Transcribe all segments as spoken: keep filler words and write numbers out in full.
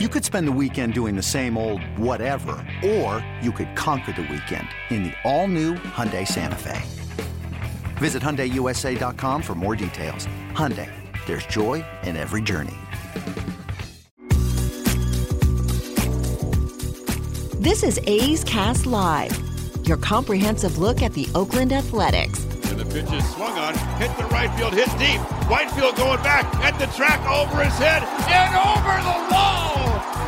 You could spend the weekend doing the same old whatever, or you could conquer the weekend in the all-new Hyundai Santa Fe. Visit Hyundai U S A dot com for more details. Hyundai, there's joy in every journey. This is A's Cast Live, your comprehensive look at the Oakland Athletics. And the pitch is swung on, hit the right field, hit deep. Whitefield going back at the track, over his head, and over the wall.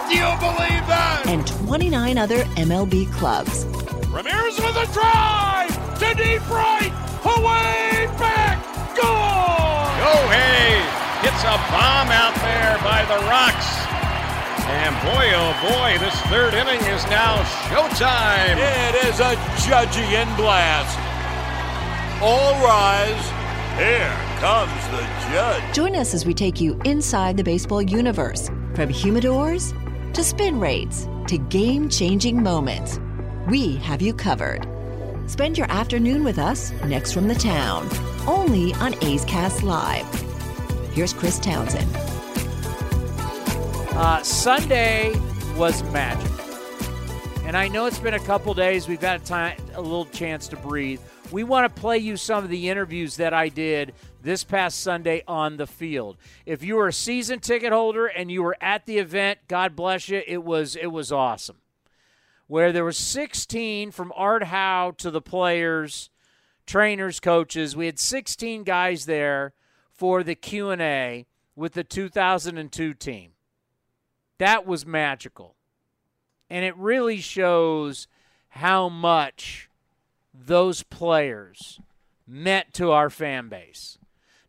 Do you believe that? And twenty-nine other M L B clubs. Ramirez with a drive to deep right, away back, goal! Yohei hits a bomb out there by the Rocks. And boy, oh boy, this third inning is now showtime. It is a judging in blast. All rise. Here comes the judge. Join us as we take you inside the baseball universe. From humidors to spin rates to game-changing moments, we have you covered. Spend your afternoon with us next from the town, only on A's Cast Live. Here's Chris Townsend. Uh, Sunday was magic. And I know it's been a couple days. We've had a, time, a little chance to breathe. We want to play you some of the interviews that I did this past Sunday on the field. If you were a season ticket holder and you were at the event, God bless you, it was it was awesome. Where there were sixteen from Art Howe to the players, trainers, coaches. We had sixteen guys there for the Q and A with the two thousand two team. That was magical. And it really shows how much those players meant to our fan base.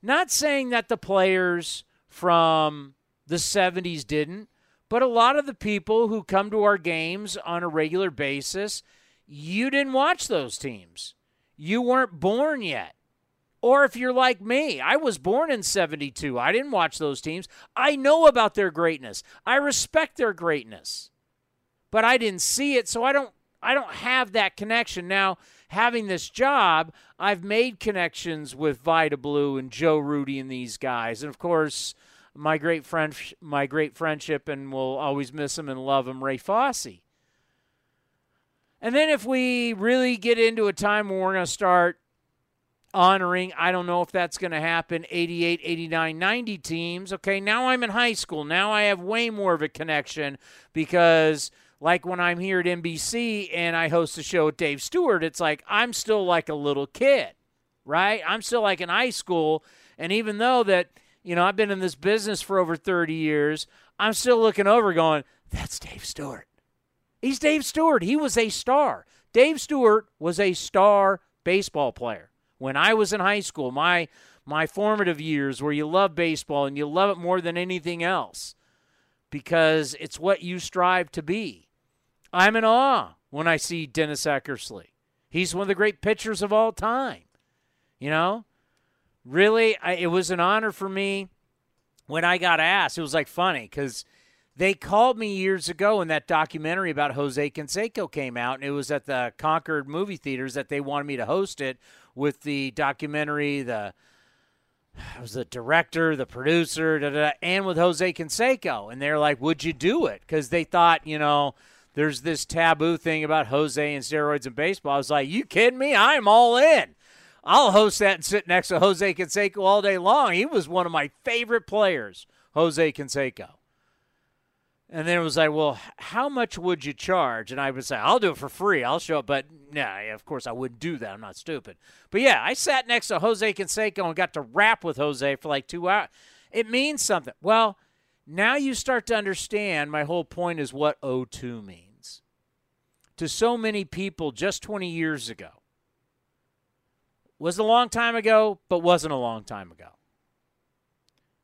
Not saying that the players from the seventies didn't, but a lot of the people who come to our games on a regular basis, you didn't watch those teams. You weren't born yet. Or if you're like me, I was born in seventy-two. I didn't watch those teams. I know about their greatness. I respect their greatness. But I didn't see it, so I don't I don't have that connection. Now, having this job, I've made connections with Vida Blue and Joe Rudy and these guys. And, of course, my great friend, my great friendship, and we'll always miss him and love him, Ray Fosse. And then if we really get into a time where we're going to start honoring, I don't know if that's going to happen, eighty-eight, eighty-nine, ninety teams, okay, now I'm in high school. Now I have way more of a connection because – like when I'm here at N B C and I host a show with Dave Stewart, it's like I'm still like a little kid, right? I'm still like in high school, and even though that, you know, I've been in this business for over thirty years, I'm still looking over going, that's Dave Stewart. He's Dave Stewart. He was a star. Dave Stewart was a star baseball player. When I was in high school, my my formative years where you love baseball and you love it more than anything else because it's what you strive to be. I'm in awe when I see Dennis Eckersley. He's one of the great pitchers of all time. You know, really, I, it was an honor for me when I got asked. It was like funny because they called me years ago when that documentary about Jose Canseco came out, and it was at the Concord movie theaters that they wanted me to host it with the documentary, the I was the director, the producer, da, da, da, and with Jose Canseco. And they're like, would you do it? Because they thought, you know, there's this taboo thing about Jose and steroids and baseball. I was like, you kidding me? I'm all in. I'll host that and sit next to Jose Canseco all day long. He was one of my favorite players, Jose Canseco. And then it was like, well, how much would you charge? And I would say, I'll do it for free. I'll show up. But, nah, of course, I wouldn't do that. I'm not stupid. But, yeah, I sat next to Jose Canseco and got to rap with Jose for like two hours. It means something. Well, now you start to understand my whole point is what oh two means to so many people just twenty years ago. Was a long time ago, but wasn't a long time ago.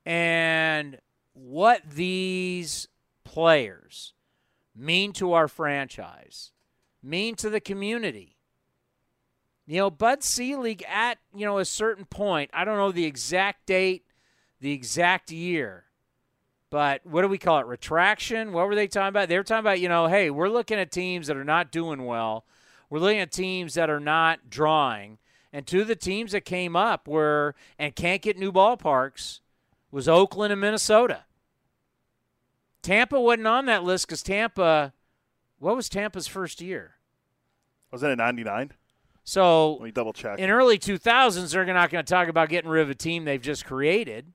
And what these players mean to our franchise, mean to the community. You know, Bud Selig at, you know, a certain point, I don't know the exact date, the exact year, but what do we call it, retraction? What were they talking about? They were talking about, you know, hey, we're looking at teams that are not doing well. We're looking at teams that are not drawing. And two of the teams that came up were, and can't get new ballparks, was Oakland and Minnesota. Tampa wasn't on that list because Tampa, what was Tampa's first year? Wasn't it ninety-nine? So let me double check. In early two thousands, they're not going to talk about getting rid of a team they've just created.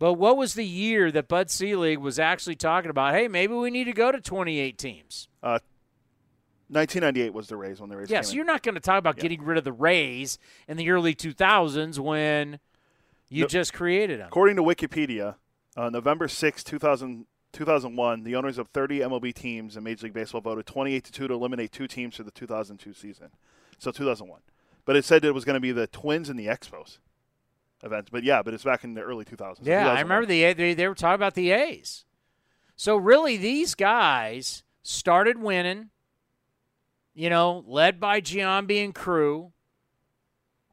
But what was the year that Bud Selig was actually talking about, hey, maybe we need to go to twenty-eight teams? Uh, nineteen ninety-eight was the Rays when the Rays yeah, came so in. You're not going to talk about yeah. getting rid of the Rays in the early two thousands when you no, just created them. According to Wikipedia, uh, November sixth, two thousand, two thousand one, the owners of thirty M L B teams in Major League Baseball voted twenty-eight to two to eliminate two teams for the two thousand two season. So two thousand one. But it said it was going to be the Twins and the Expos. Events, but yeah, but it's back in the early two thousands. Yeah, I remember the they, they were talking about the A's. So really, these guys started winning. You know, led by Giambi and crew,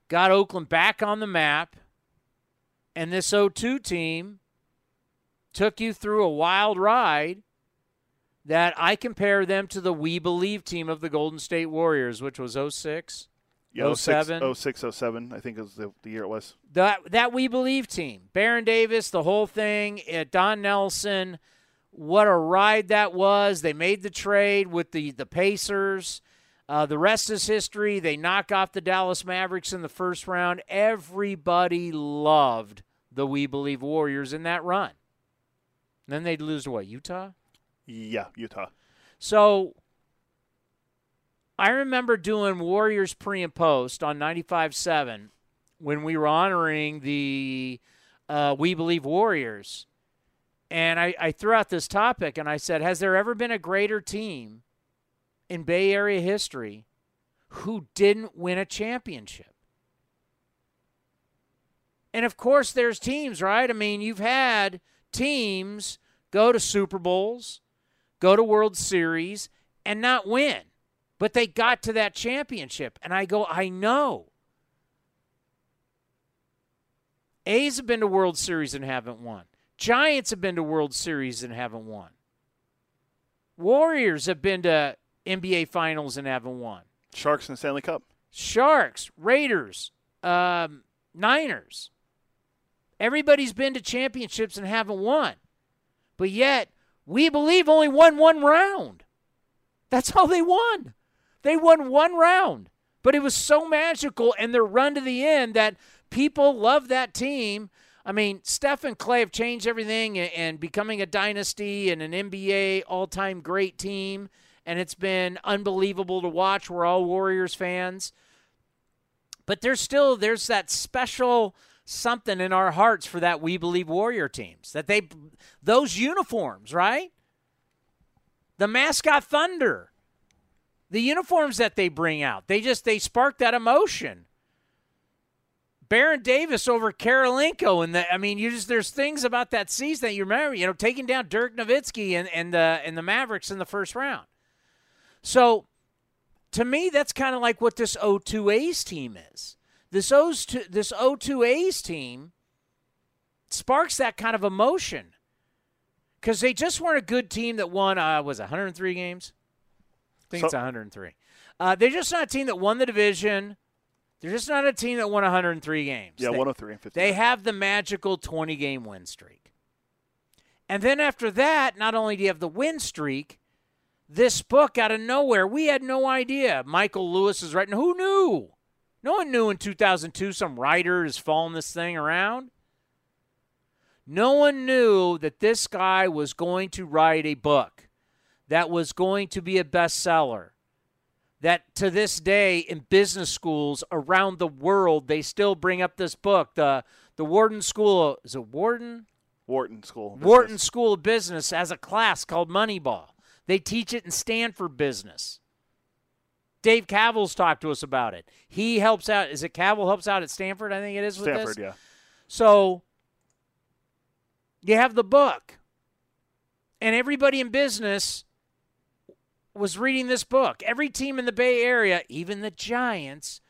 got Oakland back on the map, and this oh two team took you through a wild ride. That I compare them to the We Believe team of the Golden State Warriors, which was oh six. Yeah, oh six, oh seven, I think is the, the year it was. That that We Believe team. Baron Davis, the whole thing, Don Nelson, what a ride that was. They made the trade with the, the Pacers. Uh, the rest is history. They knock off the Dallas Mavericks in the first round. Everybody loved the We Believe Warriors in that run. And then they'd lose to what, Utah? Yeah, Utah. So I remember doing Warriors pre and post on ninety-five point seven when we were honoring the uh, We Believe Warriors. And I, I threw out this topic, and I said, has there ever been a greater team in Bay Area history who didn't win a championship? And, of course, there's teams, right? I mean, you've had teams go to Super Bowls, go to World Series, and not win. But they got to that championship. And I go, I know. A's have been to World Series and haven't won. Giants have been to World Series and haven't won. Warriors have been to N B A Finals and haven't won. Sharks and Stanley Cup. Sharks, Raiders, um, Niners. Everybody's been to championships and haven't won. But yet, We Believe only won one round. That's all they won. They won one round. But it was so magical, and their run to the end, that people love that team. I mean, Steph and Clay have changed everything and, and becoming a dynasty and an N B A all-time great team, and it's been unbelievable to watch. We're all Warriors fans. But there's still there's that special something in our hearts for that We Believe Warrior teams, that they those uniforms, right? The mascot Thunder, the uniforms that they bring out, they just, they spark that emotion. Baron Davis over Karolinko, and the, I mean, you just, there's things about that season that you remember, you know, taking down Dirk Nowitzki and, and the and the Mavericks in the first round. So, to me, that's kind of like what this oh two A's team is. This oh two, this oh two A's team sparks that kind of emotion. Because they just weren't a good team that won, uh, was it one hundred three games? I think so, it's one hundred three. Uh, they're just not a team that won the division. They're just not a team that won one hundred three games. Yeah, they, one hundred three and fifty. They have the magical twenty-game win streak. And then after that, not only do you have the win streak, this book out of nowhere, we had no idea. Michael Lewis is writing. Who knew? No one knew in two thousand two some writer is following this thing around. No one knew that this guy was going to write a book that was going to be a bestseller, that to this day in business schools around the world, they still bring up this book, the the Wharton School, is it Wharton? Wharton School. Wharton School of Business has a class called Moneyball. They teach it in Stanford Business. Dave Cavill's talked to us about it. He helps out. Is it Cavill helps out at Stanford, I think it is, with Stanford, this? Stanford, yeah. So you have the book, and everybody in business was reading this book. Every team in the Bay Area, even the Giants,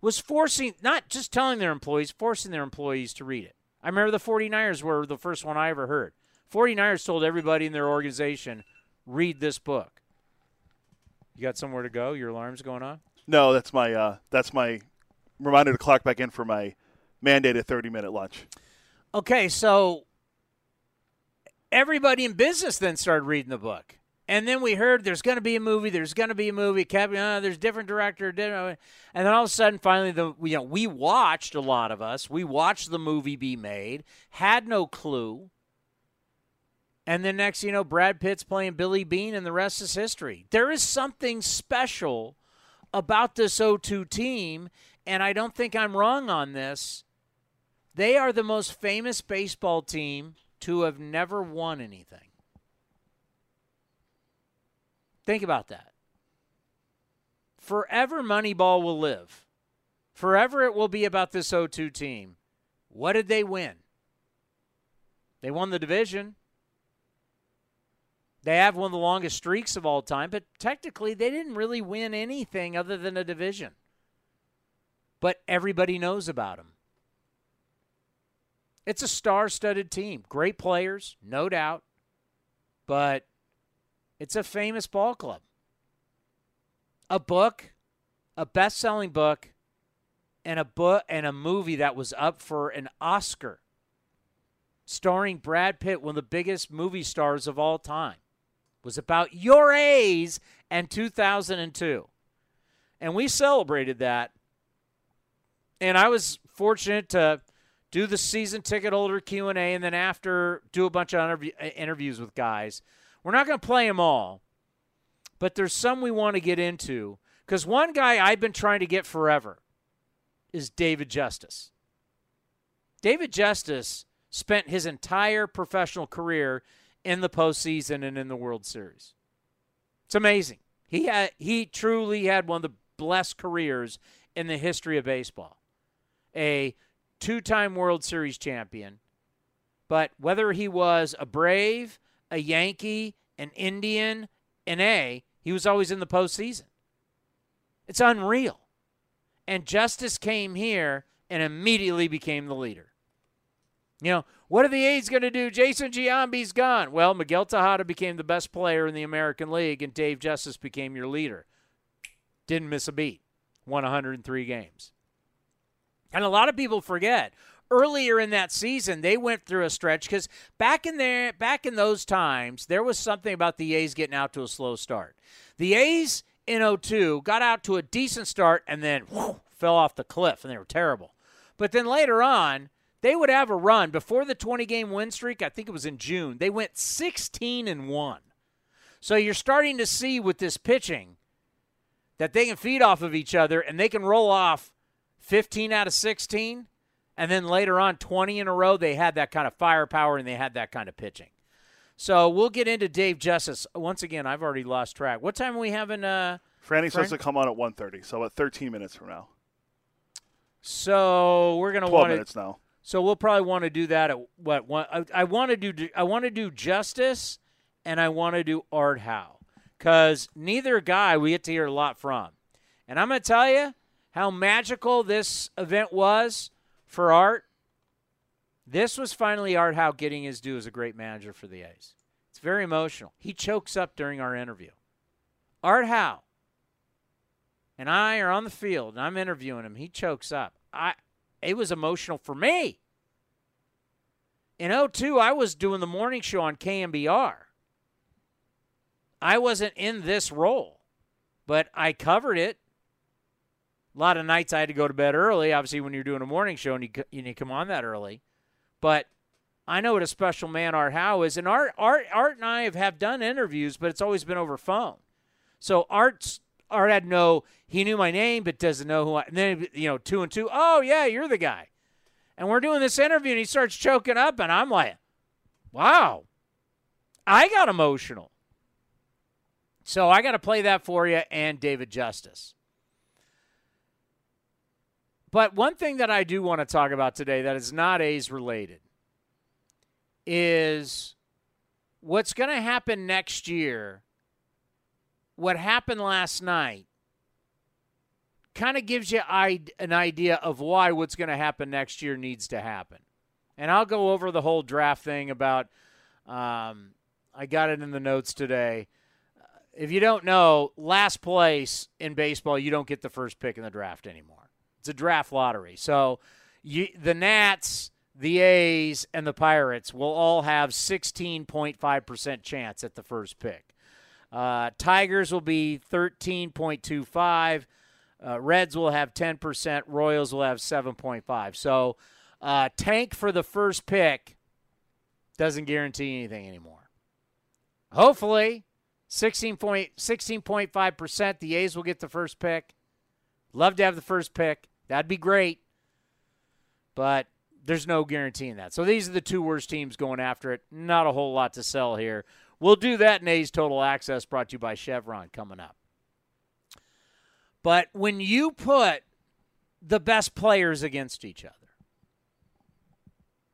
was forcing, not just telling their employees, forcing their employees to read it. I remember the 49ers were the first one I ever heard. 49ers told everybody in their organization, read this book. You got somewhere to go? Your alarm's going off? No, that's my, uh, that's my reminder to clock back in for my mandated thirty-minute lunch. Okay, so everybody in business then started reading the book. And then we heard there's going to be a movie, there's going to be a movie, Kevin, oh, there's different director. And then all of a sudden, finally, the you know we watched, a lot of us, we watched the movie be made, had no clue. And then next, you know, Brad Pitt's playing Billy Beane and the rest is history. There is something special about this oh two team, and I don't think I'm wrong on this. They are the most famous baseball team to have never won anything. Think about that. Forever Moneyball will live. Forever it will be about this oh two team. What did they win? They won the division. They have one of the longest streaks of all time, but technically they didn't really win anything other than a division. But everybody knows about them. It's a star-studded team. Great players, no doubt, but it's a famous ball club. A book, a best-selling book, and a book and a movie that was up for an Oscar, starring Brad Pitt, one of the biggest movie stars of all time, was about your A's and two thousand two. And we celebrated that. And I was fortunate to do the season ticket holder Q and A and then after do a bunch of interv- interviews with guys. We're not going to play them all, but there's some we want to get into. Because one guy I've been trying to get forever is David Justice. David Justice spent his entire professional career in the postseason and in the World Series. It's amazing. He had, he truly had one of the blessed careers in the history of baseball. A two-time World Series champion. But whether he was a Brave, a Yankee, an Indian, an A, he was always in the postseason. It's unreal. And Justice came here and immediately became the leader. You know, what are the A's going to do? Jason Giambi's gone. Well, Miguel Tejada became the best player in the American League, and Dave Justice became your leader. Didn't miss a beat. Won one hundred three games. And a lot of people forget, earlier in that season, they went through a stretch because back in there, back in those times, there was something about the A's getting out to a slow start. The A's in oh two got out to a decent start and then whoo, fell off the cliff, and they were terrible. But then later on, they would have a run. Before the twenty-game win streak, I think it was in June, they went sixteen and one. So you're starting to see with this pitching that they can feed off of each other, and they can roll off fifteen out of sixteen. And then later on, twenty in a row, they had that kind of firepower and they had that kind of pitching. So we'll get into Dave Justice. Once again, I've already lost track. What time are we having? Uh, Franny's supposed to come on at one thirty, so about thirteen minutes from now. So we're going to want to – twelve minutes now. So we'll probably want to do that at what? One, I, I want to do I want to do Justice and I want to do Art Howe because neither guy we get to hear a lot from. And I'm going to tell you how magical this event was. For Art, this was finally Art Howe getting his due as a great manager for the A's. It's very emotional. He chokes up during our interview. Art Howe and I are on the field, and I'm interviewing him. He chokes up. I, it was emotional for me. In oh two, I was doing the morning show on K M B R. I wasn't in this role, but I covered it. A lot of nights I had to go to bed early, obviously, when you're doing a morning show and you, and you come on that early. But I know what a special man Art Howe is. And Art Art, Art and I have, have done interviews, but it's always been over phone. So Art's, Art had no, he knew my name, but doesn't know who I, and then, you know, two and two, oh, yeah, you're the guy. And we're doing this interview, and he starts choking up, and I'm like, wow, I got emotional. So I got to play that for you and David Justice. But one thing that I do want to talk about today that is not A's related is what's going to happen next year. What happened last night kind of gives you an idea of why what's going to happen next year needs to happen. And I'll go over the whole draft thing about um, I got it in the notes today. If you don't know, last place in baseball, you don't get the first pick in the draft anymore. It's a draft lottery. So you, the Nats, the A's, and the Pirates will all have sixteen point five percent chance at the first pick. Uh, Tigers will be thirteen point two five. Uh, Reds will have ten percent. Royals will have seven point five. So uh, tank for the first pick doesn't guarantee anything anymore. Hopefully, sixteen point five percent, the A's will get the first pick. Love to have the first pick. That'd be great. But there's no guaranteeing that. So these are the two worst teams going after it. Not a whole lot to sell here. We'll do that in A's Total Access, brought to you by Chevron, coming up. But when you put the best players against each other,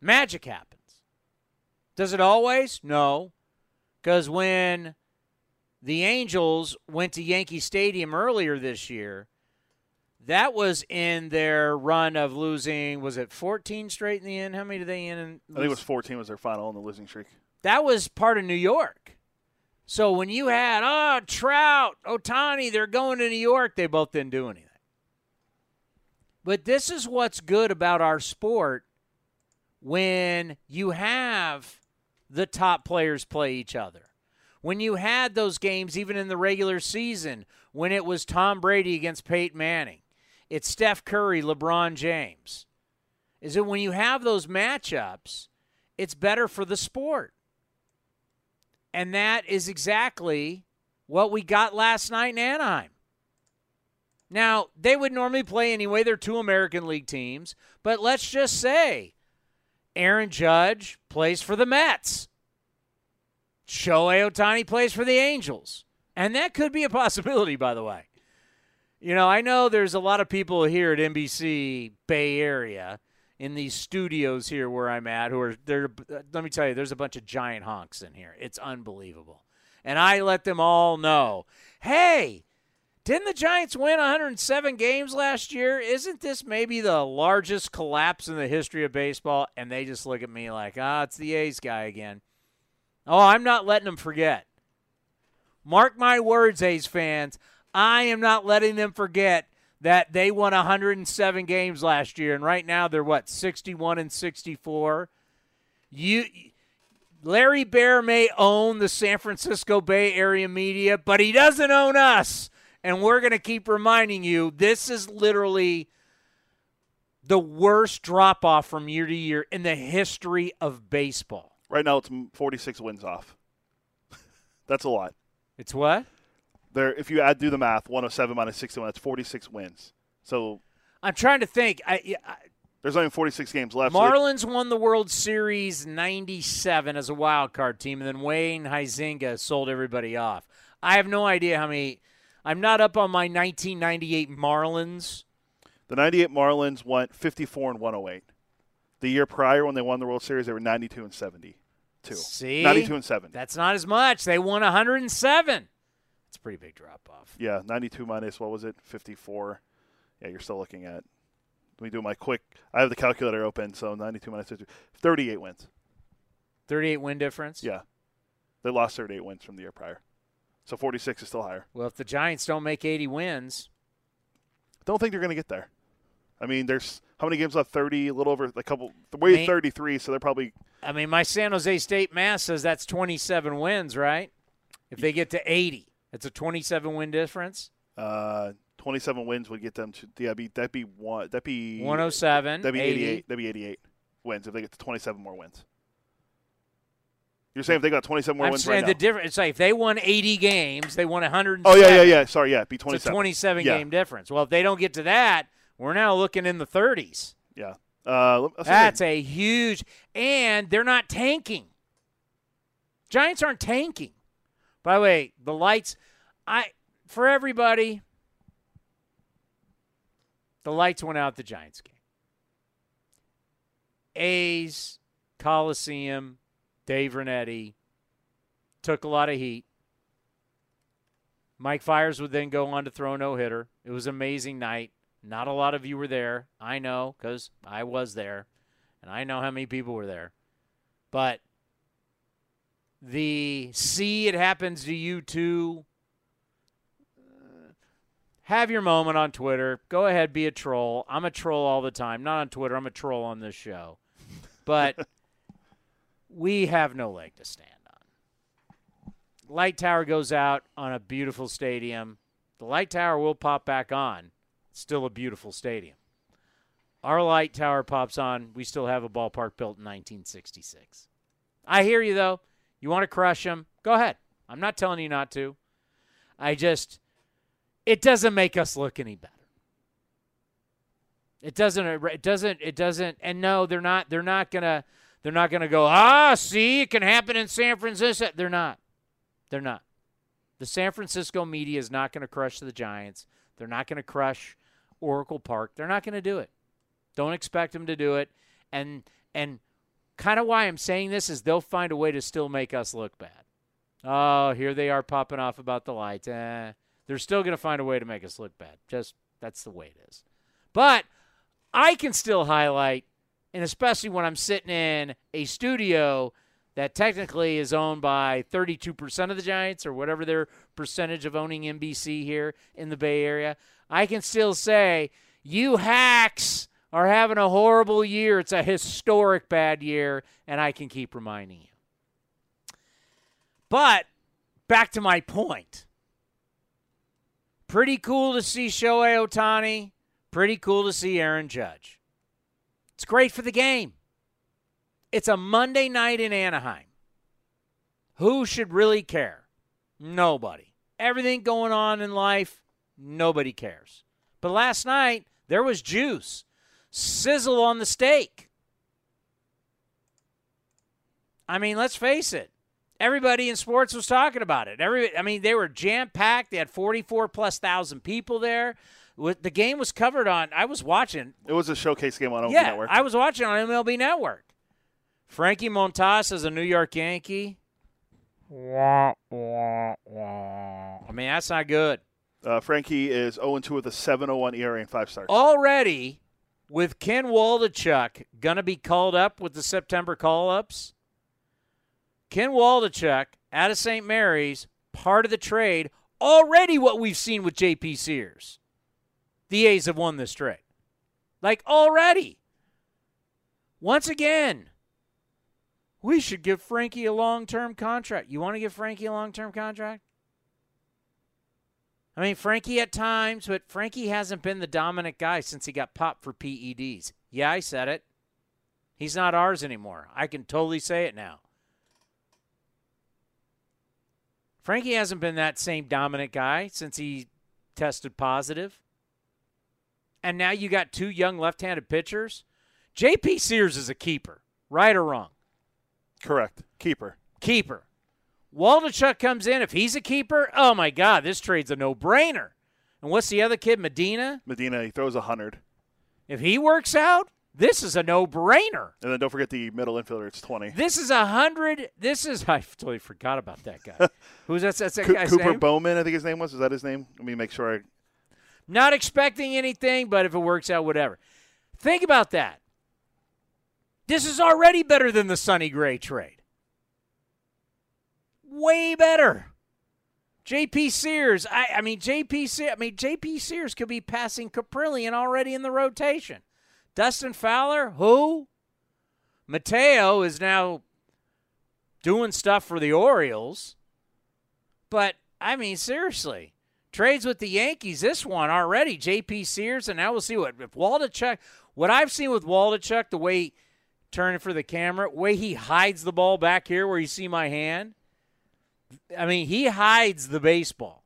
magic happens. Does it always? No. Because when the Angels went to Yankee Stadium earlier this year, that was in their run of losing, was it fourteen straight in the end? How many did they end in? I think it was fourteen was their final in the losing streak. That was part of New York. So when you had, oh, Trout, Ohtani, they're going to New York, they both didn't do anything. But this is what's good about our sport when you have the top players play each other. When you had those games, even in the regular season, when it was Tom Brady against Peyton Manning, it's Steph Curry, LeBron James, is that when you have those matchups, it's better for the sport. And that is exactly what we got last night in Anaheim. Now, they would normally play anyway. They're two American League teams. But let's just say Aaron Judge plays for the Mets. Shohei Ohtani plays for the Angels. And that could be a possibility, by the way. You know, I know there's a lot of people here at N B C Bay Area in these studios here where I'm at who are there. Let me tell you, there's a bunch of giant honks in here. It's unbelievable. And I let them all know, hey, didn't the Giants win one hundred seven games last year? Isn't this maybe the largest collapse in the history of baseball? And they just look at me like, ah, it's the A's guy again. Oh, I'm not letting them forget. Mark my words, A's fans. I am not letting them forget that they won one hundred seven games last year, and right now they're, what, sixty-one and sixty-four? You, Larry Bear may own the San Francisco Bay Area media, but he doesn't own us, and we're going to keep reminding you this is literally the worst drop-off from year to year in the history of baseball. Right now, it's forty-six wins off. That's a lot. It's what? There, if you add, do the math, one hundred seven minus sixty-one, that's forty-six wins. So I'm trying to think. I, I, there's only forty-six games left. Marlins so they, won the World Series ninety-seven as a wild card team, and then Wayne Huizenga sold everybody off. I have no idea how many. I'm not up on my nineteen ninety-eight Marlins. The ninety-eight Marlins went fifty-four and one hundred eight. The year prior, when they won the World Series, they were ninety-two and seventy-two. See? ninety-two and seventy. That's not as much. They won one hundred seven. It's a pretty big drop-off. Yeah, ninety-two minus, what was it, fifty-four. Yeah, you're still looking at. Let me do my quick. I have the calculator open, so ninety-two minus fifty-two. thirty-eight wins. thirty-eight win difference? Yeah. They lost thirty-eight wins from the year prior. So forty-six is still higher. Well, if the Giants don't make eighty wins. I don't think they're going to get there. I mean, there's how many games left? thirty, a little over a couple, way I mean, thirty-three, so they're probably. I mean, my San Jose State math says that's twenty-seven wins, right? If they get to eighty, it's a twenty-seven win difference. Uh, twenty-seven wins would get them to. Yeah, be that'd be one. That'd be one hundred seven. That'd be eighty-eight. eighty-eight. That'd be eighty-eight wins if they get to twenty-seven more wins. You're saying if they got twenty-seven more I'm wins right now. I'm saying the difference. It's like if they won eighty games, they won one hundred seven. Oh yeah, yeah, yeah. Sorry, yeah, it'd be twenty-seven. It's a twenty-seven yeah. game difference. Well, if they don't get to that. We're now looking in the thirties. Yeah. Uh, That's a huge – and they're not tanking. Giants aren't tanking. By the way, the lights – I for everybody, the lights went out the Giants game. A's, Coliseum, Dave Renetti took a lot of heat. Mike Fiers would then go on to throw a no-hitter. It was an amazing night. Not a lot of you were there. I know because I was there, and I know how many people were there. But the see it happens to you too. Uh, have your moment on Twitter. Go ahead, be a troll. I'm a troll all the time. Not on Twitter. I'm a troll on this show. But we have no leg to stand on. Light tower goes out on a beautiful stadium. The light tower will pop back on. It's still a beautiful stadium. Our light tower pops on. We still have a ballpark built in nineteen sixty-six. I hear you, though. You want to crush them? Go ahead. I'm not telling you not to. I just, it doesn't make us look any better. It doesn't, it doesn't, it doesn't, and no, they're not, they're not going to, they're not going to go, ah, see, it can happen in San Francisco. They're not. They're not. The San Francisco media is not going to crush the Giants. They're not going to crush Oracle Park. They're not going to do it. Don't expect them to do it. And, and kind of why I'm saying this is they'll find a way to still make us look bad. Oh, here they are popping off about the lights. Eh, they're still going to find a way to make us look bad. Just that's the way it is. But I can still highlight, and especially when I'm sitting in a studio that technically is owned by thirty-two percent of the Giants or whatever their percentage of owning N B C here in the Bay Area, I can still say, you hacks are having a horrible year. It's a historic bad year, and I can keep reminding you. But back to my point. Pretty cool to see Shohei Ohtani. Pretty cool to see Aaron Judge. It's great for the game. It's a Monday night in Anaheim. Who should really care? Nobody. Everything going on in life, nobody cares. But last night, there was juice. Sizzle on the steak. I mean, let's face it. Everybody in sports was talking about it. Every, I mean, they were jam-packed. They had forty-four plus thousand people there. The game was covered on – I was watching. It was a showcase game on M L B yeah, Network. Yeah, I was watching on M L B Network. Frankie Montas is a New York Yankee. I mean, that's not good. Uh, Frankie is zero and two with a seven oh one E R A and five stars. Already, with Ken Waldachuk going to be called up with the September call-ups, Ken Waldachuk, out of Saint Mary's, part of the trade, already what we've seen with J P Sears. The A's have won this trade. Like, already. Once again, we should give Frankie a long-term contract. You want to give Frankie a long-term contract? I mean, Frankie at times, but Frankie hasn't been the dominant guy since he got popped for P E Ds. Yeah, I said it. He's not ours anymore. I can totally say it now. Frankie hasn't been that same dominant guy since he tested positive. And now you got two young left-handed pitchers. J P. Sears is a keeper, right or wrong? Correct. Keeper. Keeper. Waldachuk comes in. If he's a keeper, oh, my God, this trade's a no-brainer. And what's the other kid, Medina? Medina, he throws one hundred. If he works out, this is a no-brainer. And then don't forget the middle infielder. It's twenty. This is one hundred. This is – I totally forgot about that guy. Who's that, that's that Co- guy's Cooper name? Cooper Bowman, I think his name was. Is that his name? Let me make sure I – Not expecting anything, but if it works out, whatever. Think about that. This is already better than the Sonny Gray trade. Way better. J P. Sears, I, I mean, J P. Se- I mean, J P. Sears could be passing Caprillion already in the rotation. Dustin Fowler, who? Mateo is now doing stuff for the Orioles. But, I mean, seriously. Trades with the Yankees, this one already, J P. Sears, and now we'll see what if Waldachuk, what I've seen with Waldachuk, the way he turning for the camera, the way he hides the ball back here where you see my hand, I mean, he hides the baseball.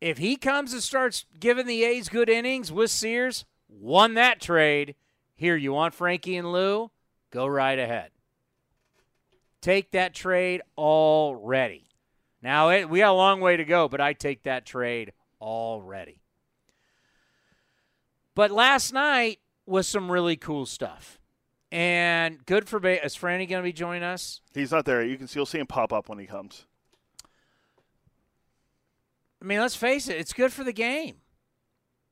If he comes and starts giving the A's good innings with Sears, won that trade. Here, you want Frankie and Lou? Go right ahead. Take that trade already. Now, it, we got a long way to go, but I take that trade already. But last night was some really cool stuff. And good for Bay. Is Franny going to be joining us? He's not there. You can see, you'll see him pop up when he comes. I mean, let's face it. It's good for the game.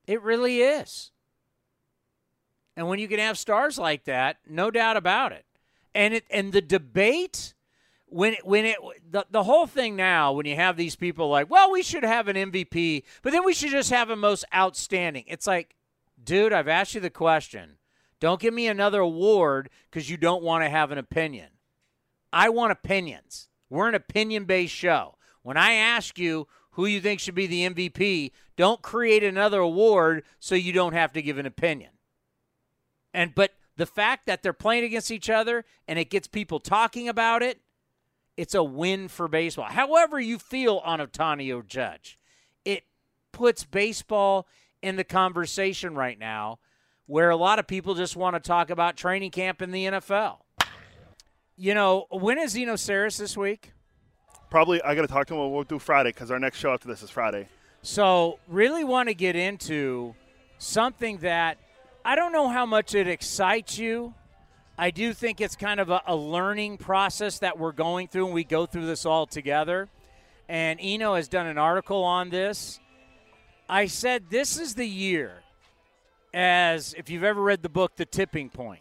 It really is. And when you can have stars like that, no doubt about it. And it and the debate – When it, when it the, the whole thing now, when you have these people like, well, we should have an M V P, but then we should just have a most outstanding. It's like, dude, I've asked you the question. Don't give me another award because you don't want to have an opinion. I want opinions. We're an opinion-based show. When I ask you who you think should be the M V P, don't create another award so you don't have to give an opinion. And but the fact that they're playing against each other and it gets people talking about it, it's a win for baseball. However you feel on Ohtani or Judge, it puts baseball in the conversation right now where a lot of people just want to talk about training camp in the N F L. You know, when is Eno Saris this week? Probably, I got to talk to him. We'll do Friday because our next show after this is Friday. So, really want to get into something that I don't know how much it excites you. I do think it's kind of a, a learning process that we're going through, and we go through this all together. And Eno has done an article on this. I said this is the year, as if you've ever read the book, The Tipping Point.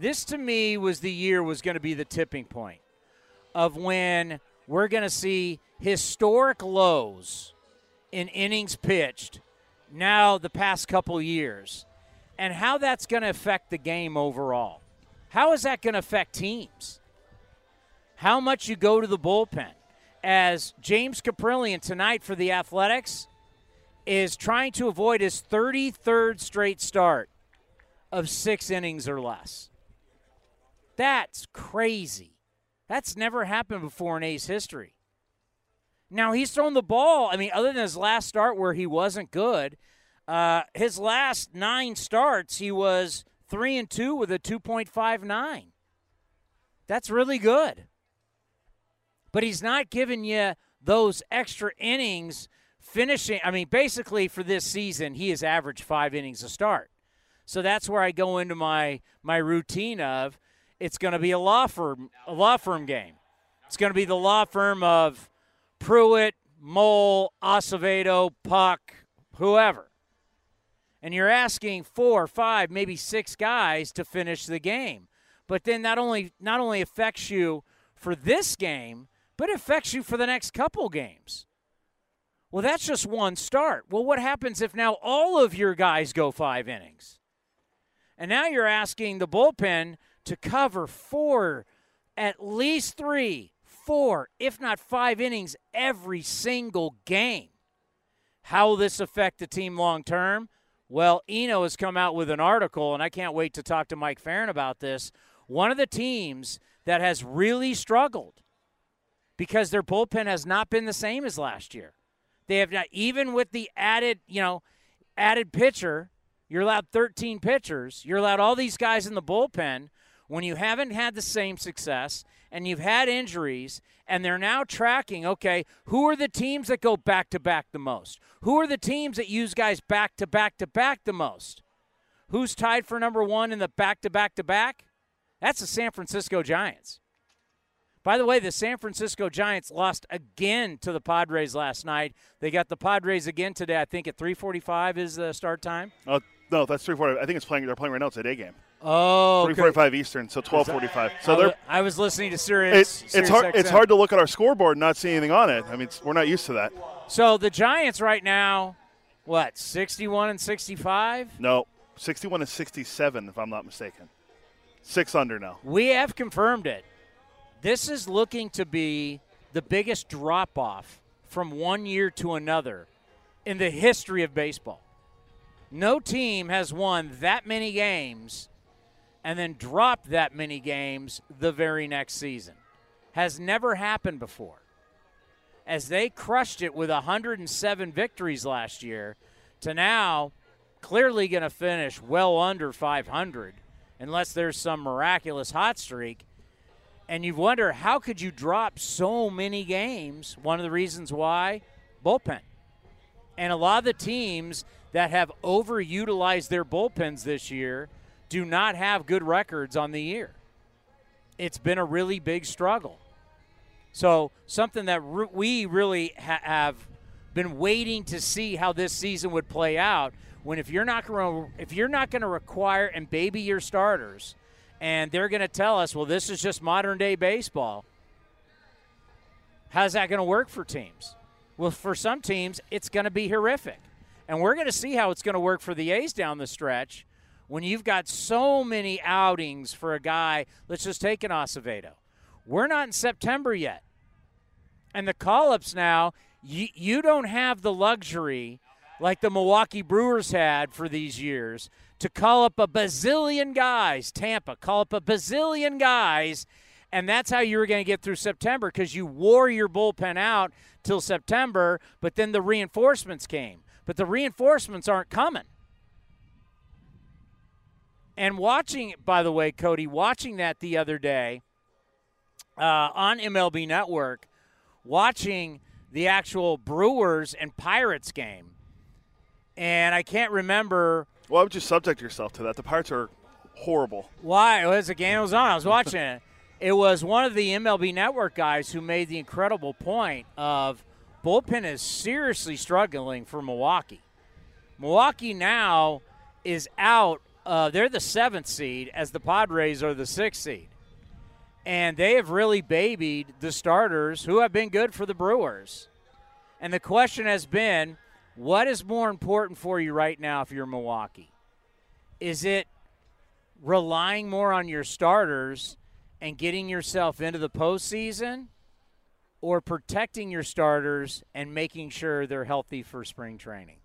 This, to me, was the year was going to be the tipping point of when – we're going to see historic lows in innings pitched now the past couple years and how that's going to affect the game overall. How is that going to affect teams? How much you go to the bullpen? As James Caprillion tonight for the Athletics is trying to avoid his thirty-third straight start of six innings or less. That's crazy. That's never happened before in A's history. Now, he's thrown the ball. I mean, other than his last start where he wasn't good, uh, his last nine starts, he was three and two with a two point five nine. That's really good. But he's not giving you those extra innings finishing. I mean, basically for this season, he has averaged five innings a start. So that's where I go into my, my routine of, it's going to be a law firm, a law firm game. It's going to be the law firm of Pruitt, Mole, Acevedo, Puck, whoever. And you're asking four, five, maybe six guys to finish the game. But then that only not only affects you for this game, but it affects you for the next couple games. Well, that's just one start. Well, what happens if now all of your guys go five innings? And now you're asking the bullpen to cover four, at least three, four, if not five innings every single game. How will this affect the team long term? Well, Eno has come out with an article, and I can't wait to talk to Mike Farron about this. One of the teams that has really struggled because their bullpen has not been the same as last year. They have not, even with the added, you know, added pitcher, you're allowed thirteen pitchers, you're allowed all these guys in the bullpen. When you haven't had the same success and you've had injuries and they're now tracking, okay, who are the teams that go back-to-back the most? Who are the teams that use guys back-to-back-to-back the most? Who's tied for number one in the back-to-back-to-back? That's the San Francisco Giants. By the way, the San Francisco Giants lost again to the Padres last night. They got the Padres again today, I think, at three forty-five is the start time. Uh, no, that's three forty-five. I think it's playing. They're playing right now. It's a day game. Oh, three forty-five Eastern, so twelve forty-five. So I, they're, I was listening to Sirius. It, it's hard. It's hard to look at our scoreboard and not see anything on it. I mean, we're not used to that. So the Giants right now, what, sixty-one and sixty-five? No, sixty-one and sixty-seven, if I'm not mistaken. Six under now. We have confirmed it. This is looking to be the biggest drop-off from one year to another in the history of baseball. No team has won that many games and then dropped that many games the very next season. Has never happened before. As they crushed it with one hundred seven victories last year to now clearly going to finish well under five hundred unless there's some miraculous hot streak. And you wonder, how could you drop so many games? One of the reasons why, bullpen. And a lot of the teams that have overutilized their bullpens this year do not have good records on the year. It's been a really big struggle. So something that re- we really ha- have been waiting to see how this season would play out. When if you're not going to if you're not going to require and baby your starters, and they're going to tell us, well, this is just modern day baseball. How's that going to work for teams? Well, for some teams, it's going to be horrific. And we're going to see how it's going to work for the A's down the stretch when you've got so many outings for a guy. Let's just take an Acevedo. We're not in September yet. And the call-ups now, you, you don't have the luxury like the Milwaukee Brewers had for these years to call up a bazillion guys. Tampa, call up a bazillion guys. And that's how you were going to get through September, because you wore your bullpen out till September, but then the reinforcements came. But the reinforcements aren't coming. And watching, by the way, Cody, watching that the other day uh, on M L B Network, watching the actual Brewers and Pirates game, and I can't remember. Why would you subject yourself to that? The Pirates are horrible. Why? It was the game it was on. I was watching it. It was one of the M L B Network guys who made the incredible point of bullpen is seriously struggling for Milwaukee. Milwaukee now is out. Uh, they're the seventh seed, as the Padres are the sixth seed. And they have really babied the starters who have been good for the Brewers. And the question has been, what is more important for you right now if you're Milwaukee? Is it relying more on your starters and getting yourself into the postseason, or protecting your starters and making sure they're healthy for spring training?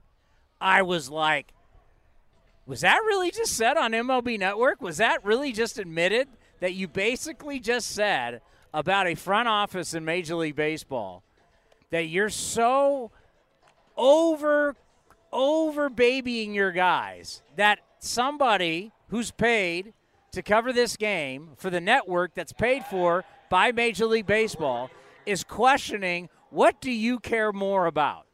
I was like, was that really just said on M L B Network? Was that really just admitted that you basically just said about a front office in Major League Baseball that you're so over, over babying your guys that somebody who's paid to cover this game for the network that's paid for by Major League Baseball is questioning, what do you care more about?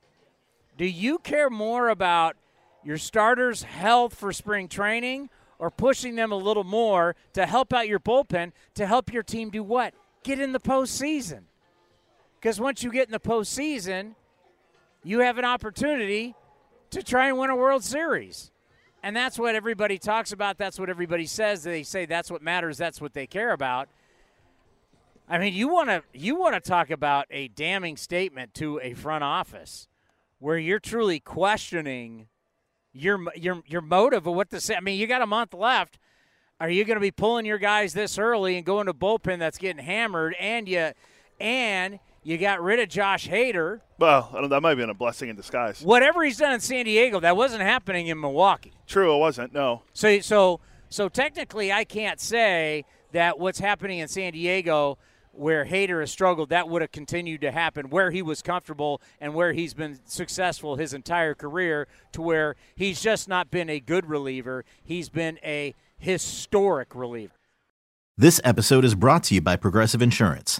Do you care more about your starters' health for spring training, or pushing them a little more to help out your bullpen, to help your team do what? Get in the postseason. Because once you get in the postseason, you have an opportunity to try and win a World Series. And that's what everybody talks about. That's what everybody says. They say that's what matters. That's what they care about. I mean, you want to you want to talk about a damning statement to a front office where you're truly questioning your your your motive of what to say. I mean, you got a month left. Are you going to be pulling your guys this early and going to bullpen that's getting hammered? And you and you got rid of Josh Hader. Well, I don't, that might have been a blessing in disguise. Whatever he's done in San Diego, that wasn't happening in Milwaukee. True, it wasn't, no. So so, so technically I can't say that what's happening in San Diego where Hader has struggled, that would have continued to happen where he was comfortable and where he's been successful his entire career, to where he's just not been a good reliever. He's been a historic reliever. This episode is brought to you by Progressive Insurance.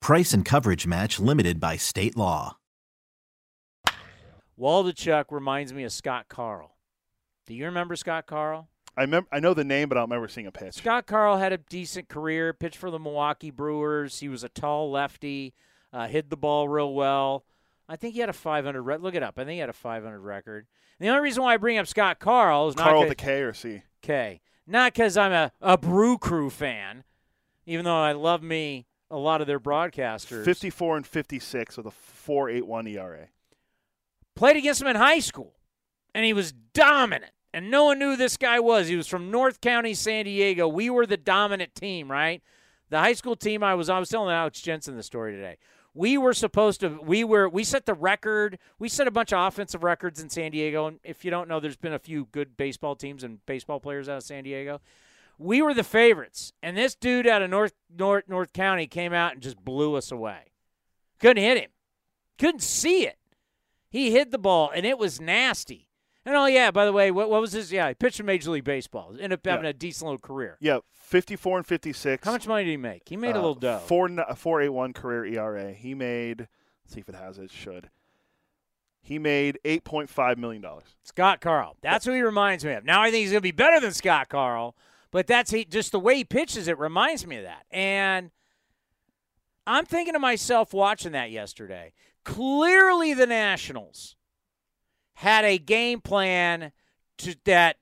Price and coverage match limited by state law. Waldichuk reminds me of Scott Carl. Do you remember Scott Carl? I remember, I know the name, but I don't remember seeing a pitch. Scott Carl had a decent career, pitched for the Milwaukee Brewers. He was a tall lefty, uh, hid the ball real well. I think he had a five hundred record. Look it up. I think he had a five hundred record. And the only reason why I bring up Scott Carl is not Carl with a K or C? K. Not because I'm a, a Brew Crew fan, even though I love me a lot of their broadcasters. fifty-four and fifty-six with a four point eight one E R A. Played against him in high school, and he was dominant. And no one knew who this guy was. He was from North County, San Diego. We were the dominant team, right? The high school team I was on, I was telling Alex Jensen the story today. We were supposed to, we were, we set the record, we set a bunch of offensive records in San Diego. And if you don't know, there's been a few good baseball teams and baseball players out of San Diego. We were the favorites. And this dude out of North, North, North County came out and just blew us away. Couldn't hit him. Couldn't see it. He hid the ball, and it was nasty. And, oh, yeah, by the way, what, what was his? Yeah, he pitched in Major League Baseball. Ended up having yeah. a decent little career. Yeah, fifty-four and fifty-six. How much money did he make? He made uh, a little dough. four point eight one career E R A. He made, let's see if it has it, it should. He made eight point five million dollars. Scott Carl. That's yeah. who he reminds me of. Now I think he's going to be better than Scott Carl, But that's he, just the way he pitches it reminds me of that. And I'm thinking to myself watching that yesterday, clearly the Nationals had a game plan to that,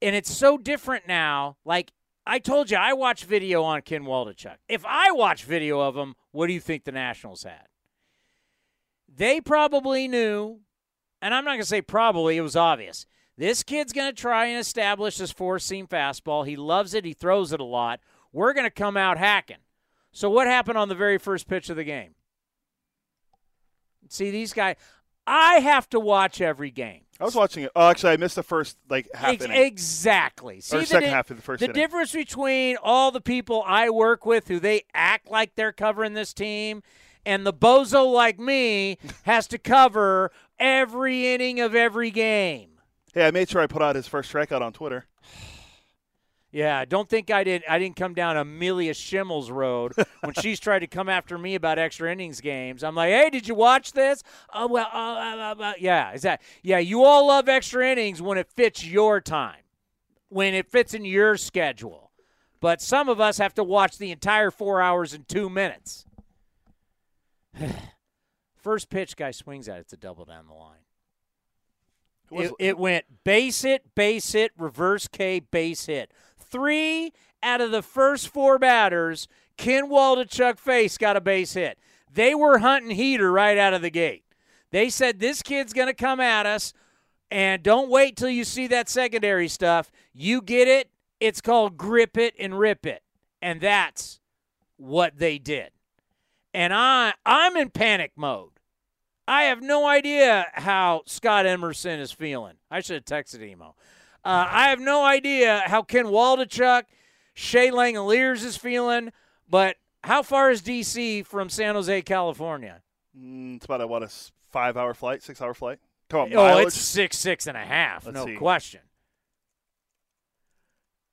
and it's so different now. Like I told you, I watch video on Ken Waldichuk. If I watch video of him, what do you think the Nationals had? They probably knew, and I'm not going to say probably, it was obvious. This kid's going to try and establish this four-seam fastball. He loves it. He throws it a lot. We're going to come out hacking. So what happened on the very first pitch of the game? See, these guys, I have to watch every game. I was watching it. Oh, actually, I missed the first, like, half Ex- inning. Exactly. See, or the second di- half of the first The inning. Difference between all the people I work with who they act like they're covering this team and the bozo like me has to cover every inning of every game. Hey, I made sure I put out his first strikeout on Twitter. Yeah, I don't think I did. I didn't come down Amelia Schimmel's road when she's tried to come after me about extra innings games. I'm like, hey, did you watch this? Oh well, uh, uh, uh, yeah, is that? Yeah, you all love extra innings when it fits your time, when it fits in your schedule. But some of us have to watch the entire four hours and two minutes. First pitch, guy swings at it. It's a double down the line. It, it went base hit, base hit, reverse K, base hit. Three out of the first four batters, Ken Waldichuk face got a base hit. They were hunting heater right out of the gate. They said, this kid's going to come at us, and don't wait till you see that secondary stuff. You get it. It's called grip it and rip it. And that's what they did. And I, I'm in panic mode. I have no idea how Scott Emerson is feeling. I should have texted Emo. Uh, I have no idea how Ken Waldichuk, Shea Langoliers is feeling, but how far is D C from San Jose, California? Mm, it's about, what, a five-hour flight, six-hour flight? Come on, mileage. Oh, it's six, six and a half, Let's no see. question.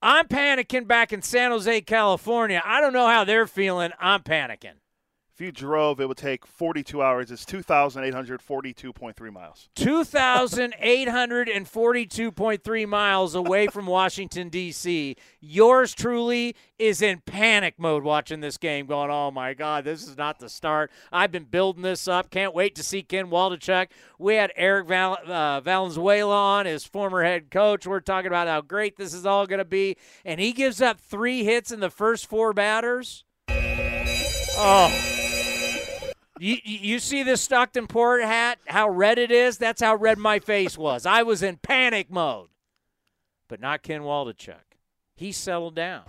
I'm panicking back in San Jose, California. I don't know how they're feeling. I'm panicking. If you drove, it would take forty-two hours. It's two thousand eight hundred forty-two point three miles. two thousand eight hundred forty-two point three miles away from Washington, D C Yours truly is in panic mode watching this game going, oh, my God, this is not the start. I've been building this up. Can't wait to see Ken Waldichuk. We had Eric Val- uh, Valenzuela on, his former head coach. We're talking about how great this is all going to be. And he gives up three hits in the first four batters. Oh. You you see this Stockton Port hat, how red it is? That's how red my face was. I was in panic mode. But not Ken Waldichuk. He settled down.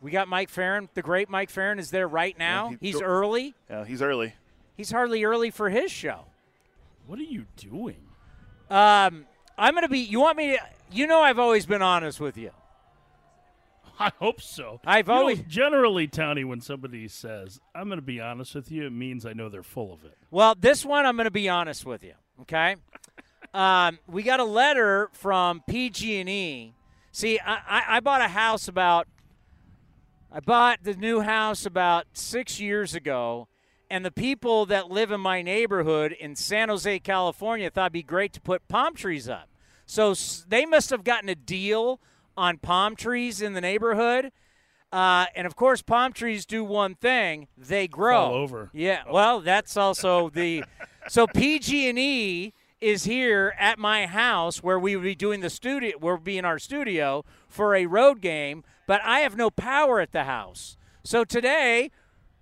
We got Mike Farron. The great Mike Farron is there right now. Yeah, he, he's early. Yeah, he's early. He's hardly early for his show. What are you doing? Um, I'm going to be – you want me to – you know I've always been honest with you. I hope so. I've you always know, generally, Tony, when somebody says, I'm going to be honest with you, it means I know they're full of it. Well, this one, I'm going to be honest with you, okay? um, we got a letter from P G and E. See, I, I, I bought a house about – I bought the new house about six years ago, and the people that live in my neighborhood in San Jose, California, thought it would be great to put palm trees up. So s- they must have gotten a deal – on palm trees in the neighborhood. Uh, and, of course, palm trees do one thing. They grow. All over. Yeah, oh. Well, that's also the – so P G and E is here at my house where we would be doing the studio – we'll be in our studio for a road game, but I have no power at the house. So today,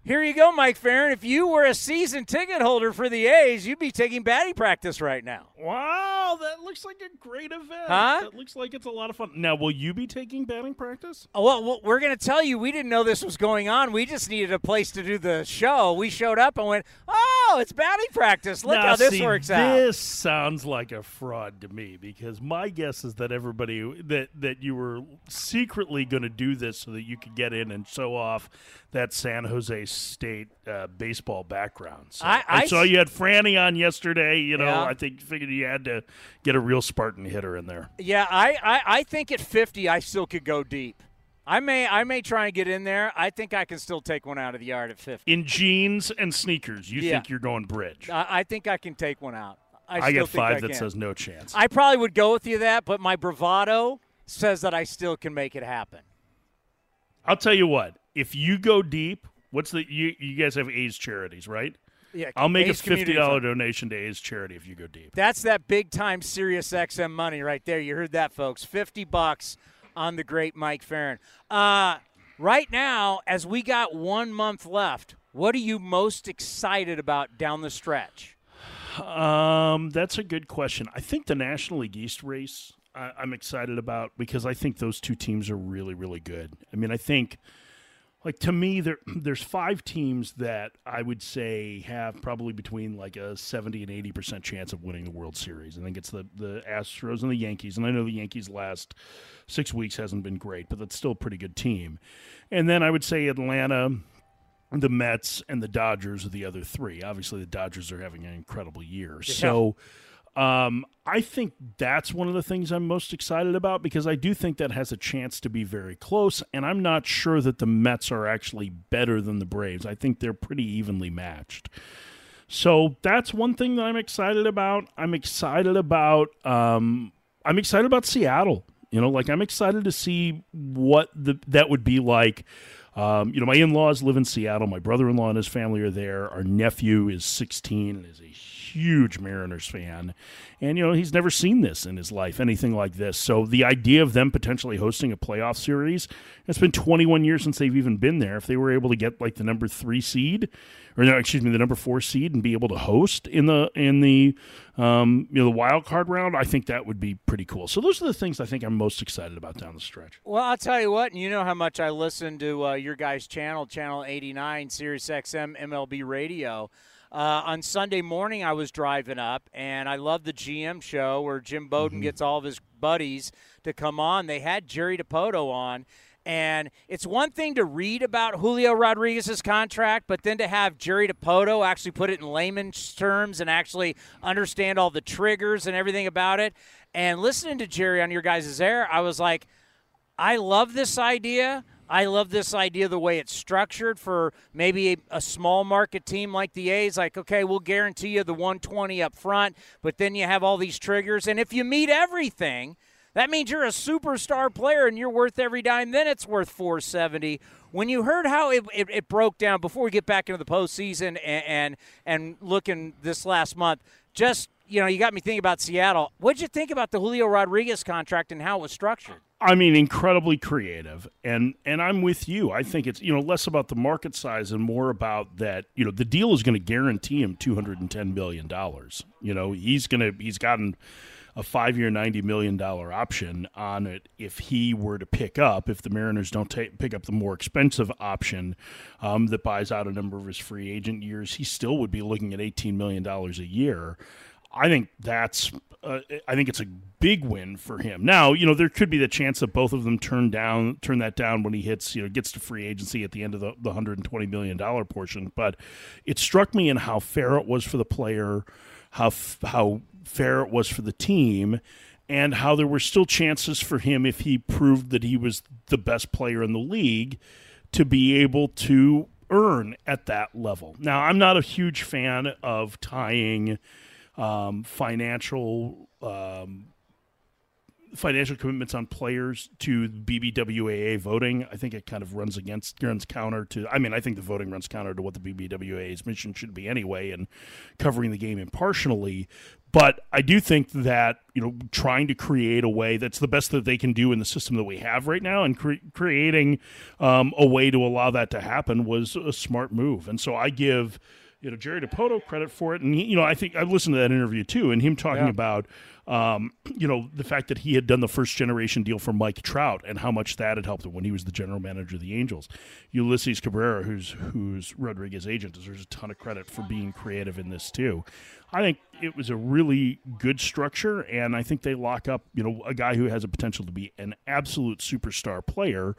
here you go, Mike Farron. If you were a season ticket holder for the A's, you'd be taking batting practice right now. Wow. Oh, that looks like a great event. Huh? That looks like it's a lot of fun. Now, will you be taking batting practice? Oh, well, we're going to tell you we didn't know this was going on. We just needed a place to do the show. We showed up and went, oh, it's batting practice. Look now, how this see, works out. This sounds like a fraud to me because my guess is that everybody, that, that you were secretly going to do this so that you could get in and show off that San Jose State uh, baseball background. So, I, I saw you had Franny on yesterday. You know, yeah. I think figured you had to get a real Spartan hitter in there. Yeah, I, I, I think at fifty I still could go deep. I may I may try and get in there. I think I can still take one out of the yard at fifty. In jeans and sneakers, you yeah. think you're going bridge. I, I think I can take one out. I, I still got five think I that can. Says no chance. I probably would go with you that, but my bravado says that I still can make it happen. I'll tell you what. If you go deep, what's the you, you guys have AIDS charities, right? Yeah, I'll make A's a fifty dollar donation to A's charity if you go deep. That's that big time Sirius X M money right there. You heard that, folks. Fifty bucks on the great Mike Farron. Uh, right now, as we got one month left, what are you most excited about down the stretch? Um, that's a good question. I think the National League East race I, I'm excited about, because I think those two teams are really, really good. I mean, I think, like, to me, there there's five teams that I would say have probably between like a seventy and eighty percent chance of winning the World Series. I think it's the, the Astros and the Yankees. And I know the Yankees last six weeks hasn't been great, but that's still a pretty good team. And then I would say Atlanta, the Mets, and the Dodgers are the other three. Obviously, the Dodgers are having an incredible year. Yeah. So um, I think that's one of the things I'm most excited about, because I do think that has a chance to be very close, and I'm not sure that the Mets are actually better than the Braves. I think they're pretty evenly matched. So that's one thing that I'm excited about. I'm excited about um, I'm excited about Seattle. You know, like, I'm excited to see what the, that would be like. Um, you know, my in-laws live in Seattle. My brother-in-law and his family are there. Our nephew is sixteen and is a huge Mariners fan. And, you know, he's never seen this in his life, anything like this. So the idea of them potentially hosting a playoff series, it's been twenty-one years since they've even been there. If they were able to get, like, the number three seed, or no, excuse me, the number four seed and be able to host in the in the um, you know, the wild card round, I think that would be pretty cool. So those are the things I think I'm most excited about down the stretch. Well, I'll tell you what, and you know how much I listen to uh, your guys' channel, Channel eighty-nine, Sirius X M, M L B Radio. Uh, on Sunday morning, I was driving up, and I love the G M show where Jim Bowden mm-hmm. gets all of his buddies to come on. They had Jerry DiPoto on, and it's one thing to read about Julio Rodriguez's contract, but then to have Jerry DiPoto actually put it in layman's terms and actually understand all the triggers and everything about it. And listening to Jerry on your guys' air, I was like, I love this idea. I love this idea, the way it's structured for maybe a, a small market team like the A's. Like, okay, we'll guarantee you the one twenty up front, but then you have all these triggers. And if you meet everything, that means you're a superstar player and you're worth every dime. Then it's worth four seventy. When you heard how it, it, it broke down before we get back into the postseason and, and and looking this last month, just, you know, you got me thinking about Seattle. What did you think about the Julio Rodriguez contract and how it was structured? I mean, incredibly creative, and and I'm with you. I think it's, you know, less about the market size and more about that, you know, the deal is going to guarantee him two hundred ten million dollars. You know, he's going to he's gotten a five-year, ninety million dollars option on it if he were to pick up, if the Mariners don't take, pick up the more expensive option um, that buys out a number of his free agent years, he still would be looking at eighteen million dollars a year. I think that's uh, I think it's a big win for him. Now, you know, there could be the chance that both of them turn down turn that down when he hits, you know, gets to free agency at the end of the, the one hundred twenty million dollars portion. But it struck me in how fair it was for the player, how f- how fair it was for the team, and how there were still chances for him, if he proved that he was the best player in the league, to be able to earn at that level. Now, I'm not a huge fan of tying Um, financial um, financial commitments on players to B B W A A voting. I think it kind of runs against runs counter to. I mean, I think the voting runs counter to what the B B W A A's mission should be anyway, and covering the game impartially. But I do think that, you know, trying to create a way that's the best that they can do in the system that we have right now, and cre- creating um, a way to allow that to happen was a smart move. And so I give, you know, Jerry DiPoto credit for it. And, he, you know, I think I listened to that interview, too, and him talking yeah. about, um, you know, the fact that he had done the first-generation deal for Mike Trout and how much that had helped him when he was the general manager of the Angels. Ulysses Cabrera, who's, who's Rodriguez's agent, deserves a ton of credit for being creative in this, too. I think it was a really good structure, and I think they lock up, you know, a guy who has a potential to be an absolute superstar player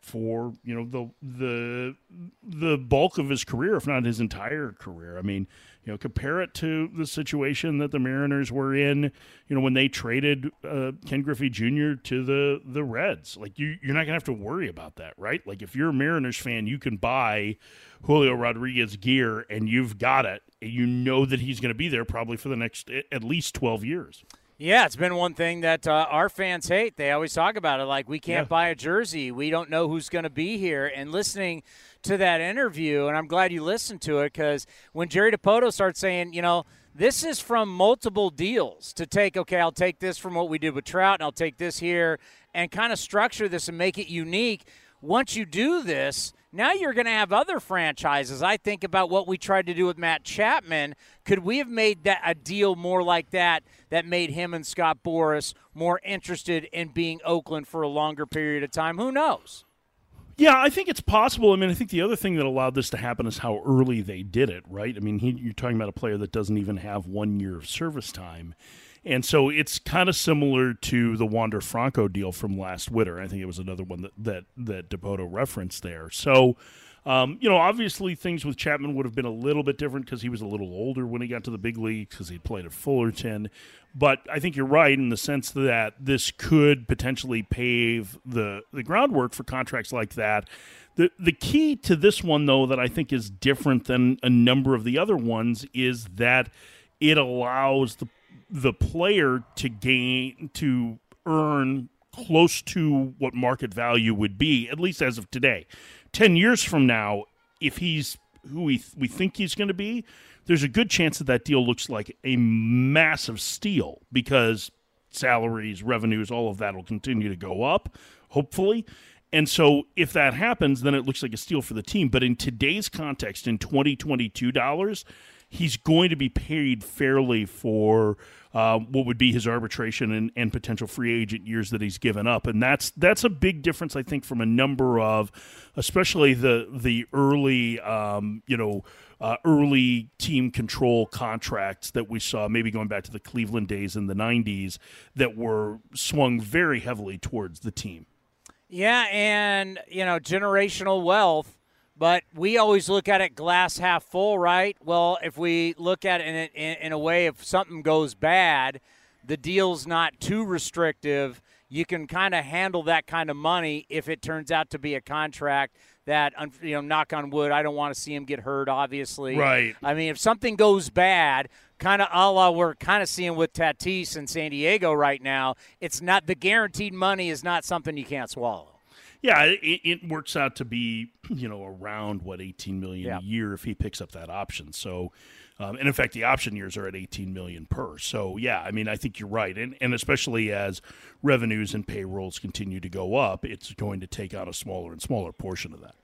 for, you know, the the the bulk of his career, if not his entire career. I mean, you know, compare it to the situation that the Mariners were in, you know, when they traded uh, Ken Griffey Junior to the the Reds. Like, you, you're not gonna have to worry about that, right? Like, if you're a Mariners fan, you can buy Julio Rodriguez gear and you've got it. And you know that he's going to be there probably for the next at least twelve years. Yeah, it's been one thing that uh, our fans hate. They always talk about it, like we can't yeah. buy a jersey. We don't know who's going to be here. And listening to that interview, and I'm glad you listened to it, because when Jerry DiPoto starts saying, you know, this is from multiple deals to take, okay, I'll take this from what we did with Trout, and I'll take this here, and kind of structure this and make it unique. Once you do this, now you're going to have other franchises. I think about what we tried to do with Matt Chapman. Could we have made that a deal more like that that made him and Scott Boras more interested in being Oakland for a longer period of time? Who knows? Yeah, I think it's possible. I mean, I think the other thing that allowed this to happen is how early they did it, right? I mean, he, you're talking about a player that doesn't even have one year of service time. And so it's kind of similar to the Wander Franco deal from last winter. I think it was another one that that, that DiPoto referenced there. So, um, you know, obviously things with Chapman would have been a little bit different because he was a little older when he got to the big leagues because he played at Fullerton. But I think you're right in the sense that this could potentially pave the, the groundwork for contracts like that. The the key to this one, though, that I think is different than a number of the other ones is that it allows the the player to gain, to earn close to what market value would be, at least as of today. ten years from now, if he's who we, th- we think he's going to be, there's a good chance that that deal looks like a massive steal because salaries, revenues, all of that will continue to go up, hopefully. And so if that happens, then it looks like a steal for the team. But in today's context, in twenty twenty-two dollars, he's going to be paid fairly for uh, what would be his arbitration and, and potential free agent years that he's given up. And that's that's a big difference, I think, from a number of, especially the the early, um, you know, uh, early team control contracts that we saw, maybe going back to the Cleveland days in the nineties, that were swung very heavily towards the team. Yeah, and, you know, generational wealth. But we always look at it glass half full, right? Well, if we look at it in, in a way, if something goes bad, the deal's not too restrictive. You can kind of handle that kind of money if it turns out to be a contract that, you know, knock on wood, I don't want to see him get hurt, obviously. Right. I mean, if something goes bad, kind of a la we're kind of seeing with Tatis in San Diego right now, it's not the guaranteed money is not something you can't swallow. Yeah, it, it works out to be, you know, around, what, eighteen million dollars yeah. a year if he picks up that option. So, um, and in fact, the option years are at eighteen million dollars per. So, yeah, I mean, I think you're right. And and especially as revenues and payrolls continue to go up, it's going to take out a smaller and smaller portion of that.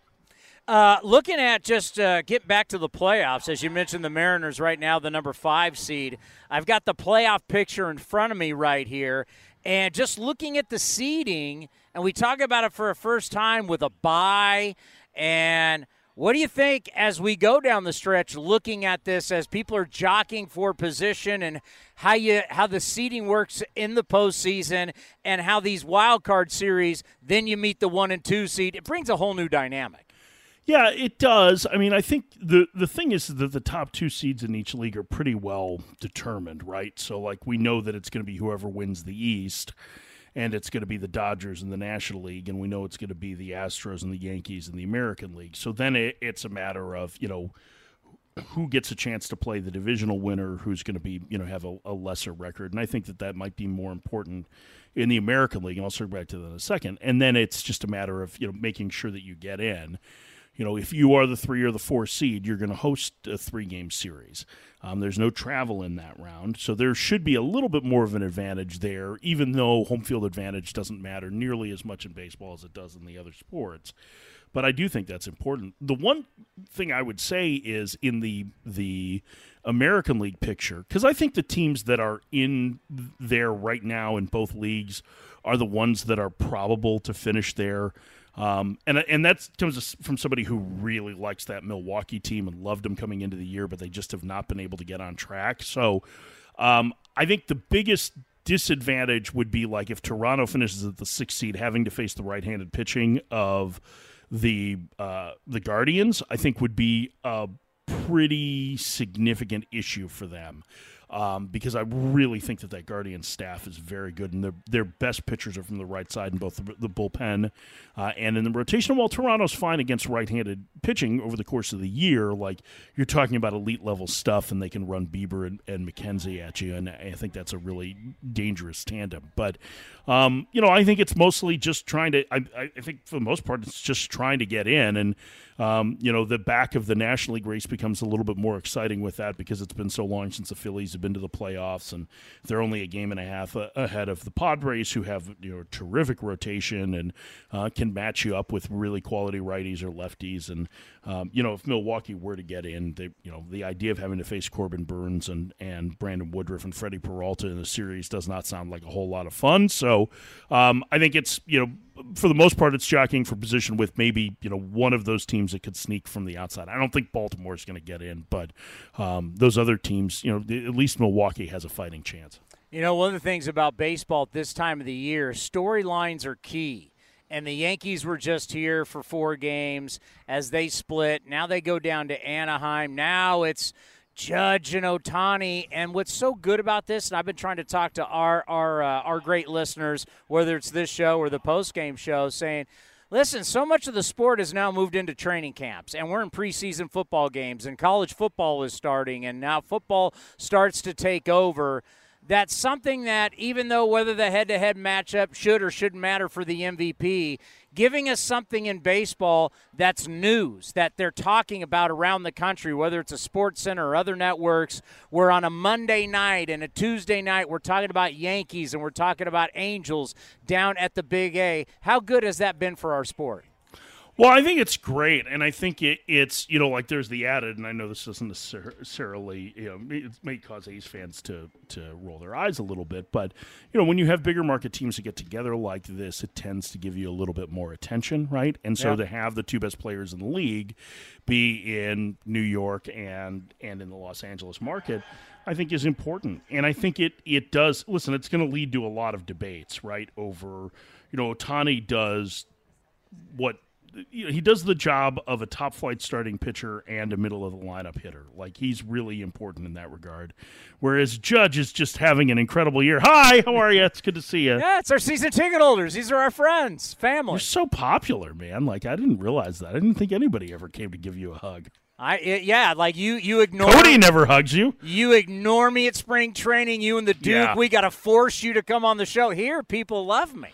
Uh, looking at just uh, get back to the playoffs, as you mentioned, the Mariners right now, the number five seed. I've got the playoff picture in front of me right here. And just looking at the seeding, and we talk about it for a first time with a bye. And what do you think as we go down the stretch looking at this as people are jockeying for position and how you how the seeding works in the postseason and how these wild card series, then you meet the one and two seed. It brings a whole new dynamic. Yeah, it does. I mean, I think the, the thing is that the top two seeds in each league are pretty well determined, right? So, like, we know that it's going to be whoever wins the East, and it's going to be the Dodgers in the National League, and we know it's going to be the Astros and the Yankees in the American League. So then it, it's a matter of, you know, who gets a chance to play the divisional winner, who's going to be, you know, have a, a lesser record. And I think that that might be more important in the American League, and I'll circle back to that in a second. And then it's just a matter of, you know, making sure that you get in. You know, if you are the three or the four seed, you're going to host a three-game series. Um, there's no travel in that round, so there should be a little bit more of an advantage there, even though home field advantage doesn't matter nearly as much in baseball as it does in the other sports. But I do think that's important. The one thing I would say is in the the American League picture, because I think the teams that are in there right now in both leagues are the ones that are probable to finish there. Um, and and that comes from somebody who really likes that Milwaukee team and loved them coming into the year, but they just have not been able to get on track. So um, I think the biggest disadvantage would be like if Toronto finishes at the sixth seed, having to face the right-handed pitching of the uh, the Guardians, I think would be a pretty significant issue for them, um, because I really think that that Guardians staff is very good, and their their best pitchers are from the right side in both the, the bullpen uh, and in the rotation. While Toronto's fine against right-handed pitching over the course of the year, like you're talking about elite-level stuff, and they can run Bieber and, and McKenzie at you, and I think that's a really dangerous tandem. But, um, you know, I think it's mostly just trying to – I think for the most part it's just trying to get in, and, um, you know, the back of the National League race becomes a little bit more exciting with that because it's been so long since the Phillies have been to the playoffs, and they're only a game and a half ahead of the Padres, who have, you know, a terrific rotation and uh, can match you up with really quality righties or lefties. And um, you know, if Milwaukee were to get in, they, you know, the idea of having to face Corbin Burnes and and Brandon Woodruff and Freddie Peralta in the series does not sound like a whole lot of fun. So um, I think it's, you know, for the most part, it's jockeying for position with maybe, you know, one of those teams that could sneak from the outside. I don't think Baltimore is going to get in, but um, those other teams, you know, th- at least Milwaukee has a fighting chance. You know, one of the things about baseball at this time of the year, storylines are key. And the Yankees were just here for four games as they split. Now they go down to Anaheim. Now it's Judge and Ohtani, and what's so good about this, and I've been trying to talk to our our uh, our great listeners, whether it's this show or the post-game show, saying, listen, so much of the sport has now moved into training camps, and we're in preseason football games, and college football is starting, and now football starts to take over. That's something that, even though whether the head-to-head matchup should or shouldn't matter for the M V P, giving us something in baseball that's news, that they're talking about around the country, whether it's a Sports Center or other networks, where on a Monday night and a Tuesday night we're talking about Yankees and we're talking about Angels down at the Big A. How good has that been for our sport? Well, I think it's great, and I think it, it's, you know, like there's the added, and I know this doesn't necessarily, you know, it may cause A's fans to, to roll their eyes a little bit, but, you know, when you have bigger market teams that get together like this, it tends to give you a little bit more attention, right? And so yeah. to have the two best players in the league be in New York and, and in the Los Angeles market, I think is important. And I think it, it does, listen, it's going to lead to a lot of debates, right, over, you know, Ohtani does what, he does the job of a top flight starting pitcher and a middle of the lineup hitter. Like, he's really important in that regard. Whereas Judge is just having an incredible year. Hi, how are you? It's good to see you. Yeah, it's our season ticket holders. These are our friends, family. You're so popular, man. Like, I didn't realize that. I didn't think anybody ever came to give you a hug. I it, yeah, like you you ignore Cody me. Never hugs you. You ignore me at spring training. You and the Duke, yeah. We got to force you to come on the show. Here, people love me.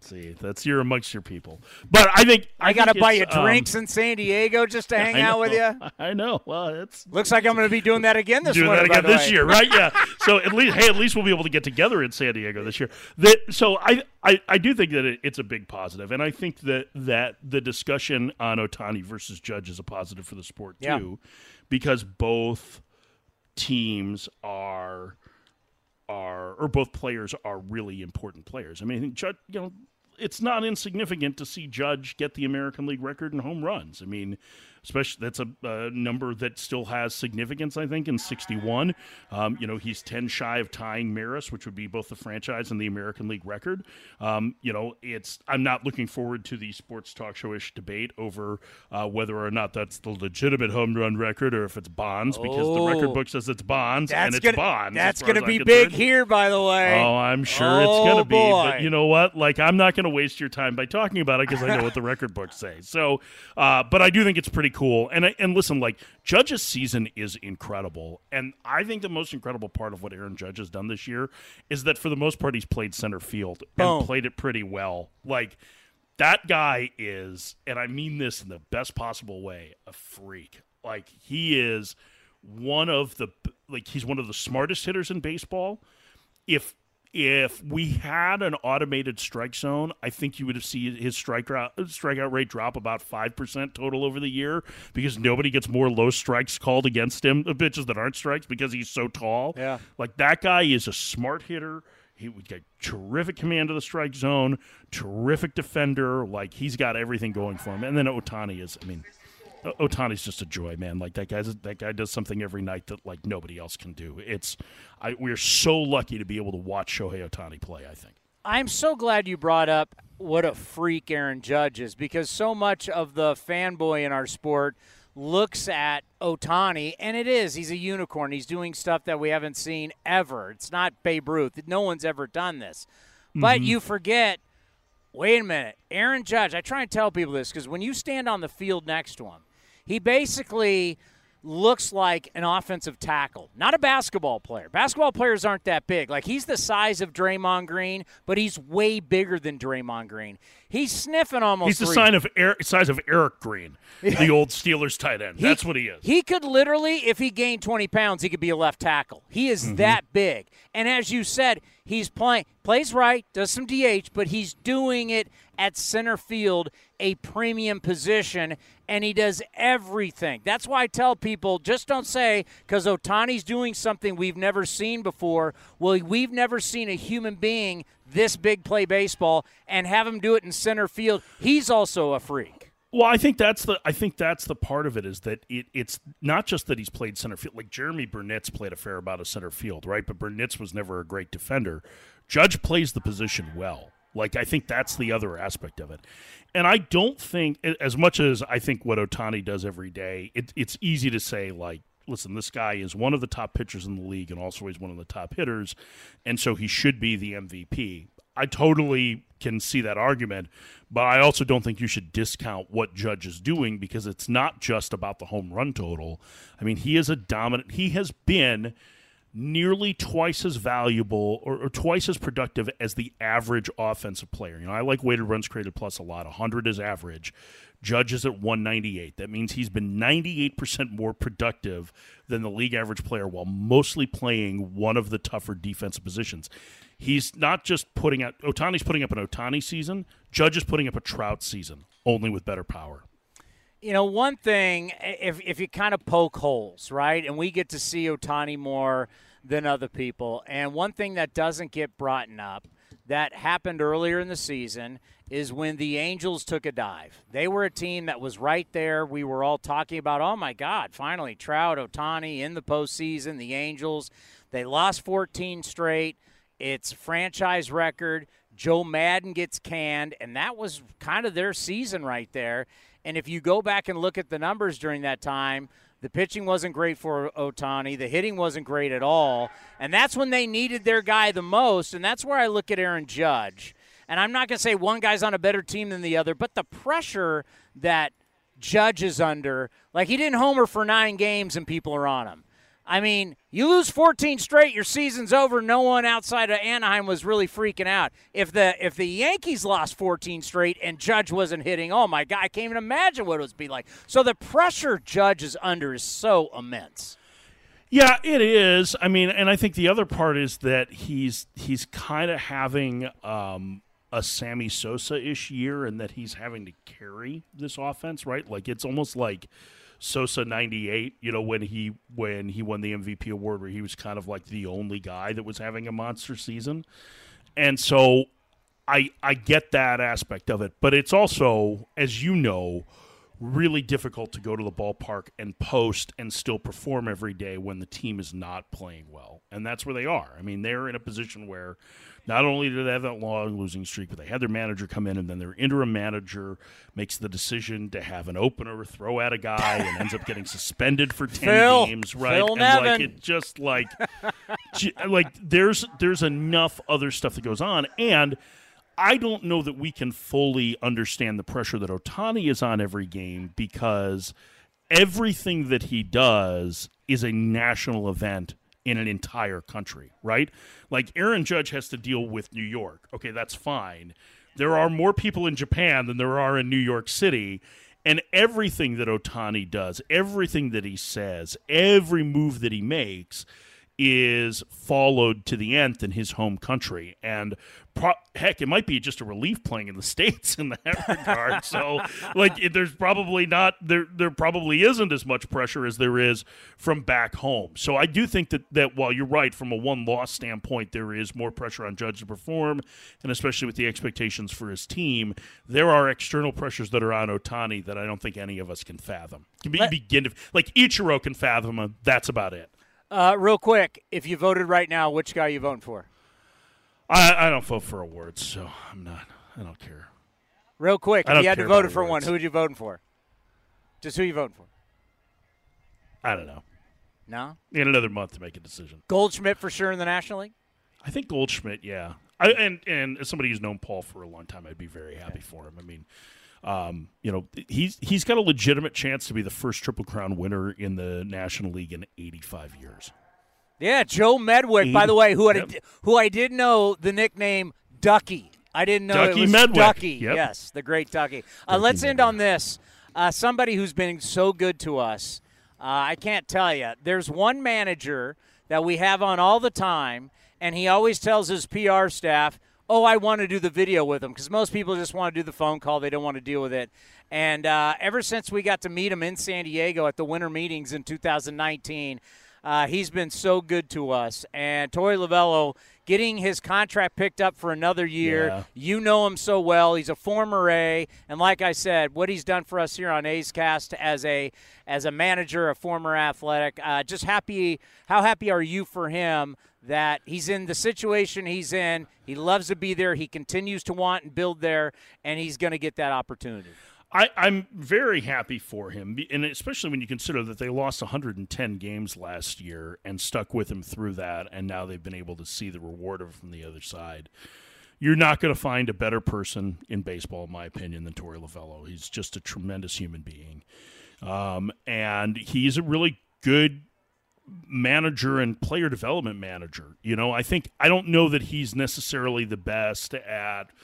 See, that's your amongst your people. But I think I, I got to buy you drinks um, in San Diego just to hang know, out with you. I know. Well, it's looks like I'm going to be doing that again this doing winter, that again this way. year, right? Yeah. So at least, hey, at least we'll be able to get together in San Diego this year. That, so I, I, I do think that it, it's a big positive, and I think that that the discussion on Ohtani versus Judge is a positive for the sport too, yeah. because both teams are are or both players are really important players. I mean, Judge, you know. It's not insignificant to see Judge get the American League record in home runs. I mean, especially that's a, a number that still has significance, I think, in sixty-one. Um, you know, he's ten shy of tying Maris, which would be both the franchise and the American League record. Um, you know, it's I'm not looking forward to the sports talk show-ish debate over uh, whether or not that's the legitimate home run record or if it's Bonds, oh, because the record book says it's Bonds, that's and it's gonna, Bonds. That's going to be big here, by the way. Oh, I'm sure oh, it's going to be. But you know what? Like, I'm not going to waste your time by talking about it because I know what the record books say. So, uh, but I do think it's pretty cool. And I, and listen, like Judge's season is incredible, and I think the most incredible part of what Aaron Judge has done this year is that for the most part he's played center field and oh. played it pretty well. Like that guy is, and I mean this in the best possible way, a freak. Like he is one of the like he's one of the smartest hitters in baseball. If If we had an automated strike zone, I think you would have seen his strike out, strikeout rate drop about five percent total over the year because nobody gets more low strikes called against him, the pitches that aren't strikes, because he's so tall. Yeah. Like, that guy is a smart hitter. He would get terrific command of the strike zone, terrific defender. Like, he's got everything going for him. And then Ohtani is, I mean... Ohtani's just a joy, man. Like that guy's that guy does something every night that like nobody else can do. It's I we're so lucky to be able to watch Shohei Ohtani play, I think. I'm so glad you brought up what a freak Aaron Judge is, because so much of the fanboy in our sport looks at Otani, and it is. He's a unicorn. He's doing stuff that we haven't seen ever. It's not Babe Ruth. No one's ever done this. Mm-hmm. But you forget, wait a minute, Aaron Judge, I try and tell people this because when you stand on the field next to him, he basically looks like an offensive tackle, not a basketball player. Basketball players aren't that big. Like, he's the size of Draymond Green, but he's way bigger than Draymond Green. He's sniffing almost. He's the three. Sign of Eric, size of Eric Green, the old Steelers tight end. He, That's what he is. He could literally, if he gained twenty pounds, he could be a left tackle. He is mm-hmm. that big. And as you said, he's playing, plays right, does some D H, but he's doing it at center field, a premium position, and he does everything. That's why I tell people, just don't say, because Otani's doing something we've never seen before. Well, we've never seen a human being this big play baseball and have him do it in center field. He's also a freak. Well, I think that's the I think that's the part of it is that it, it's not just that he's played center field. Like, Jeremy Burnett's played a fair amount of center field, right? But Burnett's was never a great defender. Judge plays the position well. Like, I think that's the other aspect of it. And I don't think, as much as I think what Otani does every day, it, it's easy to say, like, listen, this guy is one of the top pitchers in the league and also he's one of the top hitters, and so he should be the M V P. I totally can see that argument, but I also don't think you should discount what Judge is doing because it's not just about the home run total. I mean, he is a dominant – he has been – nearly twice as valuable or, or twice as productive as the average offensive player. You know, I like weighted runs created plus a lot. one hundred is average. Judge is at one ninety-eight. That means he's been ninety-eight percent more productive than the league average player while mostly playing one of the tougher defensive positions. He's not just putting out – Otani's putting up an Otani season. Judge is putting up a Trout season, only with better power. You know, one thing, if if you kind of poke holes, right, and we get to see Otani more than other people, and one thing that doesn't get brought up that happened earlier in the season is when the Angels took a dive. They were a team that was right there. We were all talking about, oh, my God, finally Trout, Otani in the postseason, the Angels. They lost fourteen straight. It's a franchise record. Joe Madden gets canned, and that was kind of their season right there. And if you go back and look at the numbers during that time, the pitching wasn't great for Otani. The hitting wasn't great at all. And that's when they needed their guy the most, and that's where I look at Aaron Judge. And I'm not going to say one guy's on a better team than the other, but the pressure that Judge is under, like, he didn't homer for nine games and people are on him. I mean, you lose fourteen straight, your season's over. No one outside of Anaheim was really freaking out. If the if the Yankees lost fourteen straight and Judge wasn't hitting, oh, my God, I can't even imagine what it would be like. So the pressure Judge is under is so immense. Yeah, it is. I mean, and I think the other part is that he's he's kind of having um, a Sammy Sosa-ish year and that he's having to carry this offense, right? Like, it's almost like – Sosa ninety-eight, you know, when he when he won the M V P award, where he was kind of like the only guy that was having a monster season. And so I I get that aspect of it. But it's also, as you know, really difficult to go to the ballpark and post and still perform every day when the team is not playing well. And that's where they are. I mean, they're in a position where not only do they have that long losing streak, but they had their manager come in, and then their interim manager makes the decision to have an opener throw at a guy and ends up getting suspended for ten Phil, games, right? Phil and Nevin. Like, it just like, like there's there's enough other stuff that goes on, and I don't know that we can fully understand the pressure that Otani is on every game because everything that he does is a national event in an entire country, right? Like, Aaron Judge has to deal with New York. Okay, that's fine. There are more people in Japan than there are in New York City, and everything that Otani does, everything that he says, every move that he makes is followed to the nth in his home country. And pro- heck, it might be just a relief playing in the States in that regard. So, like, it, there's probably not there. There probably isn't as much pressure as there is from back home. So I do think that that while you're right, from a one loss standpoint, there is more pressure on Judge to perform, and especially with the expectations for his team, there are external pressures that are on Otani that I don't think any of us can fathom. Can be, Let- begin to like Ichiro can fathom them. That's about it. Uh, real quick, if you voted right now, which guy are you voting for? I, I don't vote for awards, so I'm not. I don't care. Real quick, if you had to vote for one, who would you vote for? Just who you voting for? I don't know. No? You had another month to make a decision. Goldschmidt for sure in the National League? I think Goldschmidt, yeah. I, and, and as somebody who's known Paul for a long time, I'd be very happy okay. for him. I mean, um, you know, he's he's got a legitimate chance to be the first Triple Crown winner in the National League in eighty-five years. Yeah, Joe Medwick, by the way, who had yep. who I did know the nickname Ducky. I didn't know Ducky it was Medwick. Ducky. Yep. Yes, the great Ducky. Uh, Ducky let's Medwick. End on this. Uh, somebody who's been so good to us, uh, I can't tell you. There's one manager that we have on all the time, and he always tells his P R staff, oh, I want to do the video with him, because most people just want to do the phone call. They don't want to deal with it. And uh, ever since we got to meet him in San Diego at the winter meetings in two thousand nineteen, Uh, he's been so good to us. And Torey Lavello getting his contract picked up for another year. Yeah. You know him so well. He's a former A. And like I said, what he's done for us here on A's Cast as a as a manager, a former athletic, uh, just happy. How happy are you for him that he's in the situation he's in? He loves to be there. He continues to want and build there, and he's going to get that opportunity. I, I'm very happy for him, and especially when you consider that they lost one hundred ten games last year and stuck with him through that, and now they've been able to see the reward of it from the other side. You're not going to find a better person in baseball, in my opinion, than Torey Lavello. He's just a tremendous human being, um, and he's a really good manager and player development manager. You know, I think I don't know that he's necessarily the best at –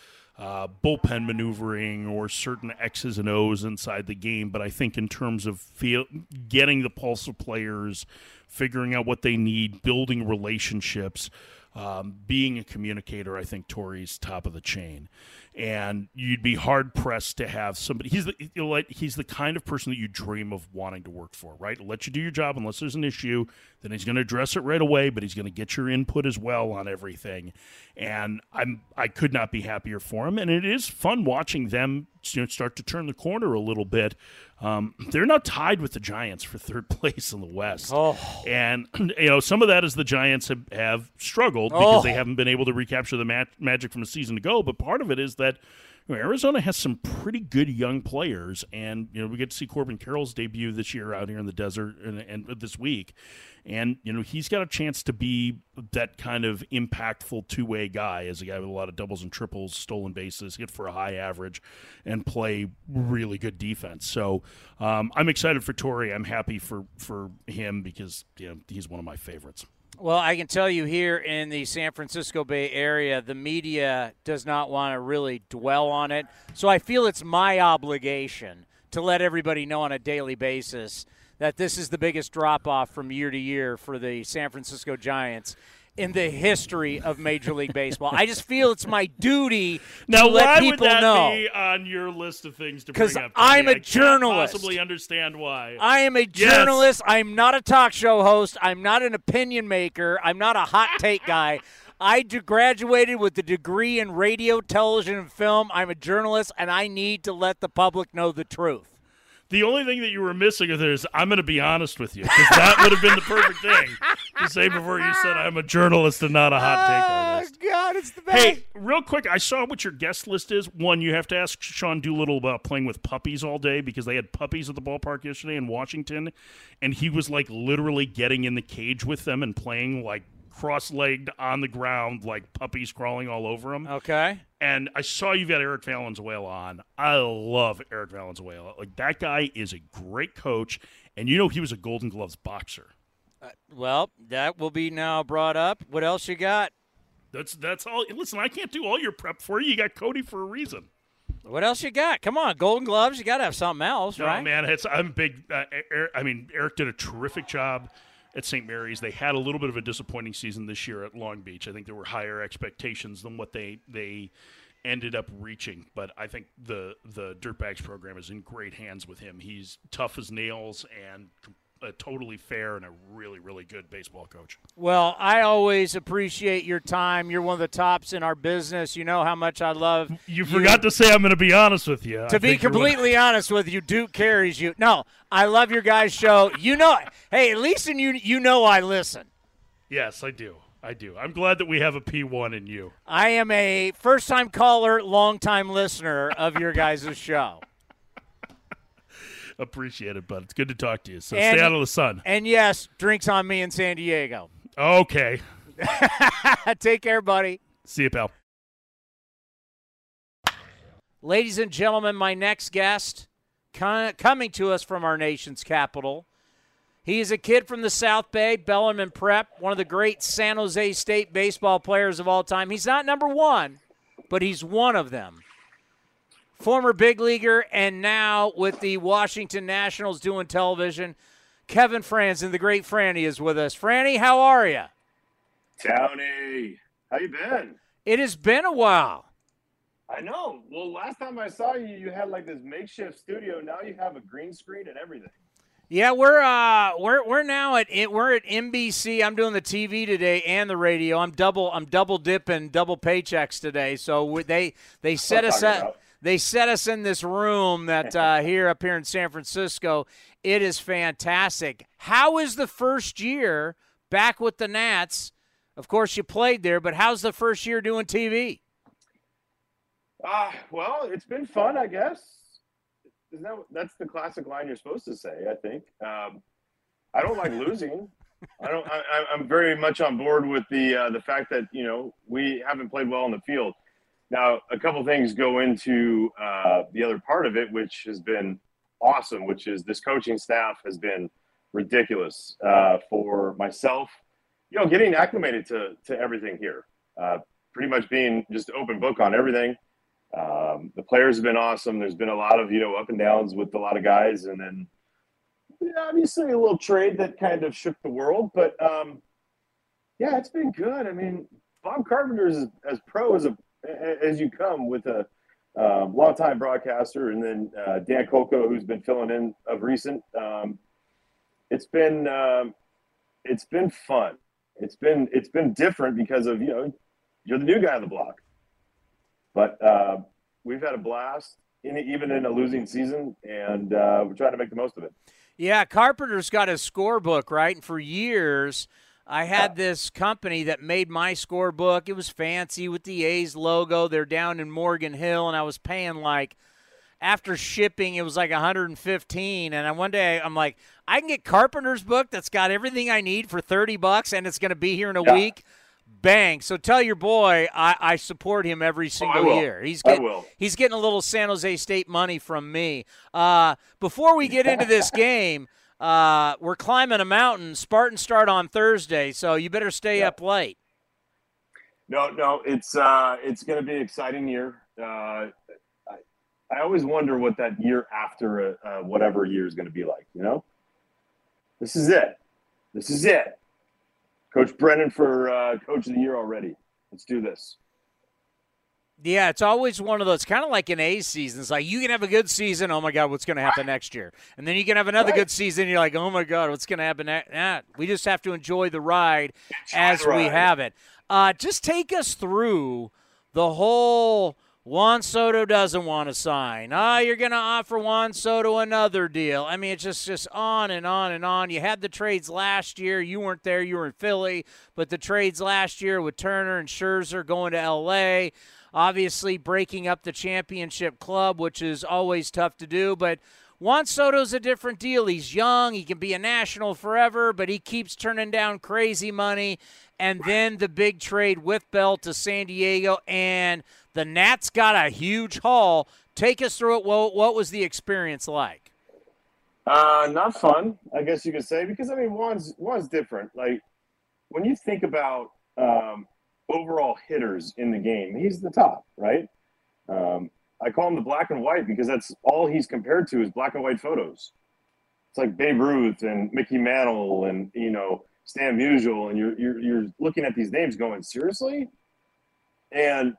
Uh, bullpen maneuvering or certain X's and O's inside the game. But I think in terms of feel, getting the pulse of players, figuring out what they need, building relationships, um, being a communicator, I think Torey's top of the chain. And you'd be hard-pressed to have somebody. He's the, you know, like, he's the kind of person that you dream of wanting to work for, right? He'll let you do your job unless there's an issue. Then he's going to address it right away, but he's going to get your input as well on everything. And I'm I could not be happier for him. And it is fun watching them, you know, start to turn the corner a little bit. Um, they're now tied with the Giants for third place in the West. Oh. And, you know, some of that is the Giants have, have struggled because oh. they haven't been able to recapture the ma- magic from a season ago. But part of it is that you know, Arizona has some pretty good young players, and you know we get to see Corbin Carroll's debut this year out here in the desert and, and this week, and you know he's got a chance to be that kind of impactful two-way guy, as a guy with a lot of doubles and triples, stolen bases, hit for a high average, and play really good defense. So um, I'm excited for Torey. I'm happy for for him because you know, he's one of my favorites. Well, I can tell you here in the San Francisco Bay Area, the media does not want to really dwell on it. So I feel it's my obligation to let everybody know on a daily basis that this is the biggest drop-off from year to year for the San Francisco Giants in the history of Major League Baseball. I just feel it's my duty now, to let people know. Now, why would that be on your list of things to bring up? Because I'm a I journalist. I possibly understand why. I am a journalist. Yes. I'm not a talk show host. I'm not an opinion maker. I'm not a hot take guy. I graduated with a degree in radio, television, and film. I'm a journalist, and I need to let the public know the truth. The only thing that you were missing with it is I'm going to be honest with you, because that would have been the perfect thing to say before you said I'm a journalist and not a hot take artist. Oh, God, it's the best. Hey, real quick, I saw what your guest list is. One, you have to ask Sean Doolittle about playing with puppies all day, because they had puppies at the ballpark yesterday in Washington, and he was, like, literally getting in the cage with them and playing, like, cross-legged on the ground, like puppies crawling all over him. Okay. And I saw you've got Eric Valenzuela on. I love Eric Valenzuela. Like, that guy is a great coach, and you know he was a Golden Gloves boxer. Uh, well, that will be now brought up. What else you got? That's that's all. Listen, I can't do all your prep for you. You got Cody for a reason. What else you got? Come on, Golden Gloves. You got to have something else, no, right? No, man, it's, I'm big. Uh, Eric, I mean, Eric did a terrific job at Saint Mary's. They had a little bit of a disappointing season this year at Long Beach. I think there were higher expectations than what they they ended up reaching. But I think the the Dirtbags program is in great hands with him. He's tough as nails and a totally fair and a really, really good baseball coach. Well, I always appreciate your time. You're one of the tops in our business. You know how much I love you. You forgot to say I'm going to be honest with you. To I be completely honest with you, Duke carries you. No, I love your guys' show. You know, hey, at least in you, you know I listen. Yes, I do. I do. I'm glad that we have a P one in you. I am a first-time caller, long-time listener of your guys' show. Appreciate it, bud. It's good to talk to you. So and, stay out of the sun. And, yes, drinks on me in San Diego. Okay. Take care, buddy. See you, pal. Ladies and gentlemen, my next guest coming to us from our nation's capital. He is a kid from the South Bay, Bellarmine Prep, one of the great San Jose State baseball players of all time. He's not number one, but he's one of them. Former big leaguer and now with the Washington Nationals doing television, Kevin Franzen, the great Franny, is with us. Franny, how are you? Tony, how you been? It has been a while. I know. Well, last time I saw you, you had like this makeshift studio. Now you have a green screen and everything. Yeah, we're uh, we're we're now at we're at N B C. I'm doing the T V today and the radio. I'm double I'm double dipping, double paychecks today. So they they set us up. About. They set us in this room that uh, here up here in San Francisco. It is fantastic. How is the first year back with the Nats? Of course, you played there, but how's the first year doing T V? Ah, uh, well, it's been fun, I guess. Isn't that, that's the classic line you're supposed to say, I think. Um, I don't like losing. I don't. I, I'm very much on board with the uh, the fact that you know we haven't played well on the field. Now, a couple things go into uh, the other part of it, which has been awesome, which is this coaching staff has been ridiculous uh, for myself. You know, getting acclimated to to everything here, uh, pretty much being just open book on everything. Um, the players have been awesome. There's been a lot of, you know, up and downs with a lot of guys. And then, you know, obviously a little trade that kind of shook the world. But, um, yeah, it's been good. I mean, Bob Carpenter is as pro as, a, as you come with a uh, longtime broadcaster. And then uh, Dan Kolko, who's been filling in of recent. Um, it's been um, it's been fun. It's been it's been different because of, you know, you're the new guy on the block. But uh, we've had a blast, in, even in a losing season, and uh, we're trying to make the most of it. Yeah, Carpenter's got his scorebook, right? And for years, I had yeah. this company that made my scorebook. It was fancy with the A's logo. They're down in Morgan Hill, and I was paying like – after shipping, it was like one hundred fifteen, and I, one day I'm like, I can get Carpenter's book that's got everything I need for thirty bucks, and it's going to be here in a yeah. week. Bang. So tell your boy I, I support him every single oh, year. He's getting, I will. He's getting a little San Jose State money from me. Uh, before we get into this game, uh, we're climbing a mountain. Spartans start on Thursday, so you better stay yeah. up late. No, no, it's uh, it's going to be an exciting year. Uh, I, I always wonder what that year after uh, whatever year is going to be like, you know? This is it. This is it. Coach Brennan for uh, Coach of the Year already. Let's do this. Yeah, it's always one of those, kind of like an A's season. It's like you can have a good season, oh, my God, what's going to happen next year? And then you can have another right. good season, you're like, oh, my God, what's going to happen next? Nah, we just have to enjoy the ride enjoy as the ride. we have it. Uh, just take us through the whole Juan Soto doesn't want to sign. Ah, oh, you're going to offer Juan Soto another deal. I mean, it's just, just on and on and on. You had the trades last year. You weren't there. You were in Philly. But the trades last year with Turner and Scherzer going to L A, obviously breaking up the championship club, which is always tough to do. But Juan Soto's a different deal. He's young. He can be a national forever, but he keeps turning down crazy money. And then the big trade with Bell to San Diego, and the Nats got a huge haul. Take us through it. What, what was the experience like? Uh, not fun, I guess you could say, because, I mean, Juan's, Juan's different. Like, when you think about um, overall hitters in the game, he's the top, right? Um, I call him the black and white because that's all he's compared to is black and white photos. It's like Babe Ruth and Mickey Mantle and, you know, Stan Musial, and you're, you're you're looking at these names going, seriously? And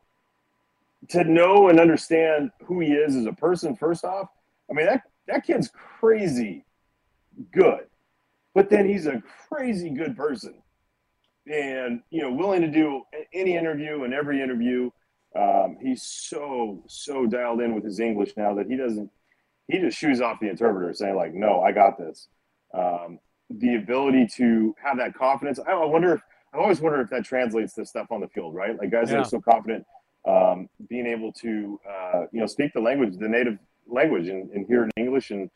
to know and understand who he is as a person, first off, I mean, that, that kid's crazy good. But then he's a crazy good person. And, you know, willing to do any interview and every interview. Um, he's so, so dialed in with his English now that he doesn't – he just shoes off the interpreter saying, like, no, I got this. Um the ability to have that confidence. I wonder if, I always wonder if that translates to stuff on the field, right? Like guys yeah. that are so confident, um, being able to, uh, you know, speak the language, the native language and, and hear it in English. And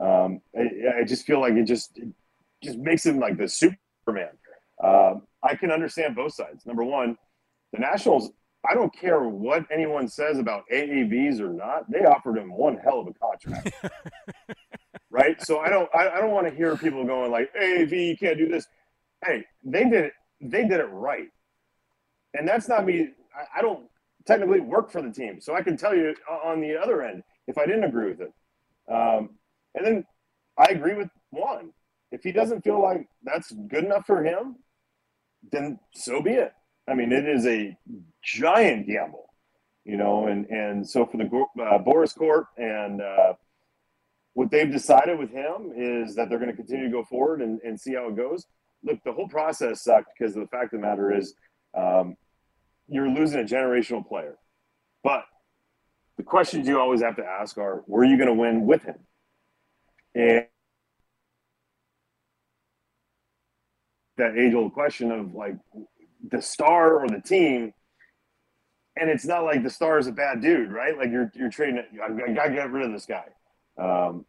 Um, I, I just feel like it just it just makes him like the Superman. Um, I can understand both sides. Number one, the Nationals, I don't care what anyone says about A A Vs or not. They offered him one hell of a contract, right? So I don't, I, I don't want to hear people going like, A A V, you can't do this. Hey, they did it. They did it right. And that's not me. I, I don't technically work for the team. So I can tell you on the other end, if I didn't agree with it. Um, and then I agree with Juan. If he doesn't feel like that's good enough for him, then so be it. I mean, it is a giant gamble, you know, and, and so for the uh, Boris Court and uh, what they've decided with him is that they're going to continue to go forward and, and see how it goes. Look, the whole process sucked because the fact of the matter is um, you're losing a generational player. But the questions you always have to ask are, were you going to win with him? And that age-old question of, like, the star or the team, and it's not like the star is a bad dude, right? Like you're you're trading it. I gotta get rid of this guy. Um,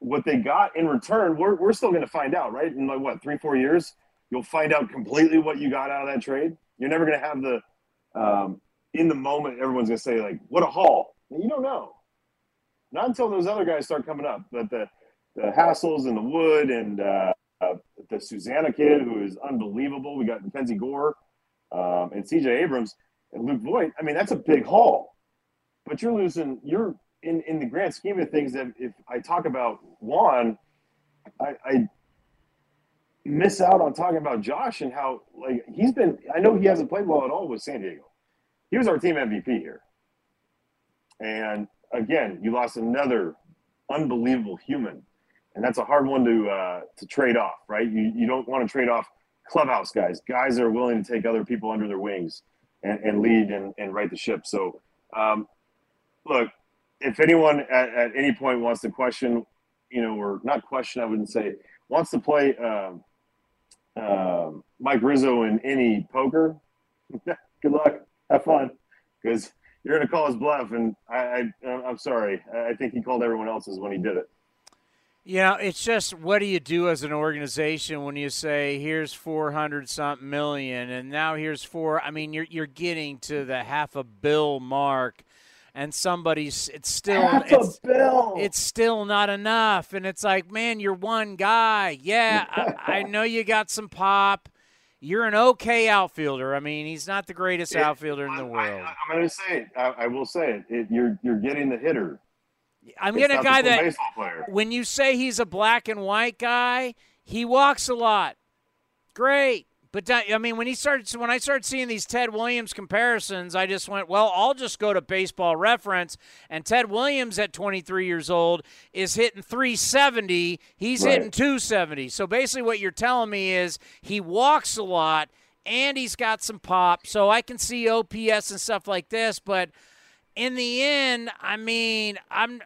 what they got in return, we're we're still going to find out, right? In like what three four years, you'll find out completely what you got out of that trade. You're never going to have the um, in the moment. Everyone's going to say like, "What a haul!" And you don't know. Not until those other guys start coming up, but the the Hassels and the Wood and. Uh, Uh, the Susanna kid, who is unbelievable. We got Mackenzie Gore um, and C J Abrams and Luke Voigt. I mean, that's a big haul. But you're losing – you're in, in the grand scheme of things that if I talk about Juan, I, I miss out on talking about Josh and how, like, he's been – I know he hasn't played well at all with San Diego. He was our team M V P here. And, again, you lost another unbelievable human. And that's a hard one to uh, to trade off, right? You you don't want to trade off clubhouse guys. Guys that are willing to take other people under their wings and, and lead and, and right the ship. So, um, look, if anyone at, at any point wants to question, you know, or not question, I wouldn't say, wants to play um, uh, Mike Rizzo in any poker, good luck. Have fun. Because you're going to call his bluff. And I, I, I'm sorry. I think he called everyone else's when he did it. You know, it's just what do you do as an organization when you say here's four hundred something million and now here's four. I mean, you're you're getting to the half a bill mark, and somebody's it's still half it's, a bill. It's still not enough, and it's like, man, you're one guy. Yeah, I, I know you got some pop. You're an okay outfielder. I mean, he's not the greatest it, outfielder in I, the world. I, I, I'm going to say it. I, I will say it. it. You're you're getting the hitter. I'm getting a guy that when you say he's a black and white guy, he walks a lot. Great. But, I mean, when he starts, when I started seeing these Ted Williams comparisons, I just went, well, I'll just go to Baseball Reference. And Ted Williams at twenty-three years old is hitting three seventy. He's right. Hitting two seventy. So basically what you're telling me is he walks a lot and he's got some pop. So I can see O P S and stuff like this, but – in the end, I mean, I'm.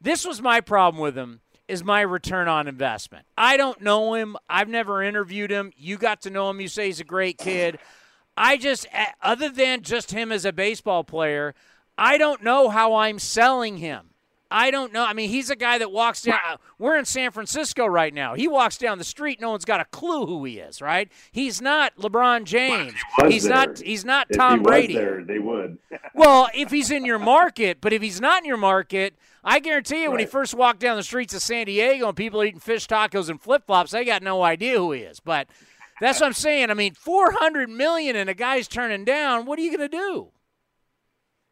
This was my problem with him, is my return on investment. I don't know him. I've never interviewed him. You got to know him. You say he's a great kid. I just, other than just him as a baseball player, I don't know how I'm selling him. I don't know. I mean, he's a guy that walks down. We're in San Francisco right now. He walks down the street. No one's got a clue who he is, right? He's not LeBron James. Well, he he's there. not. He's not if Tom he Brady. Was there, they would. Well, if he's in your market, but if he's not in your market, I guarantee you, right. When he first walked down the streets of San Diego and people are eating fish tacos and flip flops, they got no idea who he is. But that's what I'm saying. I mean, four hundred million dollars and a guy's turning down. What are you going to do?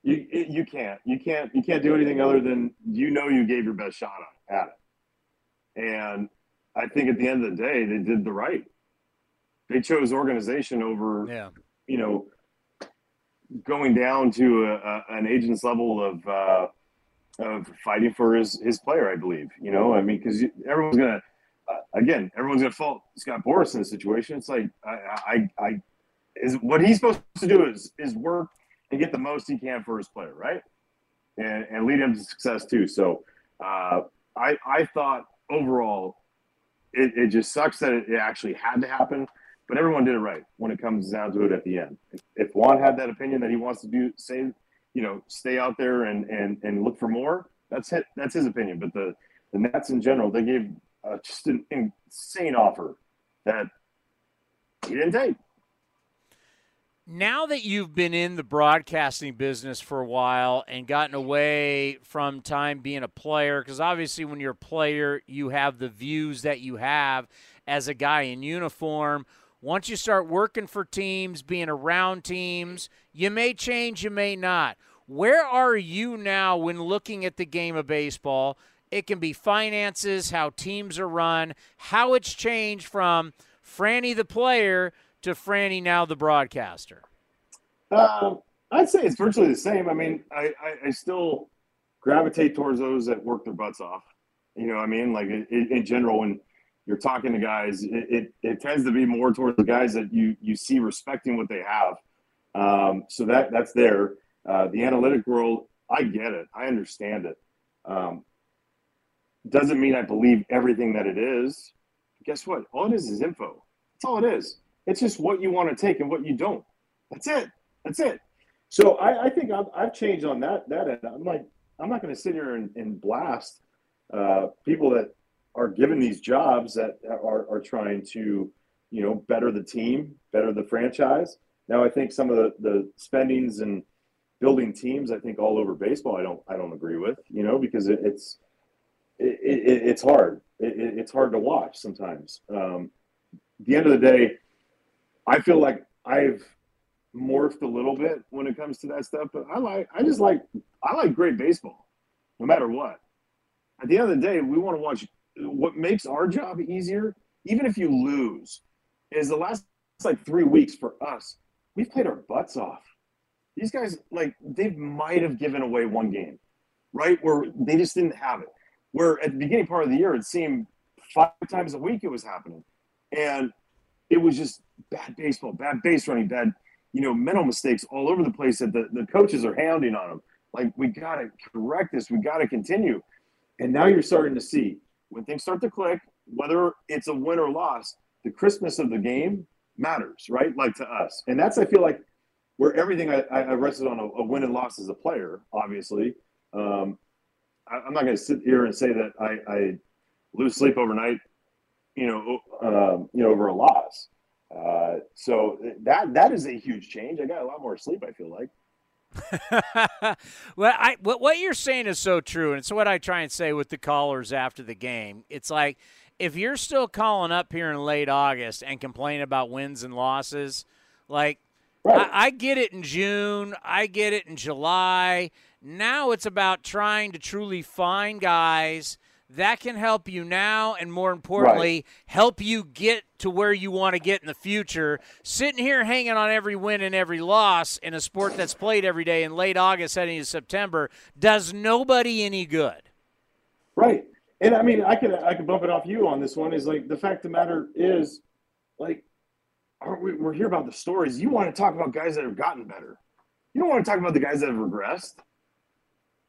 You you can't you can't you can't do anything other than you know you gave your best shot at it, and I think at the end of the day they did the right. They chose organization over, yeah. You know, going down to a, a, an agent's level of uh, of fighting for his his player. I believe you know I mean because everyone's gonna uh, again everyone's gonna fault Scott Boras in the situation. It's like I I, I is what he's supposed to do is is work. And get the most he can for his player, right? And and lead him to success too. So uh, I I thought overall it, it just sucks that it, it actually had to happen, but everyone did it right when it comes down to it at the end. If, if Juan had that opinion that he wants to do, say, you know, stay out there and and and look for more, that's his, that's his opinion. But the the Nats in general, they gave uh, just an insane offer that he didn't take. Now that you've been in the broadcasting business for a while and gotten away from time being a player, because obviously when you're a player, you have the views that you have as a guy in uniform. Once you start working for teams, being around teams, you may change, you may not. Where are you now when looking at the game of baseball? It can be finances, how teams are run, how it's changed from Franny the player to Franny now the broadcaster. Uh, I'd say it's virtually the same. I mean, I, I, I still gravitate towards those that work their butts off. You know what I mean? Like, in, in general, when you're talking to guys, it, it, it tends to be more towards the guys that you, you see respecting what they have. Um, so that that's there. Uh, the analytic world, I get it. I understand it. Um, doesn't mean I believe everything that it is. Guess what? All it is is info. That's all it is. It's just what you want to take and what you don't. That's it. That's it. So I, I think I've, I've changed on that that end. I'm like, I'm not going to sit here and, and blast uh, people that are given these jobs that are, are trying to, you know, better the team, better the franchise. Now I think some of the, the spendings and building teams, I think all over baseball, I don't I don't agree with, you know, because it, it's it, it, it's hard. It, it, it's hard to watch sometimes. Um, at the end of the day, I feel like I've morphed a little bit when it comes to that stuff, but I like, I just like, I like great baseball no matter what. At the end of the day, we want to watch. What makes our job easier, even if you lose, is the last like three weeks for us, we've played our butts off. These guys, like, they might have given away one game, right? Where they just didn't have it. Where at the beginning part of the year, it seemed five times a week it was happening. And it was just bad baseball, bad base running, bad, you know, mental mistakes all over the place that the, the coaches are hounding on them. Like, we got to correct this. We got to continue. And now you're starting to see when things start to click, whether it's a win or loss, the crispness of the game matters, right? Like, to us. And that's, I feel like, where everything I, I rested on a, a win and loss as a player, obviously. Um, I, I'm not going to sit here and say that I, I lose sleep overnight, you know, um, you know, over a loss. Uh, so that that is a huge change. I got a lot more sleep, I feel like. Well, I, what, what you're saying is so true, and it's what I try and say with the callers after the game. It's like, if you're still calling up here in late August and complaining about wins and losses, like, right. I, I get it in June. I get it in July. Now it's about trying to truly find guys that can help you now and, more importantly, right, help you get to where you want to get in the future. Sitting here hanging on every win and every loss in a sport that's played every day in late August heading into September does nobody any good. Right. And, I mean, I could, I could bump it off you on this one. Is, like, the fact of the matter is, like, aren't we, we're here about the stories. You want to talk about guys that have gotten better. You don't want to talk about the guys that have regressed.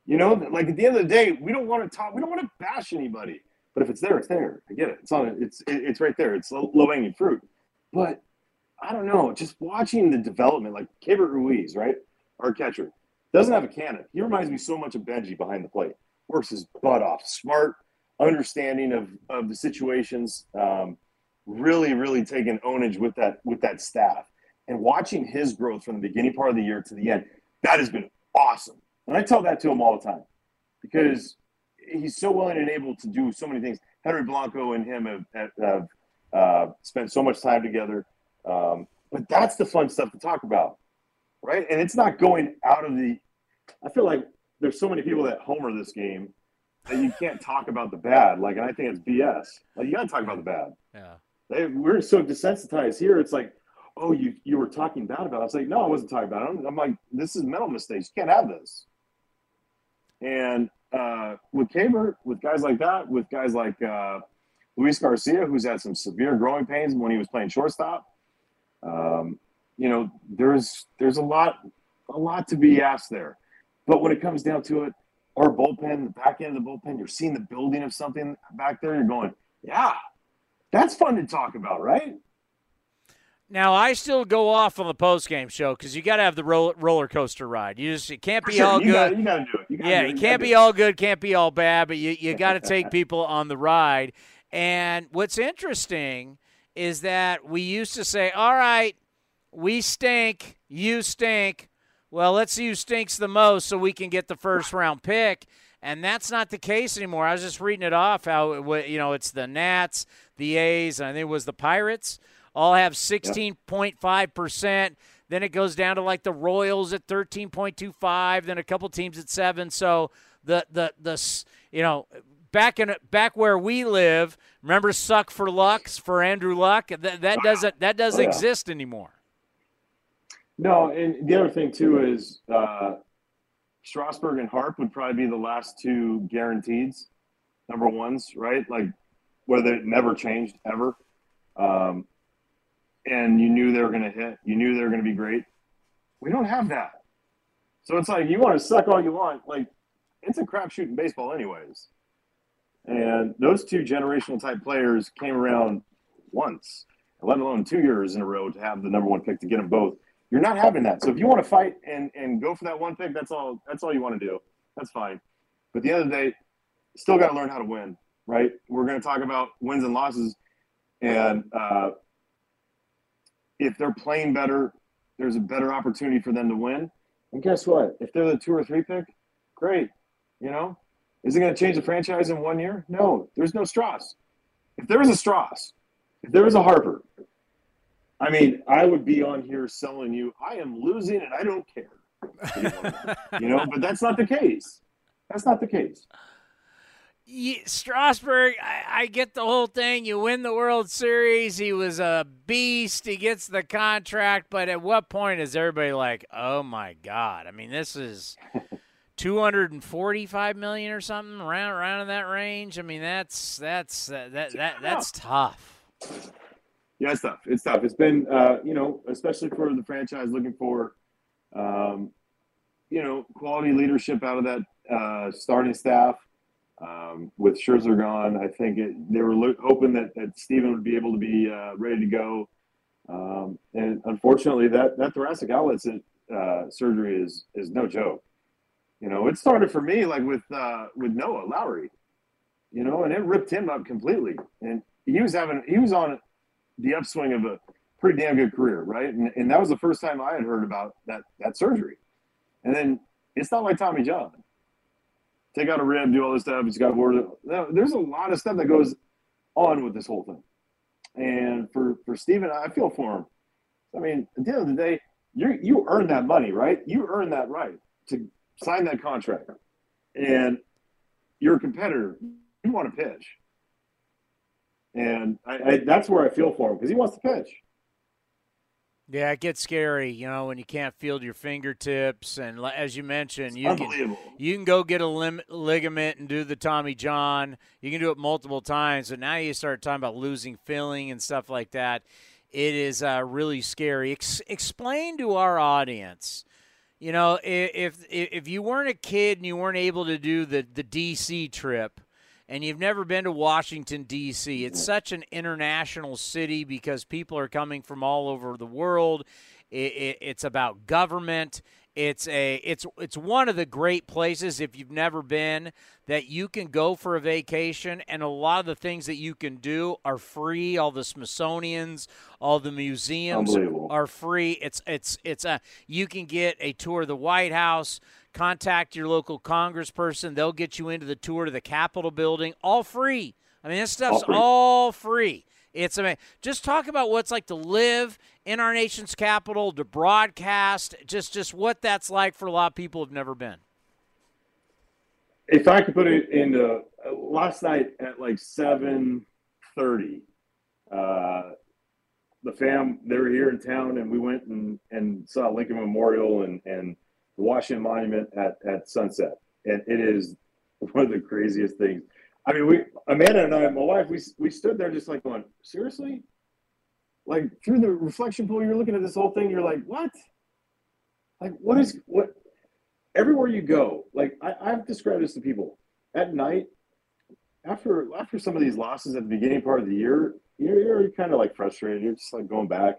You know, like, at the end of the day, we don't want to talk. We don't want to bash anybody. But if it's there, it's there. I get it. It's on. It's it's right there. It's low hanging fruit. But I don't know. Just watching the development, like Keibert Ruiz, right, our catcher, doesn't have a cannon. He reminds me so much of Benji behind the plate. Works his butt off. Smart, understanding of of the situations. Um, really, really taking ownage with that with that staff, and watching his growth from the beginning part of the year to the end, that has been awesome. And I tell that to him all the time because he's so willing and able to do so many things. Henry Blanco and him have, have uh, spent so much time together. Um, but that's the fun stuff to talk about, right? And it's not going out of the – I feel like there's so many people that homer this game that you can't talk about the bad. Like, and I think it's B S. Like, you got to talk about the bad. Yeah. They, we're so desensitized here. It's like, oh, you you were talking bad about it. I was like, no, I wasn't talking about it. I'm, I'm like, this is mental mistakes. You can't have this. And uh, with Keibert, with guys like that, with guys like uh, Luis Garcia, who's had some severe growing pains when he was playing shortstop, um, you know, there's there's a lot a lot to be asked there. But when it comes down to it, our bullpen, the back end of the bullpen, you're seeing the building of something back there. You're going, yeah, that's fun to talk about, right? Now, I still go off on the post-game show because you got to have the ro- roller coaster ride. You just it can't be sure, all you good. Gotta, you got to do it. You gotta yeah, do it. You can't gotta be all good, can't be all bad, but you, you got to take people on the ride. And what's interesting is that we used to say, all right, we stink, you stink. Well, let's see who stinks the most so we can get the first-round pick. And that's not the case anymore. I was just reading it off how, it, you know, it's the Nats, the A's, and I think it was the Pirates, all have sixteen point five percent. Then it goes down to, like, the Royals at thirteen point two five, then a couple teams at seven. So the, the, the you know, back in back where we live, remember Suck for Lucks for Andrew Luck? That, that doesn't, that doesn't oh, yeah. exist anymore. No, and the other thing, too, is uh, Strasburg and Harp would probably be the last two guaranteed number ones, right? Like, whether it never changed ever. Um, and you knew they were going to hit. You knew they were going to be great. We don't have that. So it's like, you want to suck all you want. Like, it's a crapshoot in baseball anyways. And those two generational-type players came around once, let alone two years in a row to have the number one pick to get them both. You're not having that. So if you want to fight and, and go for that one pick, that's all that's all you want to do. That's fine. But at the end of the day, still got to learn how to win, right? We're going to talk about wins and losses. And uh, if they're playing better, there's a better opportunity for them to win. And guess what? If they're the two or three pick, great. You know, is it going to change the franchise in one year? No, there's no Strauss. If there was a Strauss, if there was a Harper, I mean, I would be on here selling you, I am losing and I don't care. You know, but that's not the case. That's not the case. Yeah, Strasburg, I, I get the whole thing. You win the World Series. He was a beast. He gets the contract. But at what point is everybody like, oh, my God. I mean, this is two hundred forty-five million dollars or something, around, around in that range. I mean, that's that's that, that, that that's tough. Yeah, it's tough. It's tough. It's been, uh, you know, especially for the franchise looking for, um, you know, quality leadership out of that uh, starting staff. Um, with Scherzer gone, I think it, they were lo- hoping that, that Steven would be able to be uh, ready to go. Um, and unfortunately, that, that thoracic outlet uh, surgery is is no joke. You know, it started for me like with uh, with Noah Lowry, you know, and it ripped him up completely. And he was having he was on the upswing of a pretty damn good career, right? And, and that was the first time I had heard about that that surgery. And then it's not like Tommy John. Take out a rib, do all this stuff. It's got word. There's a lot of stuff that goes on with this whole thing. And for, for Steven, I feel for him. I mean, at the end of the day, you you earned that money, right? You earned that right to sign that contract. And you're a competitor. You want to pitch. And I, I, that's where I feel for him because he wants to pitch. Yeah, it gets scary, you know, when you can't feel your fingertips. And as you mentioned, you can, you can go get a lim- ligament and do the Tommy John. You can do it multiple times. But now you start talking about losing feeling and stuff like that. It is uh, really scary. Ex- explain to our audience, you know, if, if if you weren't a kid and you weren't able to do the, the D C trip, and you've never been to Washington, D C, it's such an international city because people are coming from all over the world. It, it, it's about government. It's a it's it's one of the great places, if you've never been, that you can go for a vacation, and a lot of the things that you can do are free. All the Smithsonian's, all the museums are free. It's it's it's a you can get a tour of the White House. Contact your local congressperson. They'll get you into the tour to the Capitol building, all free. I mean, this stuff's all free. All free. It's amazing. Just talk about what it's like to live in our nation's capital, to broadcast, just, just what that's like for a lot of people who've never been. If I could put it into uh, last night at like seven thirty, uh, the fam, they were here in town, and we went and, and saw Lincoln Memorial and, and the Washington Monument at, at sunset. And it is one of the craziest things. I mean, we, Amanda and I, my wife, we we stood there just like going, seriously? Like through the reflection pool, you're looking at this whole thing. You're like, what? Like, what is, what? Everywhere you go, like I, I've described this to people at night, after, after some of these losses at the beginning part of the year, you're, you're kind of like frustrated. You're just like going back.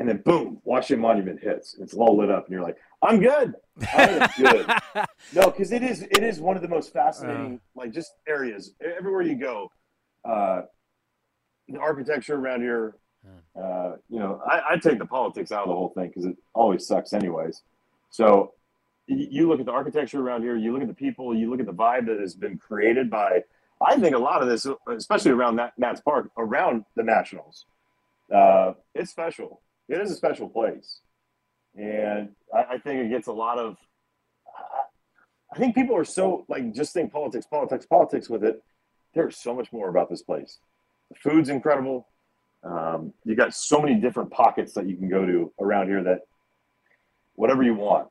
and then boom, Washington Monument hits. It's all lit up, and you're like, I'm good. I am good. No, because it is it is one of the most fascinating, uh, like, just areas. Everywhere you go, uh, the architecture around here, uh, you know, I, I take the politics out of the whole thing because it always sucks anyways. So you look at the architecture around here, you look at the people, you look at the vibe that has been created by, I think a lot of this, especially around that Nats Park, around the Nationals. Uh, it's special. It is a special place. And I, I think it gets a lot of, uh, I think people are so, like, just think politics, politics, politics with it. There's so much more about this place. The food's incredible. Um, you got so many different pockets that you can go to around here that whatever you want.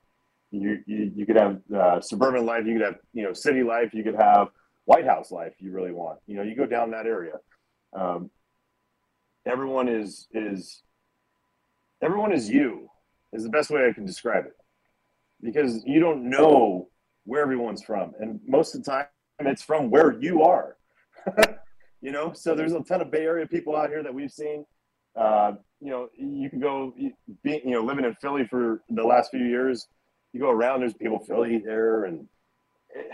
You, you, you could have uh, suburban life, you could have, you know, city life, you could have White House life you really want. You know, you go down that area. Um, everyone is, is, everyone is you is the best way I can describe it, because you don't know where everyone's from. And most of the time it's from where you are, you know? So there's a ton of Bay Area people out here that we've seen. Uh, you know, you can go be, you know, living in Philly for the last few years, you go around, there's people Philly there, and it,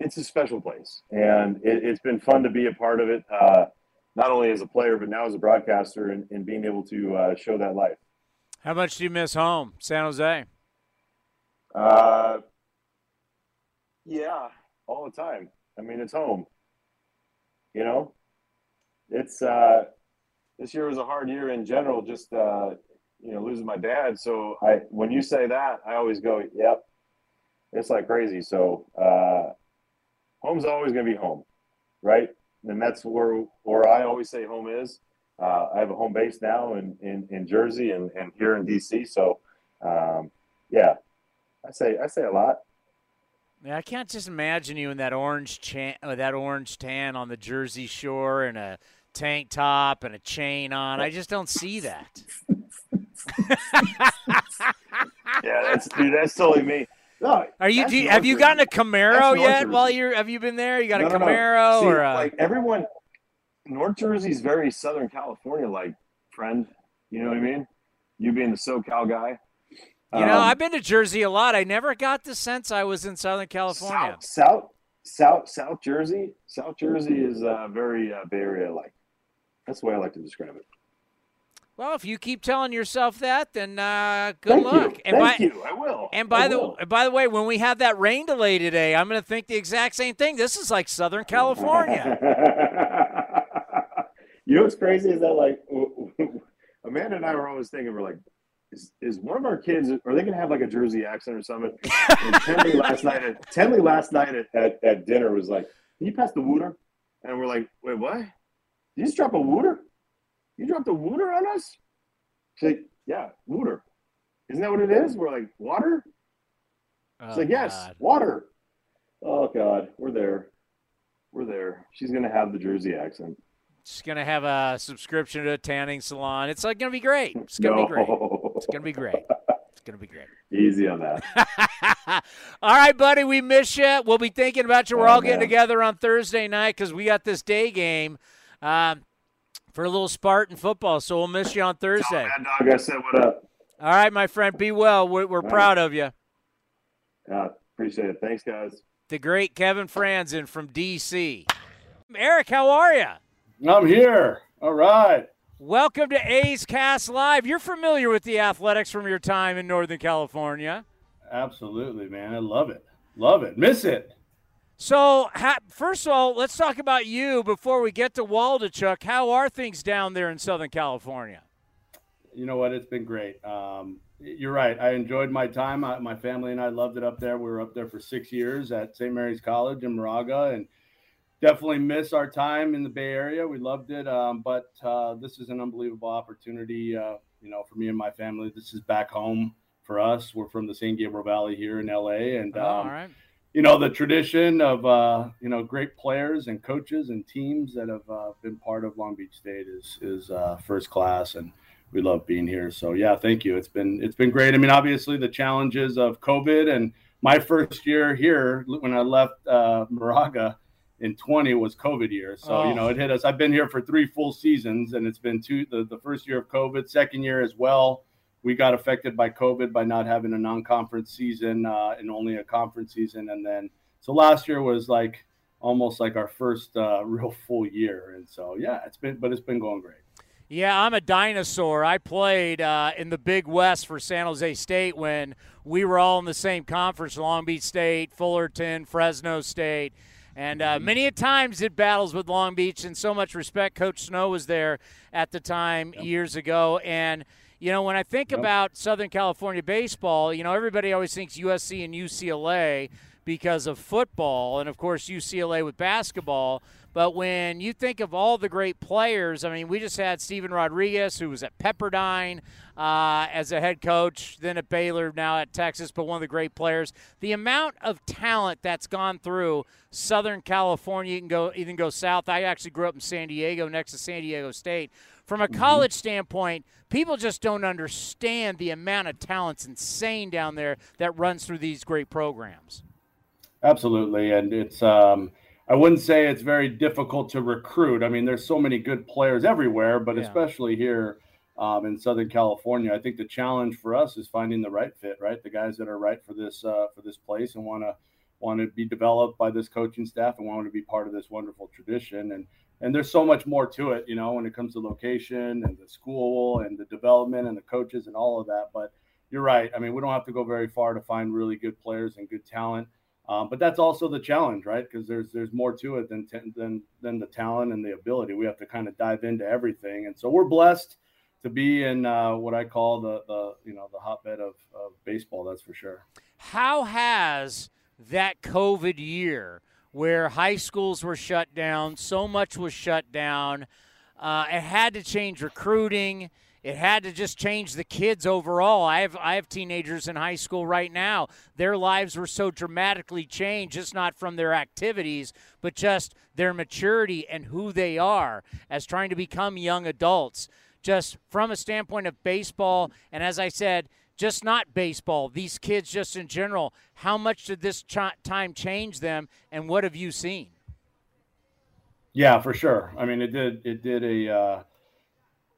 it's a special place. And it, it's been fun to be a part of it. Uh, not only as a player, but now as a broadcaster, and, and being able to uh, show that life. How much do you miss home, San Jose? Uh, yeah, all the time. I mean, it's home. You know, it's uh, this year was a hard year in general, just, uh, you know, losing my dad. So I, when you say that, I always go, yep, it's like crazy. So uh, home's always going to be home, right? And that's where, where I always say home is. Uh, I have a home base now in, in, in Jersey and, and here in D C. So, um, yeah, I say I say a lot. Man, I can't just imagine you in that orange cha- or that orange tan on the Jersey Shore and a tank top and a chain on. I just don't see that. Yeah, that's dude. That's totally me. No, are you? Do you have you gotten a Camaro yet? While you're, have you been there? You got no, a Camaro no, no. See, or a... like everyone? North Jersey's very Southern California like, friend. You know what I mean? You being the SoCal guy. You um, know, I've been to Jersey a lot. I never got the sense I was in Southern California. South, South, South, South Jersey. South Jersey is uh, very uh, Bay Area like. That's the way I like to describe it. Well, if you keep telling yourself that, then uh, good Thank luck. You. And Thank by, you. I will. And by I the will. by the way, when we have that rain delay today, I'm going to think the exact same thing. This is like Southern California. You know what's crazy is that, like, Amanda and I were always thinking, we're like, is is one of our kids, are they going to have like a Jersey accent or something? And Tenley last night at Tenley last night at, at, at dinner was like, can you pass the water? And we're like, wait, what? Did you just drop a water? You dropped a water on us? She's like, yeah, water. Isn't that what it is? We're like, water? She's oh, like, yes, God. Water. Oh, God, we're there. We're there. She's going to have the Jersey accent. She's going to have a subscription to a tanning salon. It's like going to be great. It's going to no. be great. It's going to be great. It's going to be great. Easy on that. All right, buddy, we miss you. We'll be thinking about you. We're oh, all man. getting together on Thursday night because we got this day game. Um, For a little Spartan football, so we'll miss you on Thursday. Mad Dog, I said what up. All right, my friend, be well. We're, we're proud right. of you. Yeah, appreciate it. Thanks, guys. The great Kevin Franzen from D C Eric, how are you? I'm here. All right. Welcome to A's Cast Live. You're familiar with the Athletics from your time in Northern California. Absolutely, man. I love it. Love it. Miss it. So, first of all, let's talk about you before we get to Waldachuk. How are things down there in Southern California? You know what? It's been great. Um, you're right. I enjoyed my time. I, my family and I loved it up there. We were up there for six years at Saint Mary's College in Moraga, and definitely miss our time in the Bay Area. We loved it, um, but uh, this is an unbelievable opportunity, uh, you know, for me and my family. This is back home for us. We're from the San Gabriel Valley here in L A, and um, oh, all right. You know, the tradition of, uh, you know, great players and coaches and teams that have uh, been part of Long Beach State is is uh, first class, and we love being here. So, yeah, thank you. It's been it's been great. I mean, obviously, the challenges of COVID and my first year here when I left uh, Moraga in twenty was COVID year. So, oh. you know, it hit us. I've been here for three full seasons, and it's been two, the, the first year of COVID, second year as well. We got affected by COVID by not having a non-conference season uh, and only a conference season. And then, so last year was like almost like our first uh, real full year. And so, yeah, it's been, but it's been going great. Yeah, I'm a dinosaur. I played uh, in the Big West for San Jose State when we were all in the same conference, Long Beach State, Fullerton, Fresno State. And uh, many a times did battles with Long Beach, and so much respect. Coach Snow was there at the time yep. years ago. And, you know, when I think yep. about Southern California baseball, you know, everybody always thinks U S C and U C L A because of football and, of course, U C L A with basketball. But when you think of all the great players, I mean, we just had Steven Rodriguez, who was at Pepperdine uh, as a head coach, then at Baylor, now at Texas, but one of the great players. The amount of talent that's gone through Southern California, you can go, you can go south. I actually grew up in San Diego, next to San Diego State. From a college mm-hmm. standpoint, people just don't understand the amount of talent's insane down there that runs through these great programs. Absolutely, and it's um, – I wouldn't say it's very difficult to recruit. I mean, there's so many good players everywhere, but yeah. especially here um, in Southern California, I think the challenge for us is finding the right fit, right? The guys that are right for this uh, for this place and want to want to be developed by this coaching staff and want to be part of this wonderful tradition. And and there's so much more to it, you know, when it comes to location and the school and the development and the coaches and all of that. But you're right. I mean, we don't have to go very far to find really good players and good talent. Um, but that's also the challenge, right? Because there's there's more to it than, t- than than the talent and the ability. We have to kind of dive into everything, and so we're blessed to be in uh, what I call the the you know the hotbed of, of baseball. That's for sure. How has that COVID year, where high schools were shut down, so much was shut down, uh, it had to change recruiting. It had to just change the kids overall. I have I have teenagers in high school right now. Their lives were so dramatically changed, just not from their activities, but just their maturity and who they are as trying to become young adults. Just from a standpoint of baseball, and as I said, just not baseball, these kids just in general, how much did this ch- time change them, and what have you seen? Yeah, for sure. I mean, it did, it did a uh... –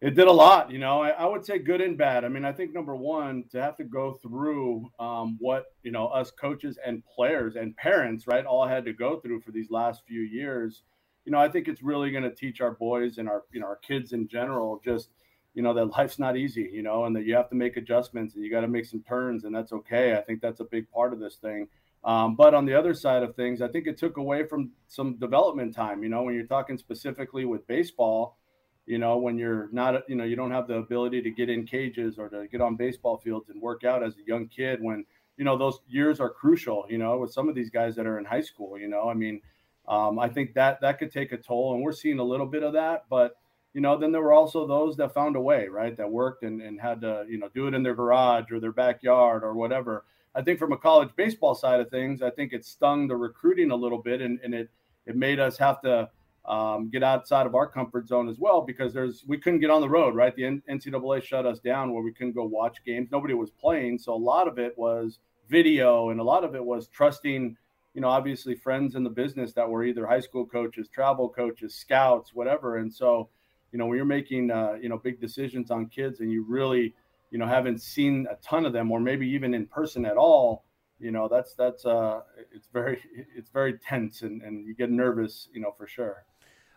It did a lot, you know, I, I would say good and bad. I mean, I think number one, to have to go through um, what, you know, us coaches and players and parents, right, all had to go through for these last few years, you know, I think it's really going to teach our boys and our, you know, our kids in general, just, you know, that life's not easy, you know, and that you have to make adjustments and you got to make some turns, and that's okay. I think that's a big part of this thing. Um, but on the other side of things, I think it took away from some development time, you know, when you're talking specifically with baseball. You know, when you're not, you know, you don't have the ability to get in cages or to get on baseball fields and work out as a young kid when, you know, those years are crucial, you know, with some of these guys that are in high school, you know, I mean, um, I think that that could take a toll, and we're seeing a little bit of that. But, you know, then there were also those that found a way, right, that worked and, and had to, you know, do it in their garage or their backyard or whatever. I think from a college baseball side of things, I think it stung the recruiting a little bit, and, and it it made us have to Um, get outside of our comfort zone as well, because there's we couldn't get on the road, right? The N C double A shut us down where we couldn't go watch games. Nobody was playing. So a lot of it was video, and a lot of it was trusting, you know, obviously friends in the business that were either high school coaches, travel coaches, scouts, whatever. And so, you know, when you're making, uh, you know, big decisions on kids and you really, you know, haven't seen a ton of them or maybe even in person at all, you know, that's, that's, uh, it's very, it's very tense, and, and you get nervous, you know, for sure.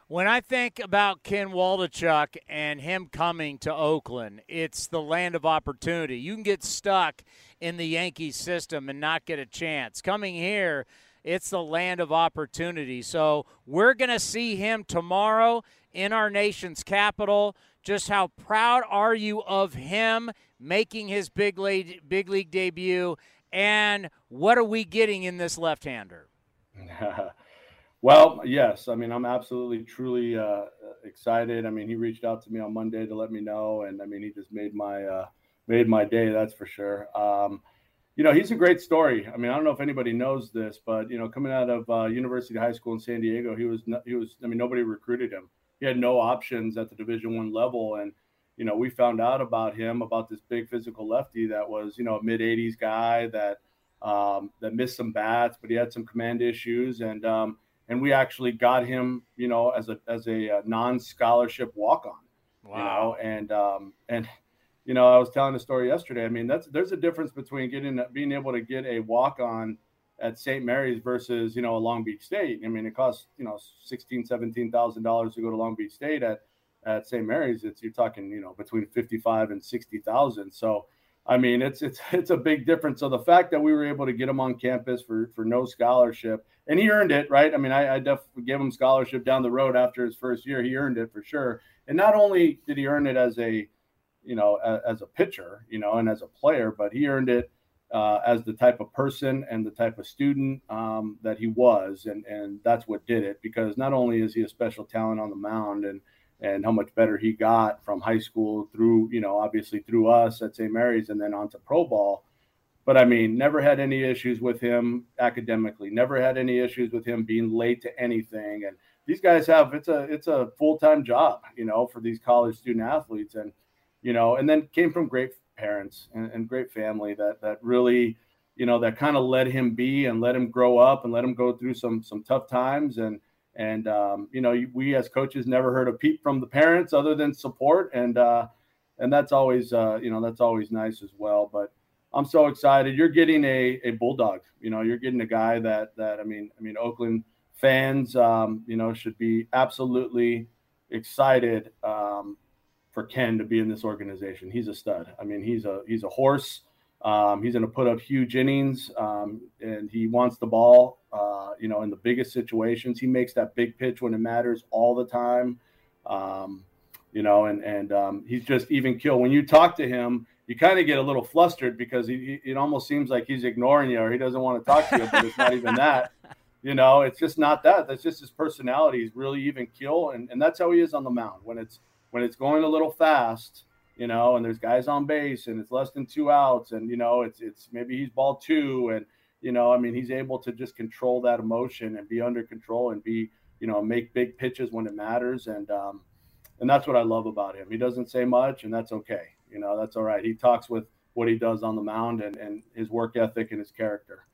When I think about Ken Waldachuk and him coming to Oakland, it's the land of opportunity. You can get stuck in the Yankee system and not get a chance. Coming here, it's the land of opportunity. So we're going to see him tomorrow in our nation's capital. Just how proud are you of him making his big league, big league debut, and what are we getting in this left-hander? Well, yes. I mean, I'm absolutely, truly uh, excited. I mean, he reached out to me on Monday to let me know, and I mean, he just made my uh, made my day. That's for sure. Um, you know, he's a great story. I mean, I don't know if anybody knows this, but you know, coming out of uh, University High School in San Diego, he was he was. I mean, nobody recruited him. He had no options at the Division One level, and you know, we found out about him about this big physical lefty that was, you know, a mid eighties guy that um, that missed some bats, but he had some command issues, and um, and we actually got him, you know, as a as a non-scholarship walk-on. Wow. You know, and um, and you know, I was telling a story yesterday. I mean, that's there's a difference between getting being able to get a walk-on at Saint Mary's versus, you know, a Long Beach State. I mean, it costs, you know, sixteen, seventeen thousand dollars to go to Long Beach State. At at Saint Mary's, it's you're talking, you know, between fifty-five and sixty thousand. So, I mean, it's it's it's a big difference. So the fact that we were able to get him on campus for for no scholarship, and he earned it, right? I mean, I, I definitely gave him scholarship down the road after his first year. He earned it for sure. And not only did he earn it as a, you know, a, as a pitcher, you know, and as a player, but he earned it uh, as the type of person and the type of student um, that he was, and and that's what did it. Because not only is he a special talent on the mound, and and how much better he got from high school through, you know, obviously through us at Saint Mary's and then on to pro ball. But, I mean, never had any issues with him academically, never had any issues with him being late to anything. And these guys have, it's a it's a full-time job, you know, for these college student athletes. And, you know, and then came from great parents and, and great family that that really, you know, that kind of let him be and let him grow up and let him go through some some tough times. And, And, um, you know, we as coaches never heard a peep from the parents other than support. And uh, and that's always, uh, you know, that's always nice as well. But I'm so excited. You're getting a, a bulldog. You know, you're getting a guy that, that I mean, I mean, Oakland fans, um, you know, should be absolutely excited um, for Ken to be in this organization. He's a stud. I mean, he's a he's a horse. Um, he's going to put up huge innings, um, and he wants the ball, uh, you know, in the biggest situations. He makes that big pitch when it matters all the time, um, you know, and, and um, he's just even keel. When you talk to him, you kind of get a little flustered because he, he, it almost seems like he's ignoring you or he doesn't want to talk to you, but it's not even that. You know, it's just not that. That's just his personality. He's really even keel, and, and that's how he is on the mound. When it's when it's going a little fast, you know, and there's guys on base and it's less than two outs and, you know, it's, it's maybe he's ball two and, you know, I mean, he's able to just control that emotion and be under control and be, you know, make big pitches when it matters. And, um, and that's what I love about him. He doesn't say much, and that's okay. You know, that's all right. He talks with what he does on the mound and, and his work ethic and his character.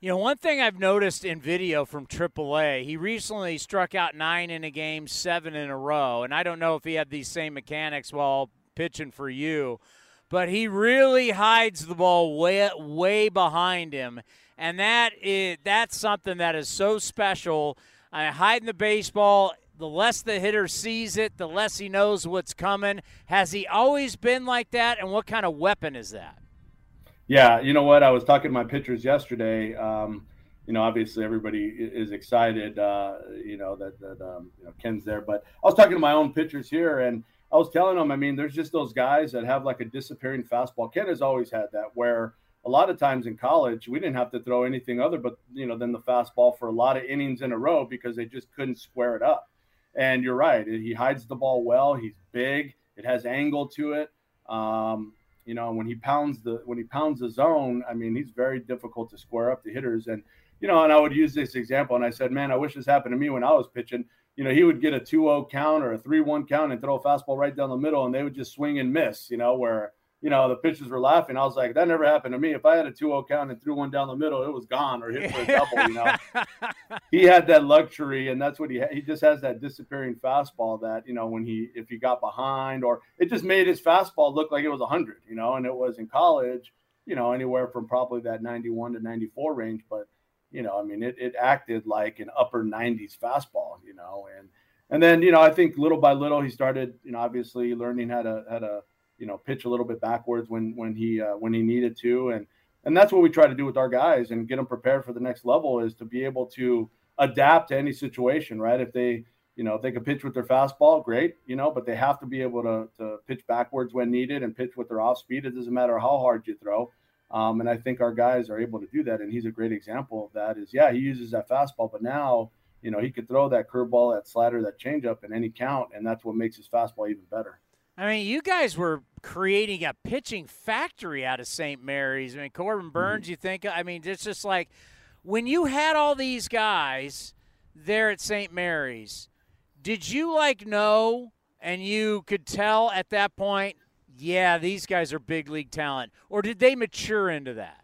You know, one thing I've noticed in video from triple A, he recently struck out nine in a game, seven in a row. And I don't know if he had these same mechanics while pitching for you, but he really hides the ball way way behind him, and that is that's something that is so special. I hiding the baseball, the less the hitter sees it, the less he knows what's coming. Has he always been like that, and what kind of weapon is that? Yeah, you know what, I was talking to my pitchers yesterday. um You know, obviously everybody is excited, uh, you know, that, that um, you know, Ken's there. But I was talking to my own pitchers here, and I was telling them, I mean, there's just those guys that have like a disappearing fastball. Ken has always had that, where a lot of times in college we didn't have to throw anything other but, you know, than the fastball for a lot of innings in a row because they just couldn't square it up. And you're right. He hides the ball well. He's big. It has angle to it. Um, you know, when he pounds the when he pounds the zone, I mean, he's very difficult to square up to hitters. And you know, and I would use this example, and I said, man, I wish this happened to me when I was pitching. You know, he would get a two oh count or a three one count and throw a fastball right down the middle, and they would just swing and miss, you know, where, you know, the pitchers were laughing. I was like, that never happened to me. If I had a two oh count and threw one down the middle, it was gone or hit for a double, you know. He had that luxury, and that's what he had. He just has that disappearing fastball that, you know, when he – if he got behind, or it just made his fastball look like it was one hundred, you know, and it was in college, you know, anywhere from probably that ninety-one to ninety-four range, but – you know, I mean, it it acted like an upper nineties fastball, you know, and and then, you know, I think little by little he started, you know, obviously learning how to how to, you know, pitch a little bit backwards when when he uh, when he needed to. And and that's what we try to do with our guys and get them prepared for the next level, is to be able to adapt to any situation. Right. If they, you know, if they can pitch with their fastball, great, you know, but they have to be able to, to pitch backwards when needed and pitch with their off speed. It doesn't matter how hard you throw. Um, and I think our guys are able to do that. And he's a great example of that. Is, yeah, he uses that fastball, but now, you know, he could throw that curveball, that slider, that changeup in any count. And that's what makes his fastball even better. I mean, you guys were creating a pitching factory out of Saint Mary's. I mean, Corbin Burns, mm-hmm. you think, I mean, it's just like when you had all these guys there at Saint Mary's, did you like know, and you could tell at that point, yeah, these guys are big league talent, or did they mature into that?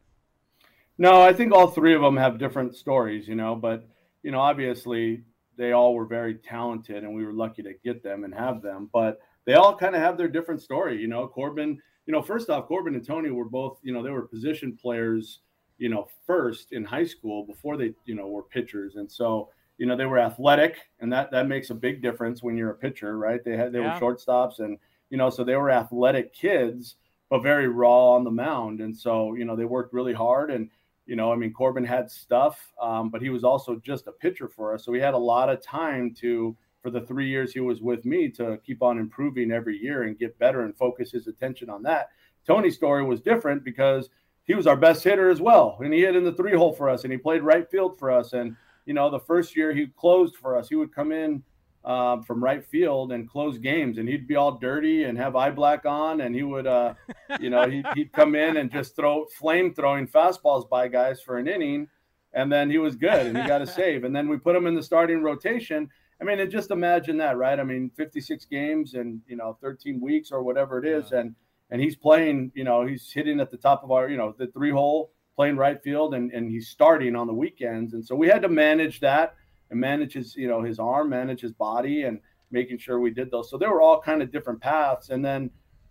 No, I think all three of them have different stories, you know, but you know, obviously they all were very talented and we were lucky to get them and have them, but they all kind of have their different story. You know, Corbin, you know, first off, Corbin and Tony were both, you know, they were position players, you know, first in high school before they, you know, were pitchers. And so, you know, they were athletic, and that, that makes a big difference when you're a pitcher, right? They had, they yeah. were shortstops, and, you know, so they were athletic kids, but very raw on the mound. And so, you know, they worked really hard. And, you know, I mean, Corbin had stuff, um, but he was also just a pitcher for us. So he had a lot of time to, for the three years he was with me, to keep on improving every year and get better and focus his attention on that. Tony's story was different because he was our best hitter as well. And he hit in the three hole for us, and he played right field for us. And, you know, the first year he closed for us, he would come in uh, from right field and close games, and he'd be all dirty and have eye black on. And he would, uh, you know, he'd, he'd come in and just throw flame throwing fastballs by guys for an inning. And then he was good and he got a save. And then we put him in the starting rotation. I mean, and just imagine that, right? I mean, fifty-six games and, you know, thirteen weeks or whatever it is. Yeah. And, and he's playing, you know, he's hitting at the top of our, you know, the three hole, playing right field, and, and he's starting on the weekends. And so we had to manage that and manage his, you know, his arm, manage his body, and making sure we did those. So there were all kind of different paths. And then,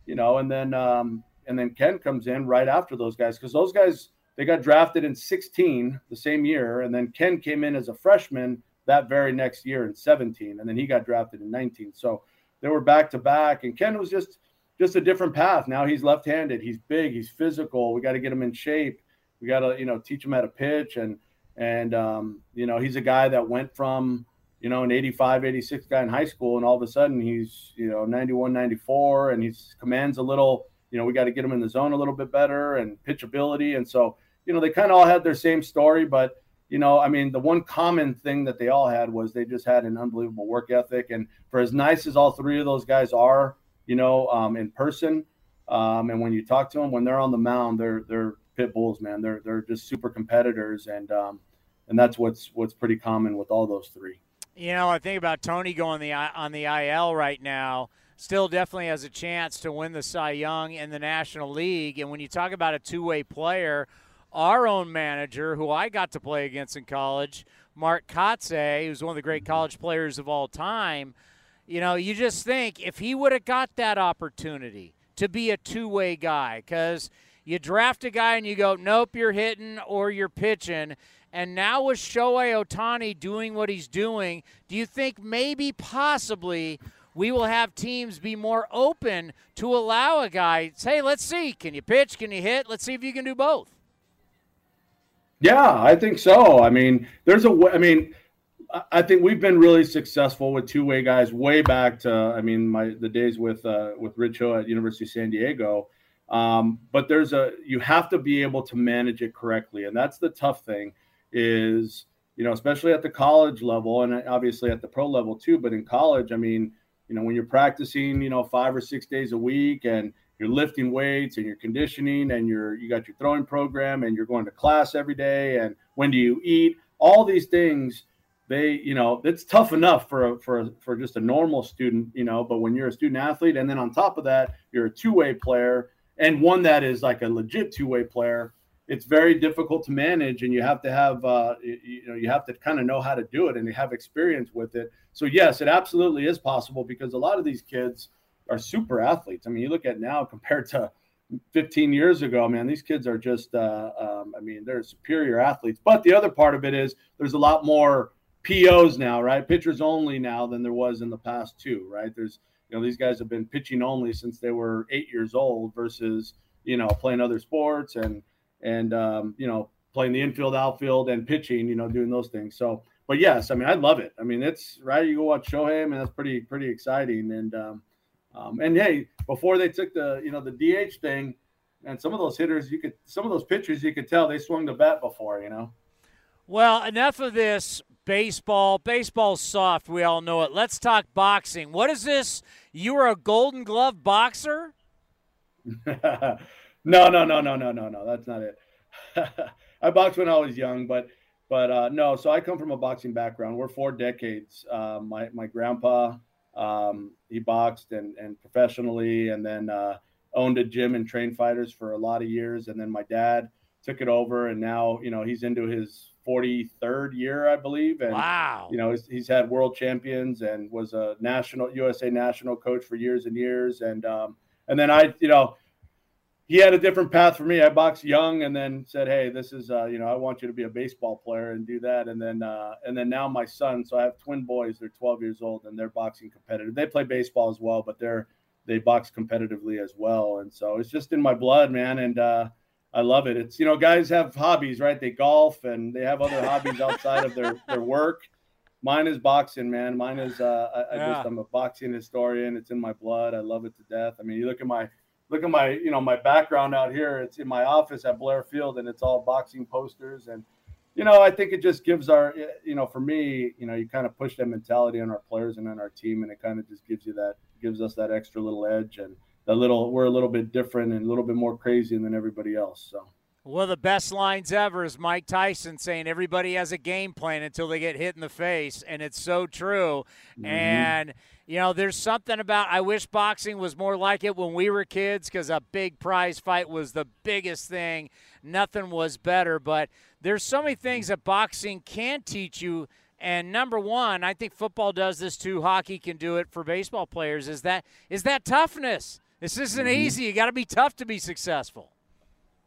you know, and then, um, and then Ken comes in right after those guys, because those guys, they got drafted in sixteen the same year. And then Ken came in as a freshman that very next year in seventeen. And then he got drafted in nineteen. So they were back to back, and Ken was just, just a different path. Now he's left-handed, he's big, he's physical. We got to get him in shape. We got to, you know, teach him how to pitch. And, and, um, you know, he's a guy that went from, you know, an eighty-five, eighty-six guy in high school. And all of a sudden he's, you know, ninety-one, ninety-four, and he commands a little, you know, we got to get him in the zone a little bit better, and pitchability. And so, you know, they kind of all had their same story, but, you know, I mean, the one common thing that they all had was they just had an unbelievable work ethic. And for as nice as all three of those guys are, you know, um, in person, um, and when you talk to them, when they're on the mound, they're, they're, pit bulls, man. They're they're just super competitors, and um, and that's what's what's pretty common with all those three. You know, I think about Tony going the on the I L right now. Still, definitely has a chance to win the Cy Young in the National League. And when you talk about a two-way player, our own manager, who I got to play against in college, Mark Kotze, who's one of the great college players of all time. You know, you just think if he would have got that opportunity to be a two-way guy, because you draft a guy and you go, nope, you're hitting or you're pitching. And now with Shohei Ohtani doing what he's doing, do you think maybe possibly we will have teams be more open to allow a guy, say, let's see, can you pitch, can you hit? Let's see if you can do both. Yeah, I think so. I mean, there's a way, I mean, I think we've been really successful with two-way guys way back to, I mean, my the days with, uh, with Rich Hill at University of San Diego. Um, but there's a, you have to be able to manage it correctly. And that's the tough thing is, you know, especially at the college level, and obviously at the pro level too, but in college, I mean, you know, when you're practicing, you know, five or six days a week, and you're lifting weights and you're conditioning, and you're, you got your throwing program, and you're going to class every day. And when do you eat? All these things, they, you know, it's tough enough for, a, for, a, for just a normal student, you know, but when you're a student athlete, and then on top of that, you're a two-way player, and one that is like a legit two-way player, it's very difficult to manage, and you have to have, uh, you, you know, you have to kind of know how to do it and have experience with it. So yes, it absolutely is possible, because a lot of these kids are super athletes. I mean, you look at now compared to fifteen years ago, man, these kids are just, uh, um, I mean, they're superior athletes. But the other part of it is there's a lot more P Os now, right? Pitchers only now than there was in the past too, right? There's, you know, these guys have been pitching only since they were eight years old versus, you know, playing other sports and, and um, you know, playing the infield, outfield, and pitching, you know, doing those things. So, but yes, I mean, I love it. I mean, it's, right, you go watch Shohei, I mean, that's pretty, pretty exciting. And, um, um, and hey, before they took the, you know, the D H thing, and some of those hitters, you could, some of those pitchers, you could tell they swung the bat before, you know. Well, enough of this baseball. Baseball's soft. We all know it. Let's talk boxing. What is this? You are a Golden Glove boxer? no, no, no, no, no, no, no. That's not it. I boxed when I was young, but but uh, no. So I come from a boxing background. We're four decades. Uh, my my grandpa, um, he boxed and and professionally, and then uh, owned a gym and trained fighters for a lot of years. And then my dad took it over, and now, you know, he's into his forty-third year, I believe. And, wow. you know, he's, he's had world champions and was a national U S A national coach for years and years. And, um, and then I, you know, he had a different path for me. I boxed young and then said, hey, this is, uh, you know, I want you to be a baseball player and do that. And then, uh, and then now my son, so I have twin boys, they're twelve years old and they're boxing competitive. They play baseball as well, but they're, they box competitively as well. And so it's just in my blood, man. And, uh, I love it. It's, you know, guys have hobbies, right? They golf and they have other hobbies outside of their, their work. Mine is boxing, man. Mine is, uh, I, yeah. I just, I'm a boxing historian. It's in my blood. I love it to death. I mean, you look at my, Look at my, you know, my background out here. It's in my office at Blair Field, and it's all boxing posters. And, you know, I think it just gives our, you know, for me, you know, you kind of push that mentality on our players and on our team, and it kind of just gives you that, gives us that extra little edge. And the little, we're a little bit different and a little bit more crazy than everybody else. So. One of the best lines ever is Mike Tyson saying everybody has a game plan until they get hit in the face, and it's so true. Mm-hmm. And, you know, there's something about, I wish boxing was more like it when we were kids, because a big prize fight was the biggest thing. Nothing was better. But there's so many things that boxing can teach you. And number one, I think football does this too, hockey can do it for baseball players, is that is that toughness. This isn't mm-hmm. easy. You got to be tough to be successful.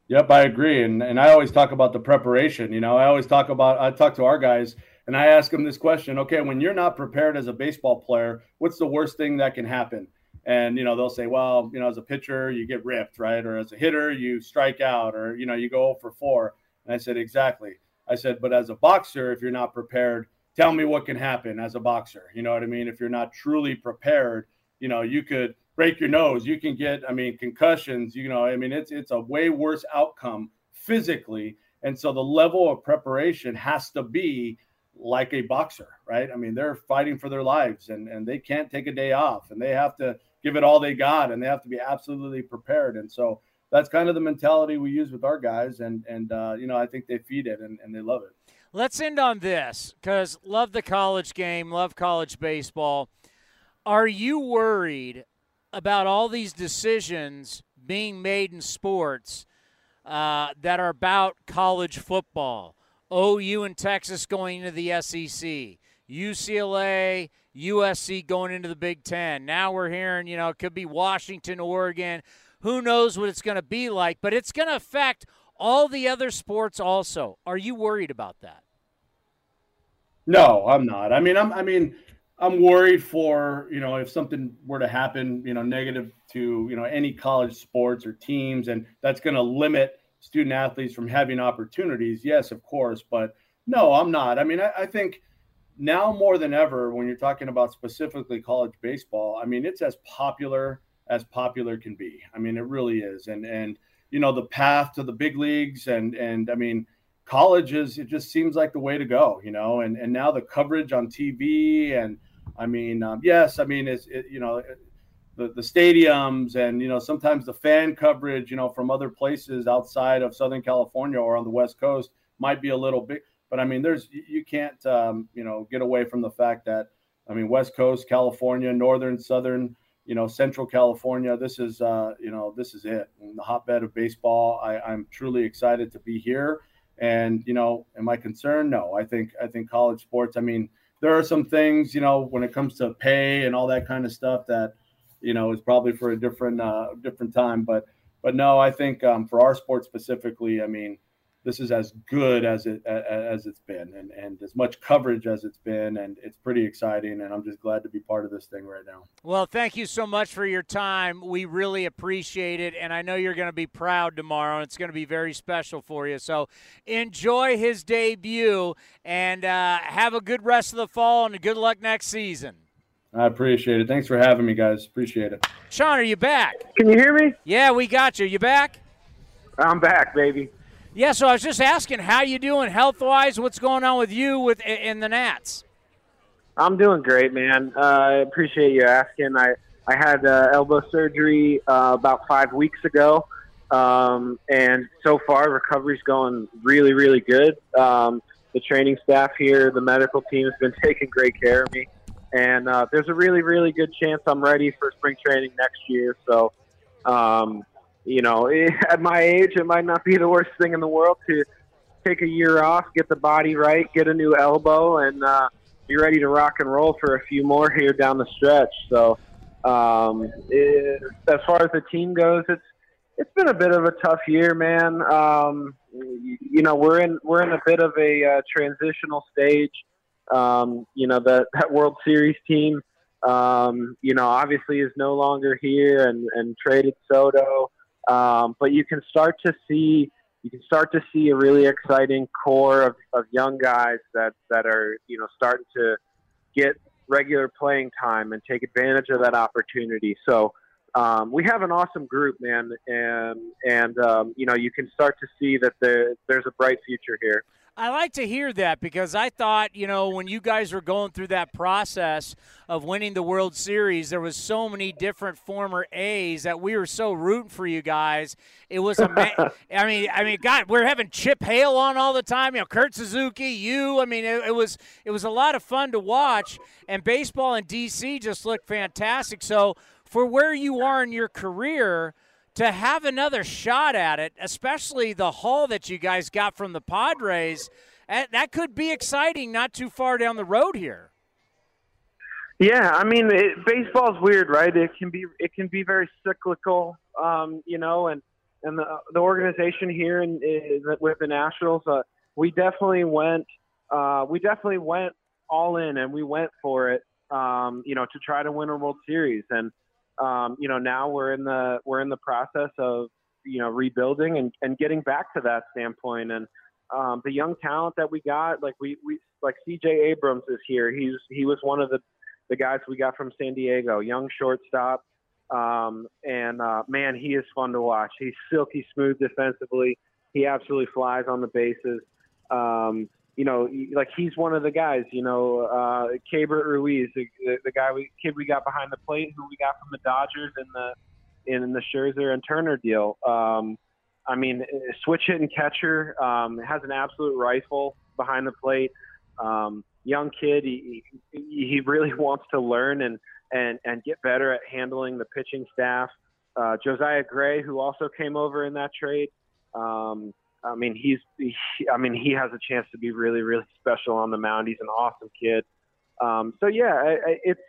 Yep, I agree. And and I always talk about the preparation. You know, I always talk about, I talk to our guys and I ask them this question. Okay, when you're not prepared as a baseball player, what's the worst thing that can happen? And, you know, they'll say, well, you know, as a pitcher, you get ripped, right? Or as a hitter, you strike out, or, you know, you go oh for four. And I said, exactly. I said, but as a boxer, if you're not prepared, tell me what can happen as a boxer. You know what I mean? If you're not truly prepared, you know, you could break your nose, you can get, I mean, concussions, you know, I mean, it's, it's a way worse outcome physically. And so the level of preparation has to be like a boxer, right? I mean, they're fighting for their lives, and, and they can't take a day off, and they have to give it all they got, and they have to be absolutely prepared. And so that's kind of the mentality we use with our guys. And, and, uh, you know, I think they feed it and, and they love it. Let's end on this, because love the college game, love college baseball. Are you worried about all these decisions being made in sports uh, that are about college football? O U and Texas going into the S E C, U C L A, U S C going into the Big Ten. Now we're hearing, you know, it could be Washington, Oregon. Who knows what it's going to be like, but it's going to affect all the other sports also. Are you worried about that? No, I'm not. I mean, I'm, I mean, I'm worried for, you know, if something were to happen, you know, negative to, you know, any college sports or teams, and that's going to limit student athletes from having opportunities. Yes, of course. But no, I'm not. I mean, I, I think now more than ever, when you're talking about specifically college baseball, I mean, it's as popular as popular can be. I mean, it really is. And, and, you know, the path to the big leagues and, and I mean, colleges, it just seems like the way to go, you know, and, and now the coverage on T V and, I mean, um, yes, I mean, it's, it, you know, it, the, the stadiums and, you know, sometimes the fan coverage, you know, from other places outside of Southern California or on the West Coast might be a little bit. But I mean, there's, you can't, um, you know, get away from the fact that, I mean, West Coast, California, Northern, Southern, you know, Central California, this is, uh, you know, this is it. And the hotbed of baseball. I, I'm truly excited to be here. And, you know, am I concerned? No, I think, I think college sports, I mean, there are some things, you know, when it comes to pay and all that kind of stuff that, you know, is probably for a different, uh, different time. But, but no, I think um, for our sport specifically, I mean, this is as good as it, as it's been, and, and as much coverage as it's been. And it's pretty exciting. And I'm just glad to be part of this thing right now. Well, thank you so much for your time. We really appreciate it. And I know you're going to be proud tomorrow. It's going to be very special for you. So enjoy his debut, and uh, have a good rest of the fall, and good luck next season. I appreciate it. Thanks for having me, guys. Appreciate it. Sean, are you back? Can you hear me? Yeah, we got you. You back? I'm back, baby. Yeah, so I was just asking, how you doing health-wise? What's going on with you with in the Nats? I'm doing great, man. Uh, I appreciate you asking. I, I had uh, elbow surgery uh, about five weeks ago, um, and so far recovery's going really, really good. Um, the training staff here, the medical team has been taking great care of me, and uh, there's a really, really good chance I'm ready for spring training next year. So um, you know, it, at my age, it might not be the worst thing in the world to take a year off, get the body right, get a new elbow, and uh, be ready to rock and roll for a few more here down the stretch. So um, it, as far as the team goes, it's it's been a bit of a tough year, man. Um, you, you know, we're in we're in a bit of a uh, transitional stage. Um, you know, that, that World Series team, um, you know, obviously is no longer here and, and traded Soto. Um, but you can start to see, you can start to see a really exciting core of, of young guys that, that are, you know, starting to get regular playing time and take advantage of that opportunity. So, um, we have an awesome group, man. And, and, um, you know, you can start to see that there, there's a bright future here. I like to hear that, because I thought, you know, when you guys were going through that process of winning the World Series, there was so many different former A's that we were so rooting for you guys. It was amazing. I mean, I mean, God, we're having Chip Hale on all the time. You know, Kurt Suzuki, you. I mean, it, it was it was a lot of fun to watch. And baseball in D C just looked fantastic. So for where you are in your career, to have another shot at it, especially the haul that you guys got from the Padres, that could be exciting not too far down the road here. Yeah, I mean, it, baseball's weird, right? It can be it can be very cyclical, um, you know, and, and the, the organization here in, in, with the Nationals, uh, we definitely went uh, we definitely went all in, and we went for it, um, you know, to try to win a World Series. And Um, you know, now we're in the we're in the process of, you know, rebuilding and, and getting back to that standpoint. And um, the young talent that we got, like we, we like C J Abrams is here. He's he was one of the, the guys we got from San Diego, young shortstop. Um, and uh, man, he is fun to watch. He's silky smooth defensively. He absolutely flies on the bases. Um, you know, like he's one of the guys, you know, uh, Keibert Ruiz, the, the guy, we kid we got behind the plate, who we got from the Dodgers in the, in the Scherzer and Turner deal. Um, I mean, switch hitting catcher, um, has an absolute rifle behind the plate. Um, young kid, he, he really wants to learn and, and, and get better at handling the pitching staff. Uh, Josiah Gray, who also came over in that trade. Um, I mean, he's, he, I mean, he has a chance to be really, really special on the mound. He's an awesome kid. Um, so yeah, I, I, it's,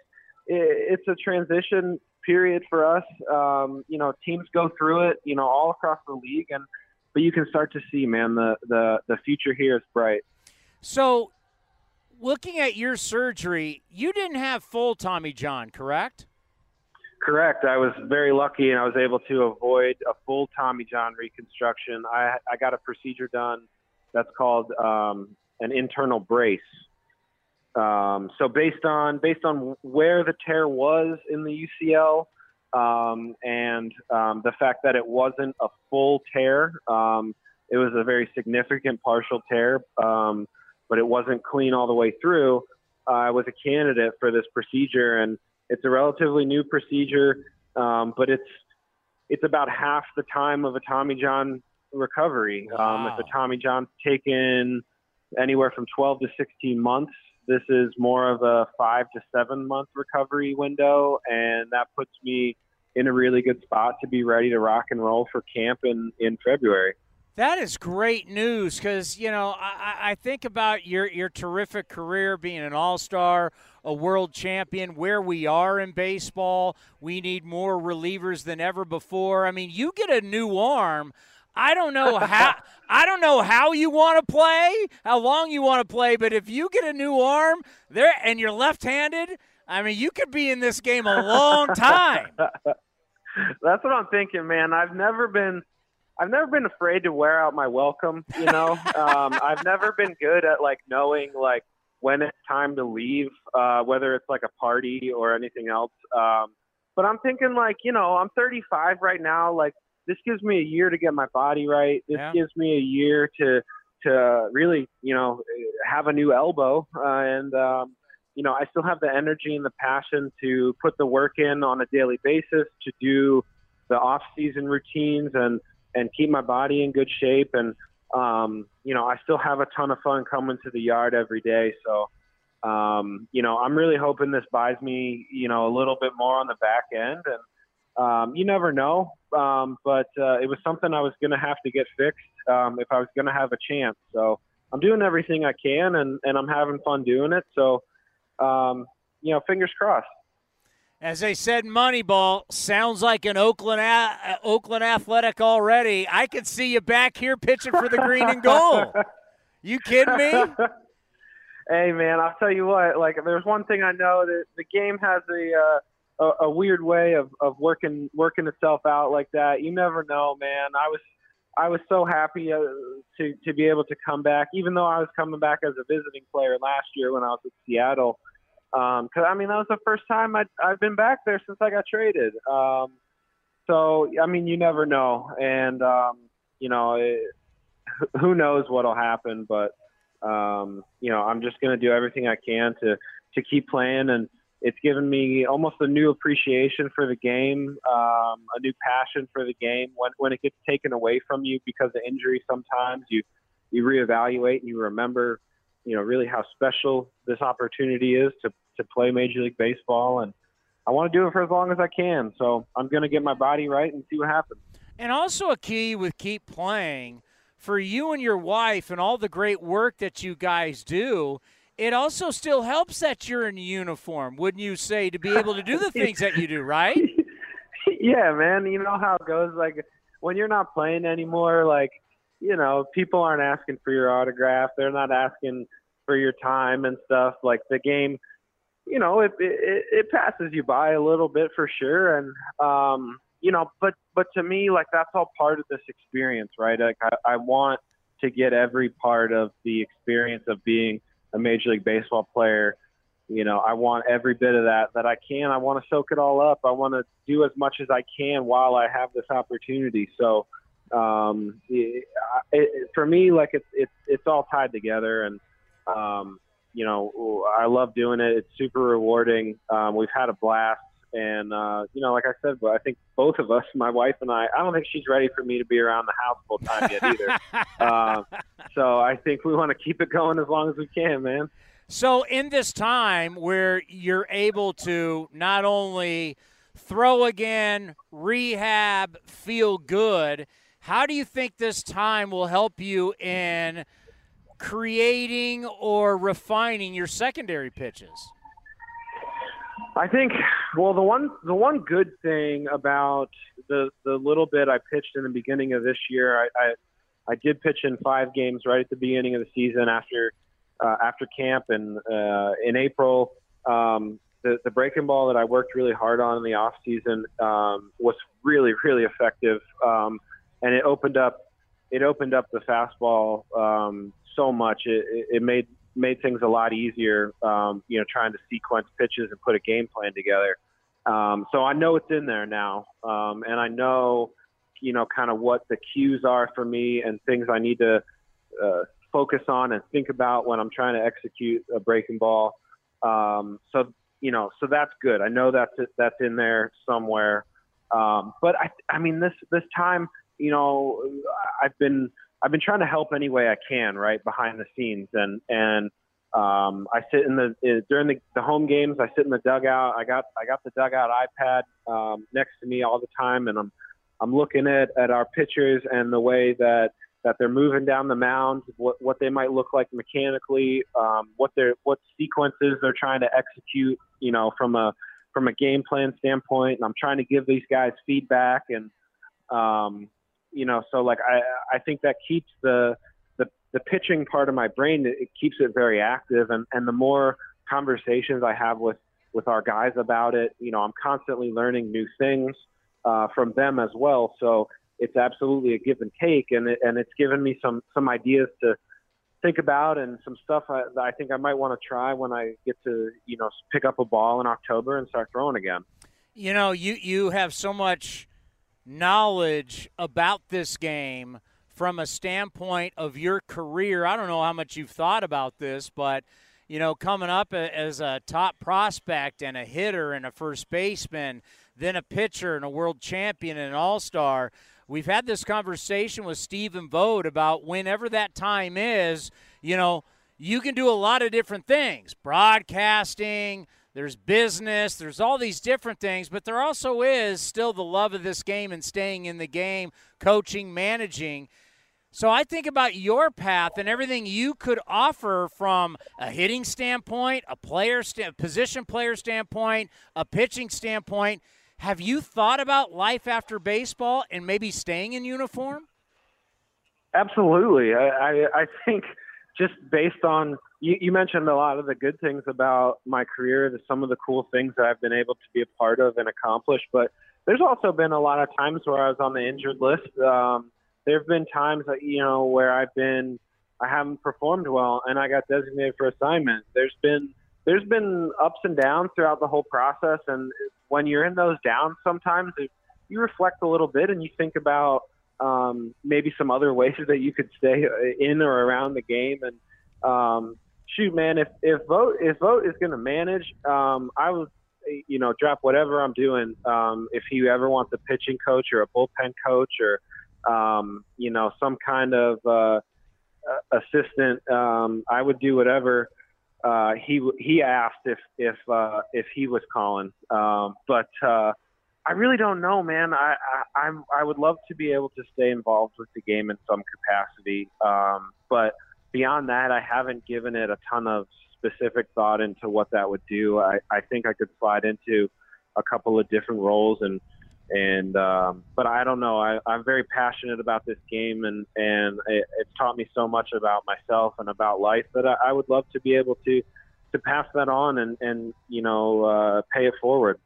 it, it's a transition period for us. Um, you know, teams go through it, you know, all across the league, and, but you can start to see, man, the, the, the future here is bright. So looking at your surgery, you didn't have full Tommy John, correct? Correct. I was very lucky, and I was able to avoid a full Tommy John reconstruction. I, I got a procedure done that's called um, an internal brace. Um, so based on based on where the tear was in the U C L, um, and um, the fact that it wasn't a full tear, um, it was a very significant partial tear, um, but it wasn't clean all the way through. Uh, I was a candidate for this procedure, and it's a relatively new procedure, um, but it's it's about half the time of a Tommy John recovery. Wow. Um, if a Tommy John's taken anywhere from twelve to sixteen months, this is more of a five to seven month recovery window, and that puts me in a really good spot to be ready to rock and roll for camp in, in February. That is great news, because, you know, I, I think about your, your terrific career, being an all-star, a world champion, where we are in baseball. We need more relievers than ever before. I mean, you get a new arm. I don't know how I don't know how you want to play, how long you want to play, but if you get a new arm there and you're left-handed, I mean, you could be in this game a long time. That's what I'm thinking, man. I've never been – I've never been afraid to wear out my welcome, you know. um, I've never been good at, like, knowing, like, when it's time to leave, uh, whether it's, like, a party or anything else. Um, but I'm thinking, like, you know, I'm thirty-five right now. Like, this gives me a year to get my body right. This yeah. gives me a year to to really, you know, have a new elbow. Uh, and, um, you know, I still have the energy and the passion to put the work in on a daily basis, to do the off-season routines and, and keep my body in good shape. And, um, you know, I still have a ton of fun coming to the yard every day. So, um, you know, I'm really hoping this buys me, you know, a little bit more on the back end. And um, you never know. Um, but uh, it was something I was going to have to get fixed um, if I was going to have a chance. So I'm doing everything I can, and, and I'm having fun doing it. So, um, you know, fingers crossed. As they said, Moneyball sounds like an Oakland a- Oakland Athletic already. I could see you back here pitching for the green and gold. You kidding me? Hey, man, I'll tell you what. Like, there's one thing I know, that the game has a uh, a, a weird way of, of working working itself out like that. You never know, man. I was I was so happy uh, to to be able to come back, even though I was coming back as a visiting player last year when I was in Seattle. Um, cause I mean, that was the first time I, I've been back there since I got traded. Um, so, I mean, you never know. And, um, you know, it, who knows what'll happen, but, um, you know, I'm just going to do everything I can to, to keep playing. And it's given me almost a new appreciation for the game, um, a new passion for the game. When, when it gets taken away from you because of injury, sometimes you, you reevaluate and you remember, you know, really how special this opportunity is to, to play Major League Baseball. And I want to do it for as long as I can. So I'm going to get my body right and see what happens. And also a key with keep playing for you and your wife and all the great work that you guys do, it also still helps that you're in uniform, wouldn't you say, to be able to do the things that you do, right? Yeah, man. You know how it goes. Like, when you're not playing anymore, like, you know, people aren't asking for your autograph. They're not asking for your time and stuff. Like, the game, you know, it it, it passes you by a little bit for sure. And, um, you know, but, but to me, like, that's all part of this experience, right? Like, I, I want to get every part of the experience of being a Major League Baseball player. You know, I want every bit of that that I can. I want to soak it all up. I want to do as much as I can while I have this opportunity. So, Um, it, it, for me, like it's, it's, it's all tied together, and, um, you know, I love doing it. It's super rewarding. Um, we've had a blast, and, uh, you know, like I said, I think both of us, my wife and I, I don't think she's ready for me to be around the house full time yet either. um, so I think we want to keep it going as long as we can, man. So in this time where you're able to not only throw again, rehab, feel good, how do you think this time will help you in creating or refining your secondary pitches? I think, well, the one the one good thing about the the little bit I pitched in the beginning of this year, I I, I did pitch in five games right at the beginning of the season after uh, after camp and uh, in April. Um, the the breaking ball that I worked really hard on in the off season um, was really really effective. Um, And it opened up, it opened up the fastball um, so much. It, it made made things a lot easier, um, you know, trying to sequence pitches and put a game plan together. Um, so I know it's in there now, um, and I know, you know, kind of what the cues are for me and things I need to uh, focus on and think about when I'm trying to execute a breaking ball. Um, so you know, so that's good. I know that's that's in there somewhere. Um, but I, I mean, this this time, you know, I've been I've been trying to help any way I can, right, behind the scenes, and and um, I sit in the in, during the, the home games. I sit in the dugout. I got I got the dugout iPad um, next to me all the time, and I'm I'm looking at, at our pitchers and the way that, that they're moving down the mound, what what they might look like mechanically, um, what they're what sequences they're trying to execute, you know, from a from a game plan standpoint, and I'm trying to give these guys feedback and. Um, You know, so like I, I think that keeps the, the the pitching part of my brain. It keeps it very active, and, and the more conversations I have with, with our guys about it, you know, I'm constantly learning new things uh, from them as well. So it's absolutely a give and take, and it, and it's given me some some ideas to think about and some stuff I, that I think I might want to try when I get to, you know, pick up a ball in October and start throwing again. You know, you you have so much knowledge about this game from a standpoint of your career. I don't know how much you've thought about this, but, you know, coming up as a top prospect and a hitter and a first baseman, then a pitcher and a world champion and an all-star, we've had this conversation with Stephen Vogt about whenever that time is, you know, you can do a lot of different things, broadcasting, There's business, there's all these different things, but there also is still the love of this game and staying in the game, coaching, managing. So I think about your path and everything you could offer from a hitting standpoint, a player st- position player standpoint, a pitching standpoint. Have you thought about life after baseball and maybe staying in uniform? Absolutely. I, I, I think just based on – You, you mentioned a lot of the good things about my career, the, some of the cool things that I've been able to be a part of and accomplish, but there's also been a lot of times where I was on the injured list. Um, there have been times that, you know, where I've been, I haven't performed well and I got designated for assignment. There's been, there's been ups and downs throughout the whole process. And when you're in those downs, sometimes if you reflect a little bit and you think about um, maybe some other ways that you could stay in or around the game. And, um, Shoot, man, if, if vote if vote is going to manage, um, I would, you know, drop whatever I'm doing. Um, if he ever wants a pitching coach or a bullpen coach or, um, you know, some kind of uh, assistant, um, I would do whatever uh, he he asked if if uh, if he was calling. Um, but uh, I really don't know, man. I, I I'm I would love to be able to stay involved with the game in some capacity, um, but. Beyond that, I haven't given it a ton of specific thought into what that would do. I, I think I could slide into a couple of different roles, and and um, but I don't know. I, I'm very passionate about this game, and and it, it's taught me so much about myself and about life that I, I would love to be able to to pass that on and and you know uh, pay it forward.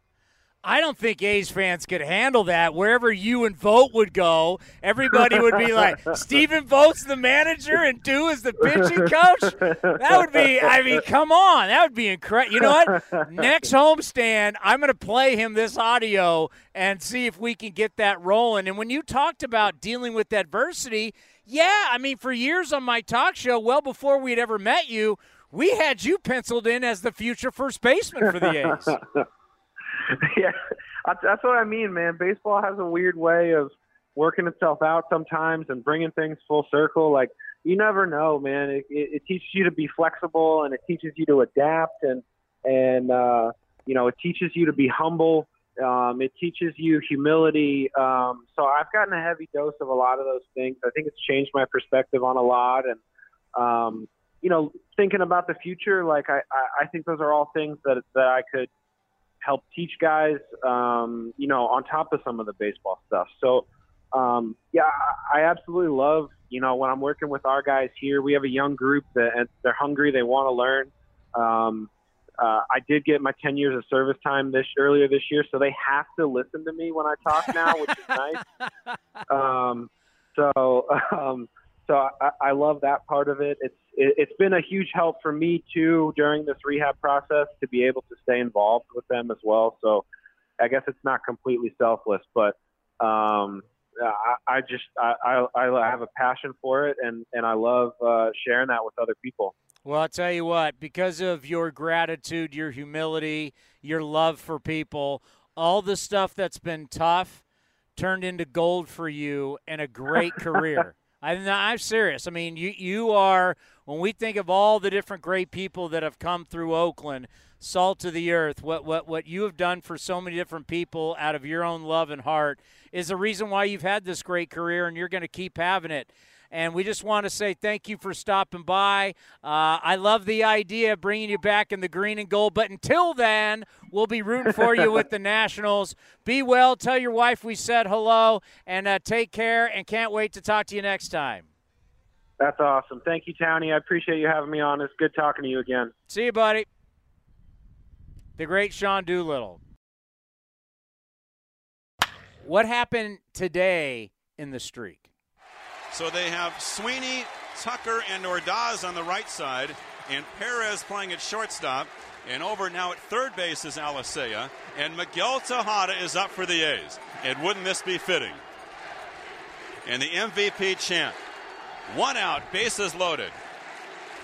I don't think A's fans could handle that. Wherever you and Vogt would go, everybody would be like, Stephen Vogt's the manager and Dew is the pitching coach? That would be, I mean, come on. That would be incredible. You know what? Next homestand, I'm going to play him this audio and see if we can get that rolling. And when you talked about dealing with adversity, yeah, I mean, for years on my talk show, well before we'd ever met you, we had you penciled in as the future first baseman for the A's. Yeah, that's what I mean, man. Baseball has a weird way of working itself out sometimes and bringing things full circle. Like, you never know, man. It, it, it teaches you to be flexible, and it teaches you to adapt, and, and uh, you know, it teaches you to be humble. Um, it teaches you humility. Um, so I've gotten a heavy dose of a lot of those things. I think it's changed my perspective on a lot. And, um, you know, thinking about the future, like, I, I, I think those are all things that that I could – help teach guys, um, you know, on top of some of the baseball stuff. So, um, yeah, I absolutely love, you know, when I'm working with our guys here, we have a young group that and they're hungry. They want to learn. Um, uh, I did get my ten years of service time this earlier this year. So they have to listen to me when I talk now, which is nice. Um, so, um, so I, I love that part of it. It's, It's been a huge help for me, too, during this rehab process to be able to stay involved with them as well. So I guess it's not completely selfless, but um, I, I just I, I, I have a passion for it, and, and I love uh, sharing that with other people. Well, I'll tell you what, because of your gratitude, your humility, your love for people, all the stuff that's been tough turned into gold for you and a great career. I'm, I'm serious. I mean, you, you are, when we think of all the different great people that have come through Oakland, salt of the earth, what, what, what you have done for so many different people out of your own love and heart is the reason why you've had this great career, and you're going to keep having it. And we just want to say thank you for stopping by. Uh, I love the idea of bringing you back in the green and gold. But until then, we'll be rooting for you with the Nationals. Be well. Tell your wife we said hello. And uh, take care, and can't wait to talk to you next time. That's awesome. Thank you, Townie. I appreciate you having me on. It's good talking to you again. See you, buddy. The great Sean Doolittle. What happened today in the streak? So they have Sweeney, Tucker, and Ordaz on the right side, and Perez playing at shortstop. And over now at third base is Alicea, and Miguel Tejada is up for the A's. And wouldn't this be fitting? And the M V P chant. One out, bases loaded.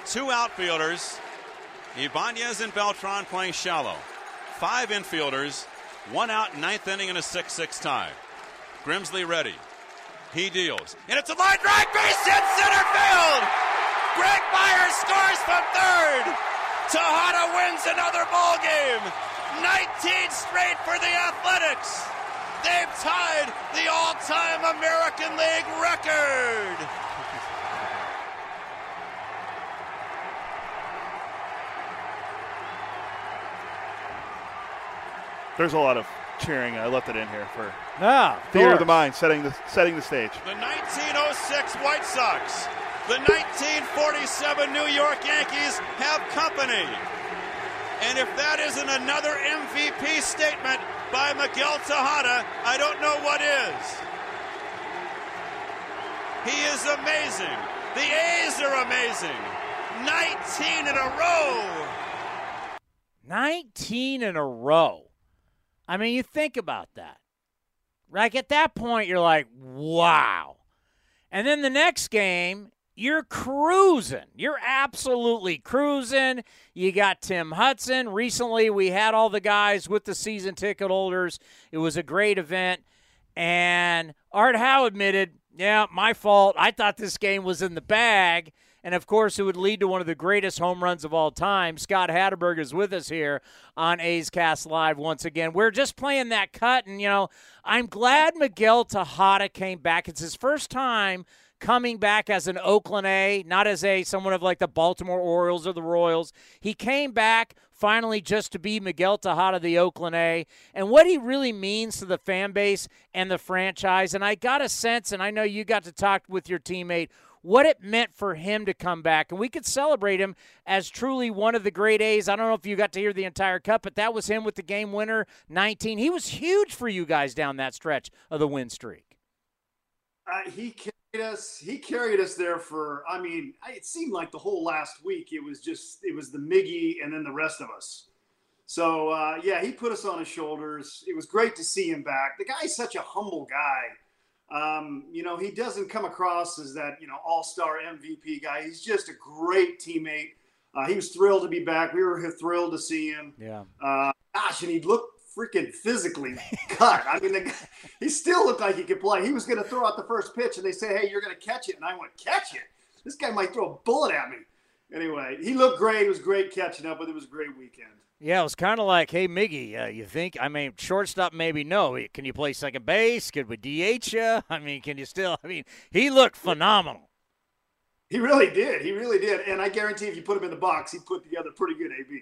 Two outfielders, Ibanez and Beltran playing shallow. Five infielders, one out, ninth inning, and a six six tie. Grimsley ready. He deals, and it's a line drive, base hit center field. Greg Myers scores from third. Tejada wins another ball game. nineteen straight for the Athletics. They've tied the all-time American League record. There's a lot of cheering. I left it in here for ah, theater of the mind, setting the setting the stage. The nineteen oh six White Sox, the nineteen forty-seven New York Yankees have company. And if that isn't another M V P statement by Miguel Tejada, I don't know what is. He is amazing. The A's are amazing. nineteen in a row. nineteen in a row. I mean, you think about that. Like, at that point, you're like, wow. And then the next game, you're cruising. You're absolutely cruising. You got Tim Hudson. Recently, we had all the guys with the season ticket holders. It was a great event. And Art Howe admitted, yeah, my fault. I thought this game was in the bag. And, of course, it would lead to one of the greatest home runs of all time. Scott Hatterberg is with us here on A's Cast Live once again. We're just playing that cut, and, you know, I'm glad Miguel Tejada came back. It's his first time coming back as an Oakland A, not as a someone of like the Baltimore Orioles or the Royals. He came back finally just to be Miguel Tejada, the Oakland A, and what he really means to the fan base and the franchise. And I got a sense, and I know you got to talk with your teammate, what it meant for him to come back. And we could celebrate him as truly one of the great A's. I don't know if you got to hear the entire cut, but that was him with the game winner, nineteen. He was huge for you guys down that stretch of the win streak. Uh, he carried us. He carried us there for, I mean, it seemed like the whole last week. It was just, it was the Miggy and then the rest of us. So, uh, yeah, he put us on his shoulders. It was great to see him back. The guy's such a humble guy. Um, you know, he doesn't come across as that, you know, all-star M V P guy. He's just a great teammate. Uh, he was thrilled to be back. We were thrilled to see him. Yeah. Uh, gosh, and he looked freaking physically cut. I mean, the guy, he still looked like he could play. He was going to throw out the first pitch, and they say, hey, you're going to catch it. And I went, catch it? This guy might throw a bullet at me. Anyway, he looked great. It was great catching up, but it was a great weekend. Yeah, it was kind of like, hey, Miggy, uh, you think, I mean, shortstop, maybe no. Can you play second base? Could we D H you? I mean, can you still, I mean, he looked phenomenal. He really did. He really did. And I guarantee if you put him in the box, he put together pretty good A B.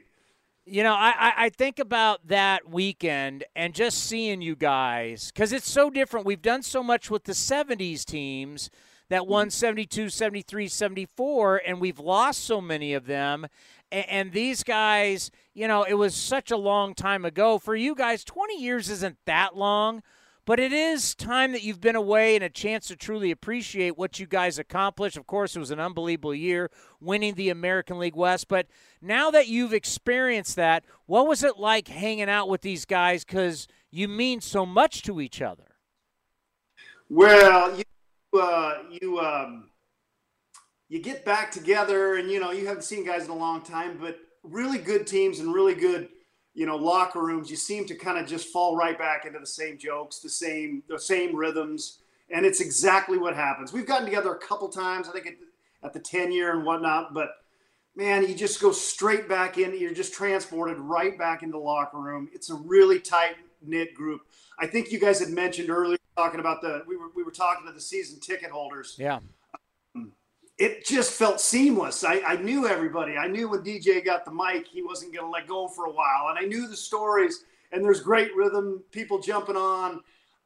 You know, I, I think about that weekend and just seeing you guys, because it's so different. We've done so much with the seventies teams that won seventy-two, seventy-three, seventy-four, and we've lost so many of them. And these guys, you know, it was such a long time ago. For you guys, twenty years isn't that long, but it is time that you've been away and a chance to truly appreciate what you guys accomplished. Of course, it was an unbelievable year winning the American League West. But now that you've experienced that, what was it like hanging out with these guys? Because you mean so much to each other. Well, you Uh, you um, you get back together, and you know you haven't seen guys in a long time, but really good teams and really good, you know, locker rooms. You seem to kind of just fall right back into the same jokes, the same the same rhythms, and it's exactly what happens. We've gotten together a couple times, I think at, at the ten year and whatnot, but man, you just go straight back in. You're just transported right back into the locker room. It's a really tight knit group. I think you guys had mentioned earlier, talking about the we were we were talking to the season ticket holders. Yeah, um, it just felt seamless. I, I knew everybody. I knew when D J got the mic, he wasn't going to let go for a while, and I knew the stories. And there's great rhythm, people jumping on.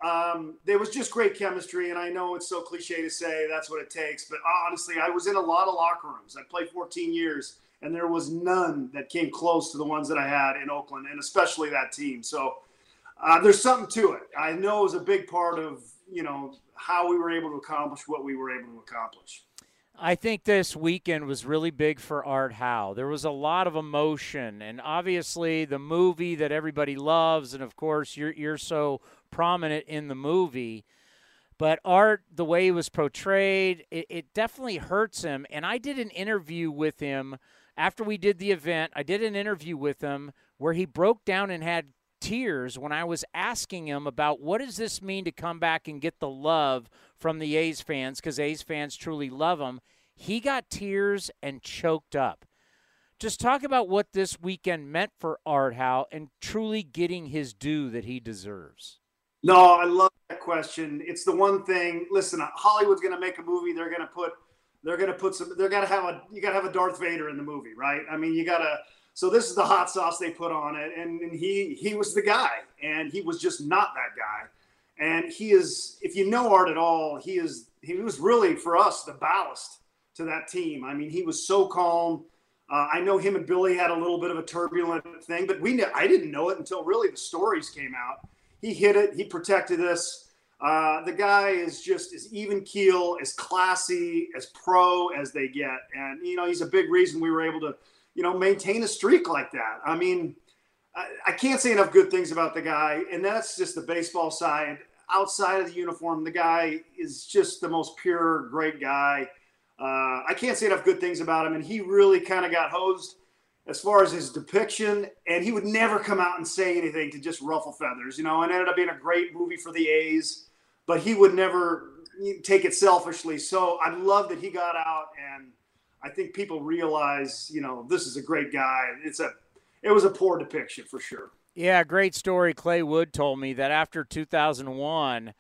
Um, there was just great chemistry, and I know it's so cliche to say that's what it takes, but honestly, I was in a lot of locker rooms. I played fourteen years, and there was none that came close to the ones that I had in Oakland, and especially that team. So. Uh, there's something to it. I know it was a big part of, you know, how we were able to accomplish what we were able to accomplish. I think this weekend was really big for Art Howe. There was a lot of emotion, and obviously the movie that everybody loves, and, of course, you're, you're so prominent in the movie. But Art, the way he was portrayed, it, it definitely hurts him. And I did an interview with him after we did the event. I did an interview with him where he broke down and had tears when I was asking him about what does this mean to come back and get the love from the A's fans, because A's fans truly love him. He got tears and choked up. Just talk about what this weekend meant for Art Howe and truly getting his due that he deserves. No, I love that question. It's the one thing. Listen, Hollywood's going to make a movie. They're going to put, they're going to put some, they're going to have a, you got to have a Darth Vader in the movie, right? I mean, you got to, so this is the hot sauce they put on it. And, and he, he was the guy, and he was just not that guy. And he is, if you know Art at all, he is, he was really for us, the ballast to that team. I mean, he was so calm. Uh, I know him and Billy had a little bit of a turbulent thing, but we, I didn't know it until really the stories came out. He hit it. He protected us. Uh, the guy is just as even keel, as classy, as pro as they get. And, you know, he's a big reason we were able to, you know, maintain a streak like that. I mean, I, I can't say enough good things about the guy. And that's just the baseball side. Outside of the uniform, the guy is just the most pure, great guy. Uh, I can't say enough good things about him. And he really kind of got hosed as far as his depiction, and he would never come out and say anything to just ruffle feathers, you know, and ended up being a great movie for the A's, but he would never take it selfishly. So I love that he got out, and I think people realize, you know, this is a great guy. It's a, it was a poor depiction for sure. Yeah, great story. Clay Wood told me that after two thousand one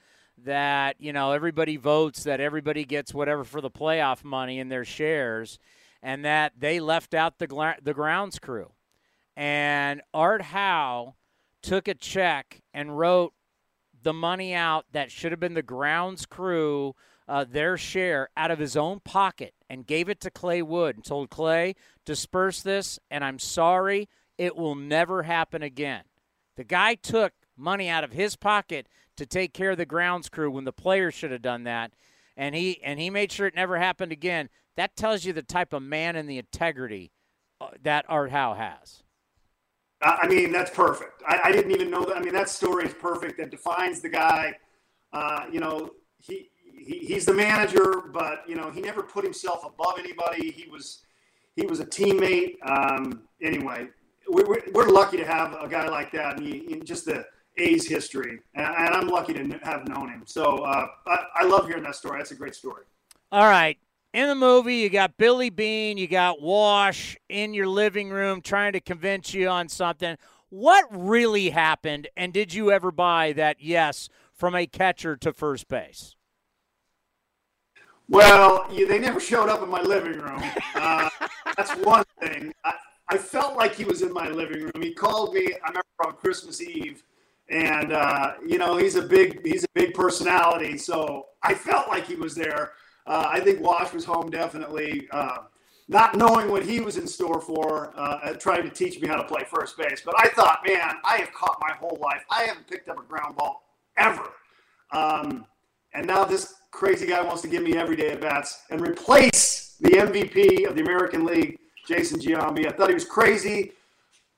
that, you know, everybody votes that everybody gets whatever for the playoff money in their shares, and that they left out the the grounds crew. And Art Howe took a check and wrote the money out that should have been the grounds crew, uh, their share, out of his own pocket, and gave it to Clay Wood and told Clay, disperse this, and I'm sorry, it will never happen again. The guy took money out of his pocket to take care of the grounds crew when the players should have done that, and he and he made sure it never happened again. That tells you the type of man and the integrity that Art Howe has. I mean, that's perfect. I, I didn't even know that. I mean, that story is perfect. That defines the guy. Uh, you know, he, he he's the manager, but, you know, he never put himself above anybody. He was he was a teammate. Um, anyway, we, we're, we're lucky to have a guy like that in, in just the A's history, and, and I'm lucky to have known him. So uh, I, I love hearing that story. That's a great story. All right. In the movie, you got Billy Beane, you got Wash in your living room trying to convince you on something. What really happened, and did you ever buy that yes from a catcher to first base? Well, you, they never showed up in my living room. Uh, that's one thing. I, I felt like he was in my living room. He called me, I remember, on Christmas Eve. And, uh, you know, he's a big he's a big personality, so I felt like he was there. Uh, I think Wash was home definitely, uh, not knowing what he was in store for, uh, trying to teach me how to play first base. But I thought, man, I have caught my whole life. I haven't picked up a ground ball ever. Um, and now this crazy guy wants to give me everyday at-bats and replace the M V P of the American League, Jason Giambi. I thought he was crazy,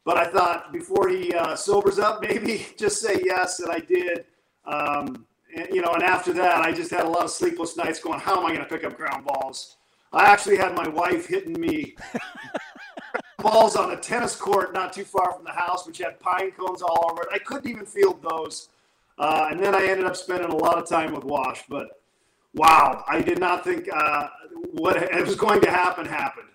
but I thought before he uh, sobers up, maybe just say yes, and I did. Um And, you know, and after that, I just had a lot of sleepless nights going, how am I going to pick up ground balls? I actually had my wife hitting me balls on a tennis court not too far from the house, which had pine cones all over it. I couldn't even field those. Uh, and then I ended up spending a lot of time with Wash. But, wow, I did not think uh, what it was going to happen happened.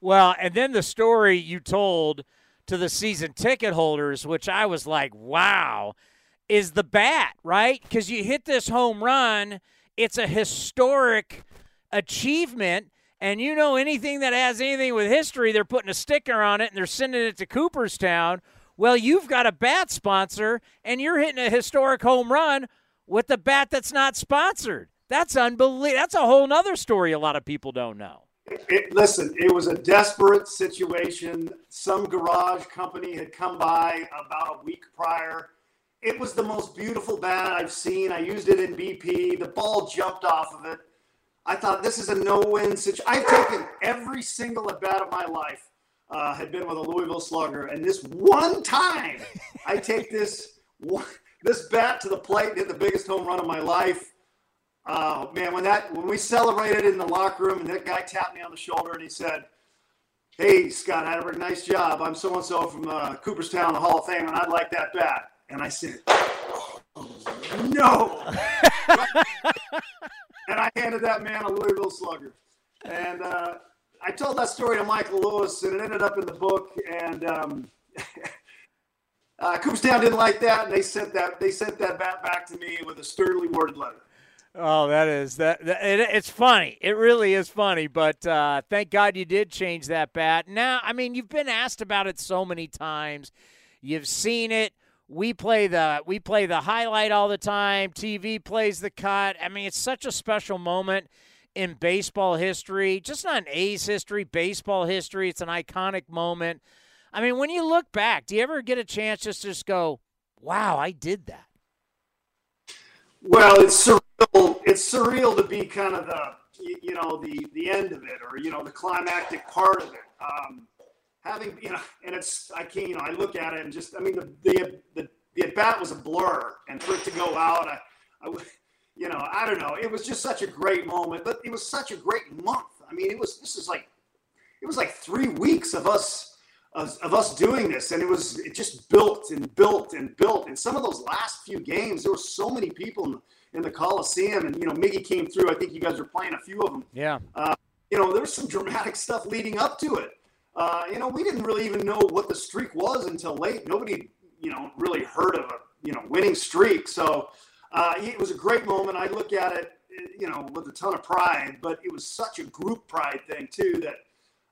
Well, and then the story you told to the season ticket holders, which I was like, wow, is the bat, right? Because you hit this home run, it's a historic achievement, and you know anything that has anything with history, they're putting a sticker on it and they're sending it to Cooperstown. Well, you've got a bat sponsor, and you're hitting a historic home run with a bat that's not sponsored. That's unbelievable. That's a whole other story a lot of people don't know. It, it, listen, it was a desperate situation. Some garage company had come by about a week prior. It was the most beautiful bat I've seen. I used it in B P. The ball jumped off of it. I thought, this is a no-win situation. I've taken every single at-bat of my life uh, had been with a Louisville Slugger, and this one time I take this one, this bat to the plate and hit the biggest home run of my life. Uh, man, when that when we celebrated in the locker room, and that guy tapped me on the shoulder and he said, hey, Scott Hatterberg, nice job. I'm so-and-so from uh, Cooperstown, the Hall of Fame, and I'd like that bat. And I said, oh, no. And I handed that man a Louisville Slugger. And uh, I told that story to Michael Lewis, and it ended up in the book. And um, uh, Cooperstown didn't like that, and they sent that they sent that back back to me with a sternly worded letter. Oh, that is that. that it, it's funny. It really is funny. But uh, thank God you did change that bat. Now, I mean, you've been asked about it so many times. You've seen it. We play the we play the highlight all the time. T V plays the cut. I mean, it's such a special moment in baseball history, just not in A's history, baseball history. It's an iconic moment. I mean, when you look back, do you ever get a chance just to just go, wow, I did that? Well, it's surreal. It's surreal to be kind of the, you know, the, the end of it, or, you know, the climactic part of it. Um, having, you know, and it's, I can't, you know, I look at it and just, I mean, the, the, the, the at-bat was a blur, and for it to go out, I, I you know, I don't know. It was just such a great moment, but it was such a great month. I mean, it was, this is like, it was like three weeks of us, of, of us doing this. And it was, it just built and built and built. And some of those last few games, there were so many people in, in the Coliseum, and, you know, Miggy came through. I think you guys were playing a few of them. Yeah. Uh, you know, there was some dramatic stuff leading up to it. Uh, you know, we didn't really even know what the streak was until late. Nobody, you know, really heard of a, you know, winning streak. So, Uh, it was a great moment. I look at it, you know, with a ton of pride, but it was such a group pride thing, too, that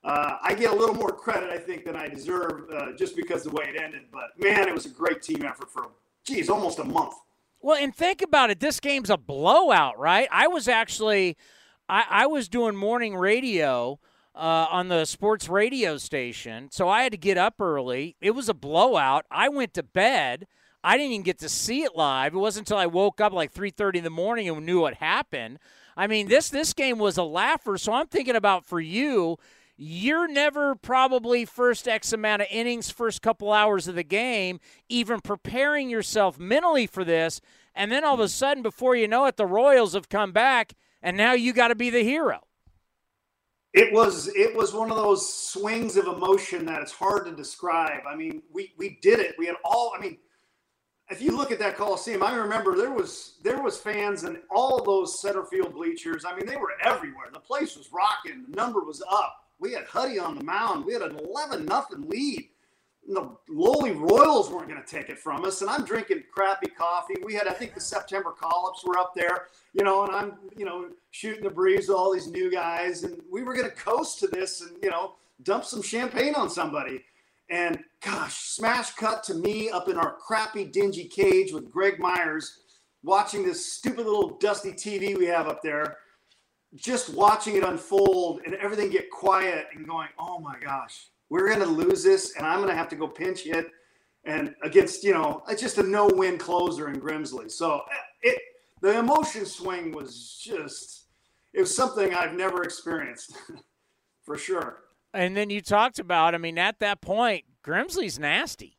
uh, I get a little more credit, I think, than I deserve uh, just because of the way it ended. But, man, it was a great team effort for, geez, almost a month. Well, and think about it. This game's a blowout, right? I was actually I, I was doing morning radio uh, on the sports radio station, so I had to get up early. It was a blowout. I went to bed. I didn't even get to see it live. It wasn't until I woke up like three thirty in the morning and knew what happened. I mean, this this game was a laugher, so I'm thinking about for you, you're never probably first X amount of innings, first couple hours of the game, even preparing yourself mentally for this, and then all of a sudden, before you know it, the Royals have come back, and now you got to be the hero. It was it was one of those swings of emotion that it's hard to describe. I mean, we we did it. We had all, I mean, if you look at that Coliseum, I remember there was there was fans in all those center field bleachers. I mean, they were everywhere. The place was rocking. The number was up. We had Huddy on the mound. We had an eleven nothing lead. And the lowly Royals weren't going to take it from us. And I'm drinking crappy coffee. We had, I think, the September call-ups were up there, you know, and I'm, you know, shooting the breeze with all these new guys. And we were going to coast to this and, you know, dump some champagne on somebody. And, gosh, smash cut to me up in our crappy, dingy cage with Greg Myers watching this stupid little dusty T V we have up there, just watching it unfold and everything get quiet and going, oh, my gosh, we're going to lose this, and I'm going to have to go pinch hit and against, you know, it's just a no-win closer in Grimsley. So it the emotion swing was just – it was something I've never experienced for sure. And then you talked about, I mean, at that point, Grimsley's nasty.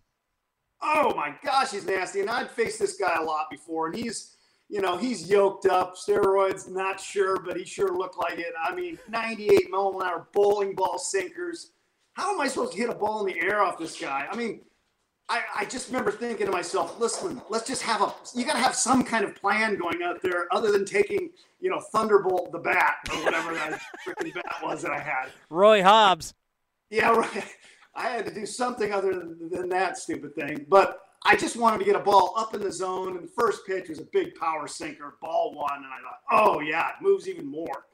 Oh, my gosh, he's nasty. And I'd faced this guy a lot before. And he's, you know, he's yoked up, steroids, not sure, but he sure looked like it. I mean, ninety-eight mile an hour bowling ball sinkers. How am I supposed to hit a ball in the air off this guy? I mean, I, I just remember thinking to myself, listen, let's just have a – you got to have some kind of plan going out there other than taking, you know, Thunderbolt the bat or whatever that freaking bat was that I had. Roy Hobbs. Yeah, right. I had to do something other than, than that stupid thing. But I just wanted to get a ball up in the zone, and the first pitch was a big power sinker, ball one, and I thought, oh, yeah, it moves even more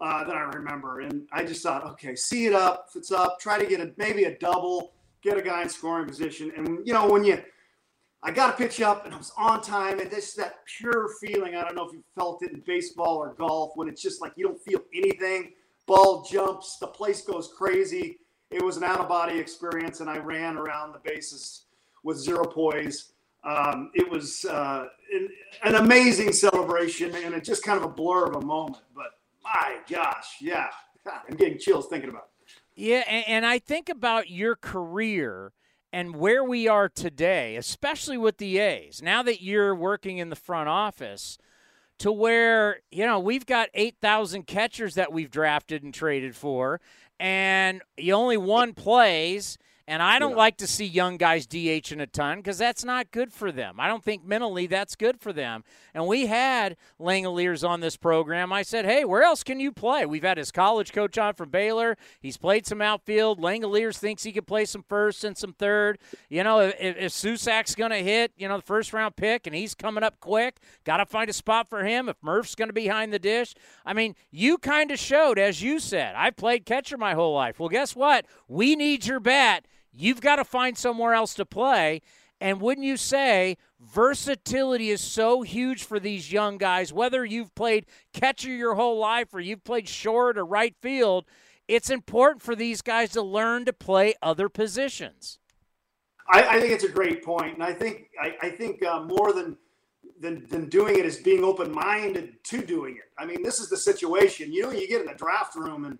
uh, than I remember. And I just thought, okay, see it up. If it's up, try to get a maybe a double. Get a guy in scoring position. And, you know, when you – I got a pitch up, and I was on time, and this that pure feeling. I don't know if you felt it in baseball or golf when it's just like you don't feel anything. Ball jumps. The place goes crazy. It was an out-of-body experience, and I ran around the bases with zero poise. Um, it was uh, an, an amazing celebration, and it just kind of a blur of a moment. But, my gosh, yeah. God, I'm getting chills thinking about it. Yeah, and I think about your career and where we are today, especially with the A's, now that you're working in the front office, to where, you know, we've got eight thousand catchers that we've drafted and traded for, and you only one plays, And I don't yeah. like to see young guys DHing a ton because that's not good for them. I don't think mentally that's good for them. And we had Langoliers on this program. I said, hey, where else can you play? We've had his college coach on from Baylor. He's played some outfield. Langoliers thinks he could play some first and some third. You know, if, if Susak's going to hit, you know, the first-round pick and he's coming up quick, got to find a spot for him. If Murph's going to be behind the dish. I mean, you kind of showed, as you said, I've played catcher my whole life. Well, guess what? We need your bat. You've got to find somewhere else to play. And wouldn't you say versatility is so huge for these young guys, whether you've played catcher your whole life or you've played short or right field, it's important for these guys to learn to play other positions. I, I think it's a great point. And I think I, I think uh, more than, than than doing it is being open-minded to doing it. I mean, this is the situation. You know, you get in the draft room and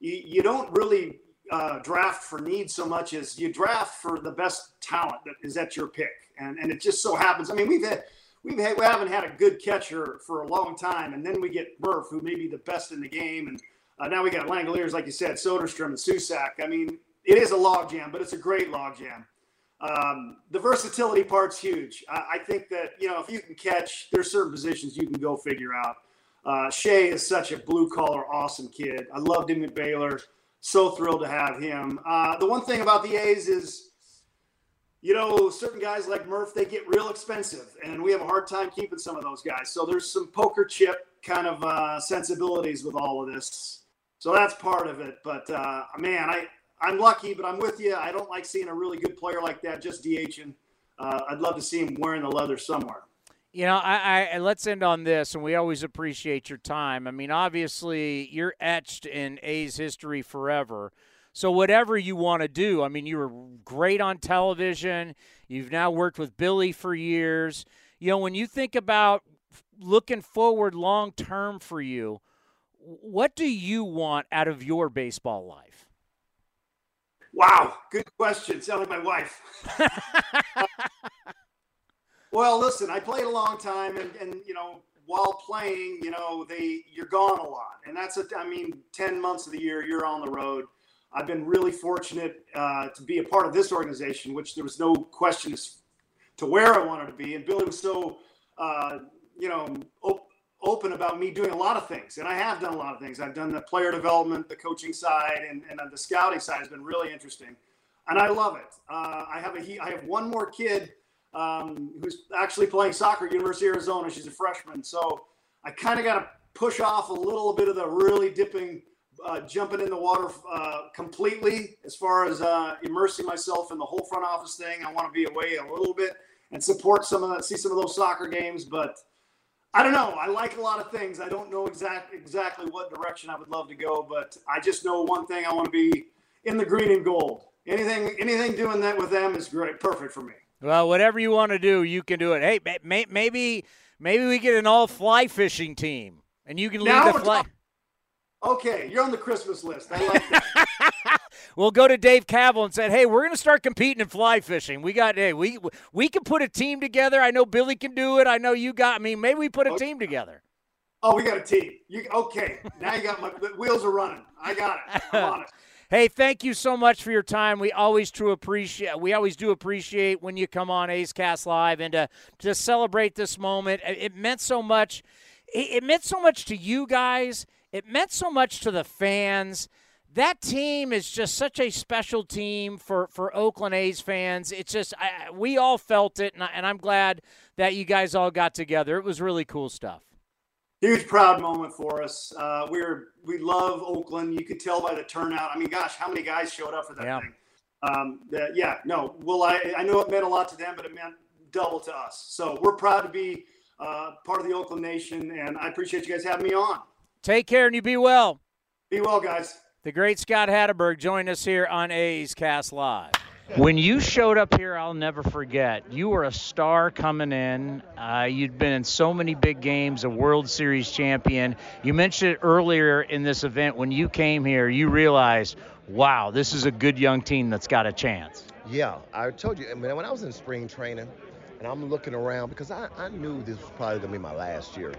you, you don't really – Uh, draft for need so much as you draft for the best talent that is at your pick. And and it just so happens. I mean, we've had, we've had, we haven't had a good catcher for a long time. And then we get Murph, who may be the best in the game. And uh, now we got Langoliers, like you said, Soderstrom and Susak. I mean, it is a logjam, but it's a great logjam. Um, the versatility part's huge. I, I think that, you know, if you can catch, there's certain positions you can go figure out. Uh, Shea is such a blue collar, awesome kid. I loved him at Baylor. So thrilled to have him. Uh, the one thing about the A's is, you know, certain guys like Murph, they get real expensive, and we have a hard time keeping some of those guys. So there's some poker chip kind of uh, sensibilities with all of this. So that's part of it. But, uh, man, I, I'm lucky, but I'm with you. I don't like seeing a really good player like that just DHing. Uh, I'd love to see him wearing the leather somewhere. You know, I, I let's end on this, and we always appreciate your time. I mean, obviously, you're etched in A's history forever. So whatever you want to do, I mean, you were great on television. You've now worked with Billy for years. You know, when you think about looking forward long term for you, what do you want out of your baseball life? Wow, good question. Sounds like my wife. Well, listen, I played a long time, and, and, you know, while playing, you know, they you're gone a lot. And that's, a, I mean, ten months of the year, you're on the road. I've been really fortunate uh, to be a part of this organization, which there was no question as to where I wanted to be. And Billy was so, uh, you know, op- open about me doing a lot of things. And I have done a lot of things. I've done the player development, the coaching side, and, and the scouting side has been really interesting. And I love it. Uh, I have a, I have one more kid. Um, who's actually playing soccer at University of Arizona. She's a freshman. So I kind of got to push off a little bit of the really dipping, uh, jumping in the water uh, completely as far as uh, immersing myself in the whole front office thing. I want to be away a little bit and support some of that, see some of those soccer games. But I don't know. I like a lot of things. I don't know exact, exactly what direction I would love to go, but I just know one thing. I want to be in the green and gold. Anything, anything doing that with them is great. Perfect for me. Well, whatever you want to do, you can do it. Hey, may, maybe maybe we get an all-fly fishing team, and you can lead now the fly. Talking. Okay, you're on the Christmas list. I like that. We'll go to Dave Cavill and say, hey, we're going to start competing in fly fishing. We got, hey, we we can put a team together. I know Billy can do it. I know you got, I mean, maybe we put a okay. team together. Oh, we got a team. You Okay, now you got my the wheels are running. I got it. I'm on it. Hey, thank you so much for your time. We always do appreciate. We always do appreciate when you come on A's Cast Live and to to celebrate this moment. It meant so much. It meant so much to you guys. It meant so much to the fans. That team is just such a special team for, for Oakland A's fans. It's just I, we all felt it, and, I, and I'm glad that you guys all got together. It was really cool stuff. Huge proud moment for us. Uh, we're we love Oakland. You could tell by the turnout. I mean, gosh, how many guys showed up for that yeah. thing? Um, the, yeah, no. Well, I I know it meant a lot to them, but it meant double to us. So we're proud to be uh, part of the Oakland Nation, and I appreciate you guys having me on. Take care, and you be well. Be well, guys. The great Scott Hatterberg joined us here on A's Cast Live. When you showed up here, I'll never forget. You were a star coming in. Uh, you'd been in so many big games, a World Series champion. You mentioned it earlier in this event. When you came here, you realized, wow, this is a good young team that's got a chance. Yeah, I told you. I mean, when I was in spring training, And I'm looking around because I, I knew this was probably going to be my last year.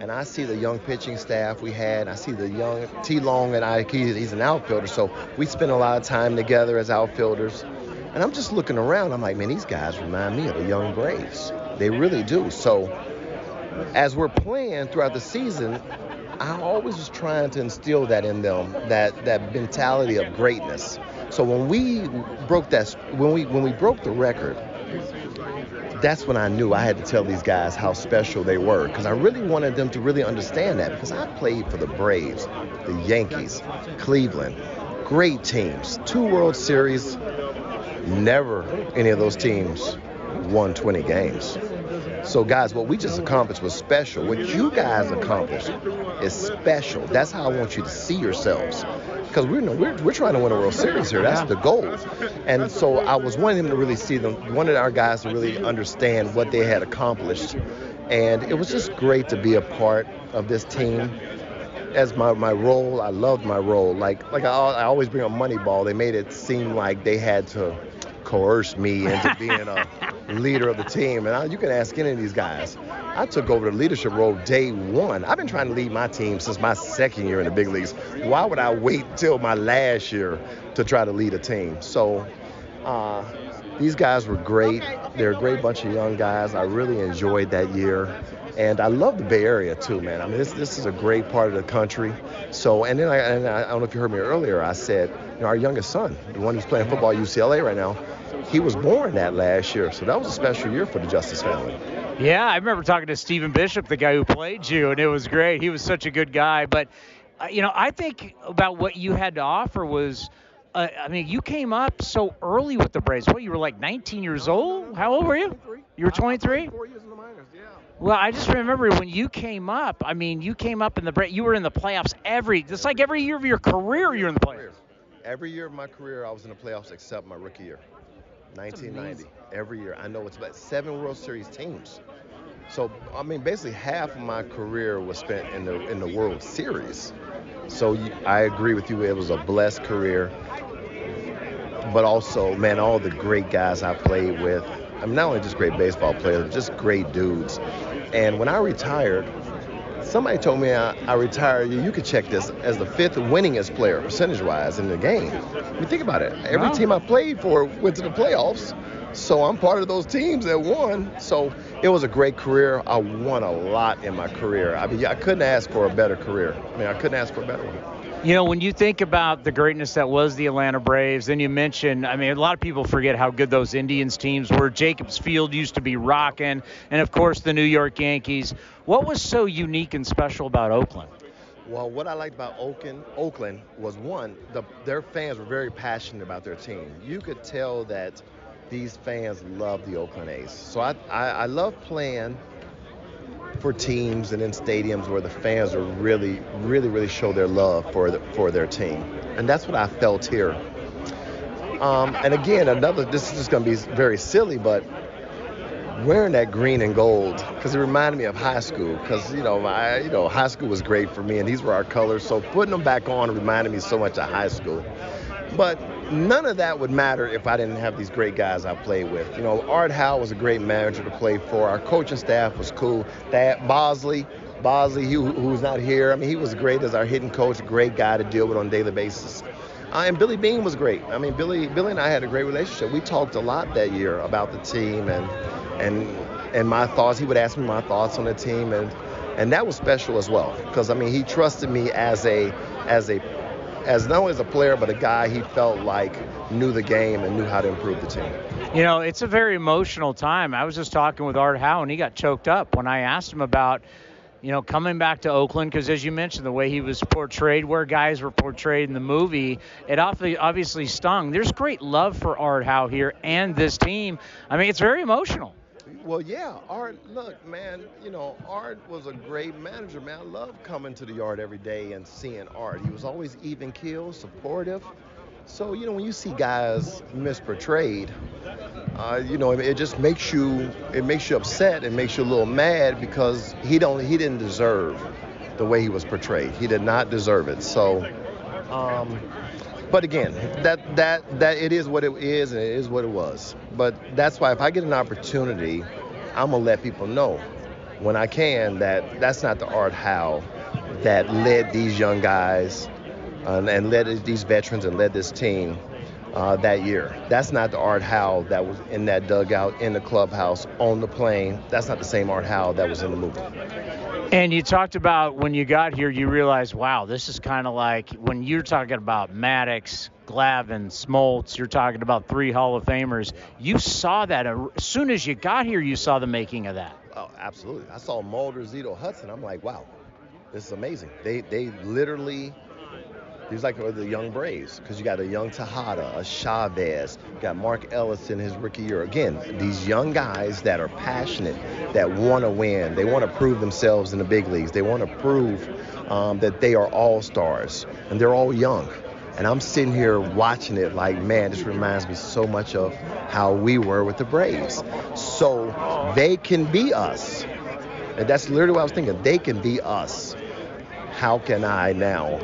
And I see the young pitching staff we had. And I see the young T. Long, and I, he's an outfielder. So we spent a lot of time together as outfielders. And I'm just looking around. I'm like, man, these guys remind me of the young Braves. They really do. So as we're playing throughout the season, I always was trying to instill that in them, that that mentality of greatness. So when we broke that, when we when we broke the record, that's when I knew I had to tell these guys how special they were, because I really wanted them to really understand that, because I played for the Braves, the Yankees, Cleveland, great teams, two World Series. Never any of those teams won twenty games. So, guys, what we just accomplished was special. What you guys accomplished is special. That's how I want you to see yourselves. Because we're, we're, we're trying to win a World Series here. That's the goal. And so I was wanting them to really see them, wanted our guys to really understand what they had accomplished. And it was just great to be a part of this team. As my, my role, I loved my role. Like like I, I always bring up Moneyball. They made it seem like they had to coerce me into being a leader of the team. And I, you can ask any of these guys. I took over the leadership role day one. I've been trying to lead my team since my second year in the big leagues. Why would I wait till my last year to try to lead a team? So uh, these guys were great. They're a great bunch of young guys. I really enjoyed that year. And I love the Bay Area, too, man. I mean, this this is a great part of the country. So, and then I, and I, I don't know if you heard me earlier. I said, you know, our youngest son, the one who's playing football at U C L A right now, he was born that last year. So that was a special year for the Justice family. Yeah, I remember talking to Stephen Bishop, the guy who played you, and it was great. He was such a good guy. But, uh, you know, I think about what you had to offer was, uh, I mean, you came up so early with the Braves. What, you were like nineteen years old? How old were you? You were twenty-three? Four years in the minors, yeah. Well, I just remember when you came up, I mean, you came up in the break. You were in the playoffs every, just like every year of your career, you're in the playoffs. Every year of my career, I was in the playoffs except my rookie year, nineteen ninety. Every year. I know it's about seven World Series teams. So, I mean, basically half of my career was spent in the in the World Series. So you, I agree with you. It was a blessed career. But also, man, all the great guys I played with. I'm not only just great baseball players, just great dudes. And when I retired, somebody told me I, I retired, you, you could check this as the fifth winningest player percentage-wise in the game. I mean, think about it. Every wow. team I played for went to the playoffs, so I'm part of those teams that won. So it was a great career. I won a lot in my career. I mean, I couldn't ask for a better career. I mean, I couldn't ask for a better one. You know, when you think about the greatness that was the Atlanta Braves, then you mention, I mean, a lot of people forget how good those Indians teams were. Jacobs Field used to be rocking, and, of course, the New York Yankees. What was so unique and special about Oakland? Well, what I liked about Oakland, Oakland was, one, the, their fans were very passionate about their team. You could tell that these fans love the Oakland A's. So I, I, I love playing for teams and in stadiums where the fans are really, really, really show their love for the, for their team. And that's what I felt here. Um, and again, another, this is just going to be very silly, but wearing that green and gold, because it reminded me of high school, because, you know, my, you know, high school was great for me, and these were our colors. So putting them back on reminded me so much of high school. But none of that would matter if I didn't have these great guys I played with. You know, Art Howe was a great manager to play for. Our coaching staff was cool. That Bosley, Bosley, who, who's not here, I mean, he was great as our hitting coach, great guy to deal with on a daily basis. Uh, and Billy Beane was great. I mean, Billy, Billy and I had a great relationship. We talked a lot that year about the team and and and my thoughts. He would ask me my thoughts on the team, and and that was special as well, because I mean, he trusted me as a as a. as not only as a player, but a guy he felt like knew the game and knew how to improve the team. You know, it's a very emotional time. I was just talking with Art Howe, and he got choked up when I asked him about, you know, coming back to Oakland, because as you mentioned, the way he was portrayed, where guys were portrayed in the movie, it obviously stung. There's great love for Art Howe here and this team. I mean, it's very emotional. Well, yeah, Art, look, man, you know, Art was a great manager, man. I loved coming to the yard every day and seeing Art. He was always even-keeled, supportive. So, you know, when you see guys misportrayed, uh, you know, it just makes you, it makes you upset. It makes you a little mad, because he don't, he didn't deserve the way he was portrayed. He did not deserve it. So, um... But again, that that that it is what it is, and it is what it was. But that's why if I get an opportunity, I'm gonna let people know when I can that that's not the Art Howe that led these young guys and, and led these veterans and led this team uh, that year. That's not the Art Howe that was in that dugout, in the clubhouse, on the plane. That's not the same Art Howe that was in the movie. And you talked about when you got here, you realized, wow, this is kind of like when you're talking about Maddox, Glavin, Smoltz, you're talking about three Hall of Famers. You saw that as soon as you got here, you saw the making of that. Oh, absolutely. I saw Mulder, Zito, Hudson. I'm like, wow, this is amazing. They they literally, it was like the young Braves, because you got a young Tejada, a Chavez, you got Mark Ellis in his rookie year. Again, these young guys that are passionate, that want to win. They want to prove themselves in the big leagues. They want to prove um, that they are all-stars, and they're all young. And I'm sitting here watching it like, man, this reminds me so much of how we were with the Braves. So they can be us. And that's literally what I was thinking. They can be us. How can I now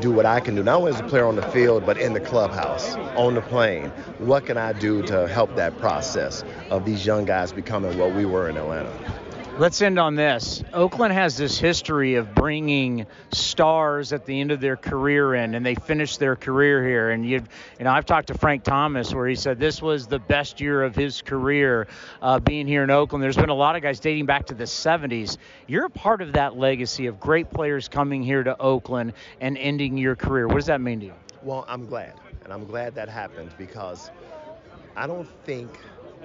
do what I can do, not only as a player on the field, but in the clubhouse, on the plane? What can I do to help that process of these young guys becoming what we were in Atlanta? Let's end on this. Oakland has this history of bringing stars at the end of their career in, and they finish their career here. And you you know, I've talked to Frank Thomas, where he said this was the best year of his career uh, being here in Oakland. There's been a lot of guys dating back to the seventies. You're a part of that legacy of great players coming here to Oakland and ending your career. What does that mean to you? Well, I'm glad, and I'm glad that happened, because I don't think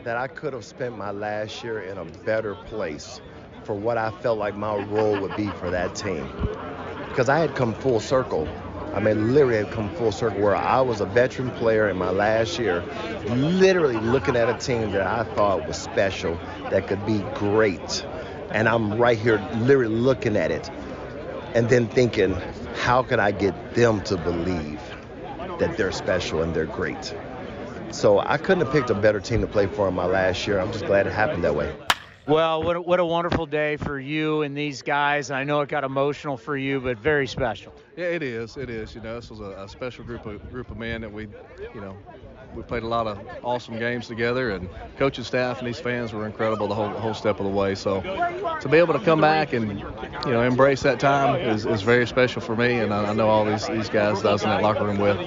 that I could have spent my last year in a better place for what I felt like my role would be for that team. Because I had come full circle. I mean, literally had come full circle where I was a veteran player in my last year, literally looking at a team that I thought was special, that could be great. And I'm right here literally looking at it and then thinking, how can I get them to believe that they're special and they're great? So I couldn't have picked a better team to play for in my last year. I'm just glad it happened that way. Well, what a, what a wonderful day for you and these guys. And I know it got emotional for you, but very special. Yeah, it is. It is. You know, this was a, a special group of group of men that we, you know, we played a lot of awesome games together. And coaching staff and these fans were incredible the whole whole step of the way. So to be able to come back and, you know, embrace that time is, is very special for me. And I, I know all these, these guys that I was in that locker room with.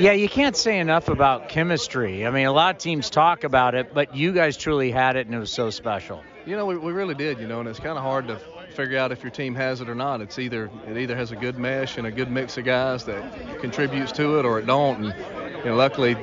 Yeah, you can't say enough about chemistry. I mean, a lot of teams talk about it, but you guys truly had it, and it was so special. You know, we, we really did, you know, and it's kind of hard to figure out if your team has it or not. It's either it either has a good mesh and a good mix of guys that contributes to it, or it don't. And you know, luckily,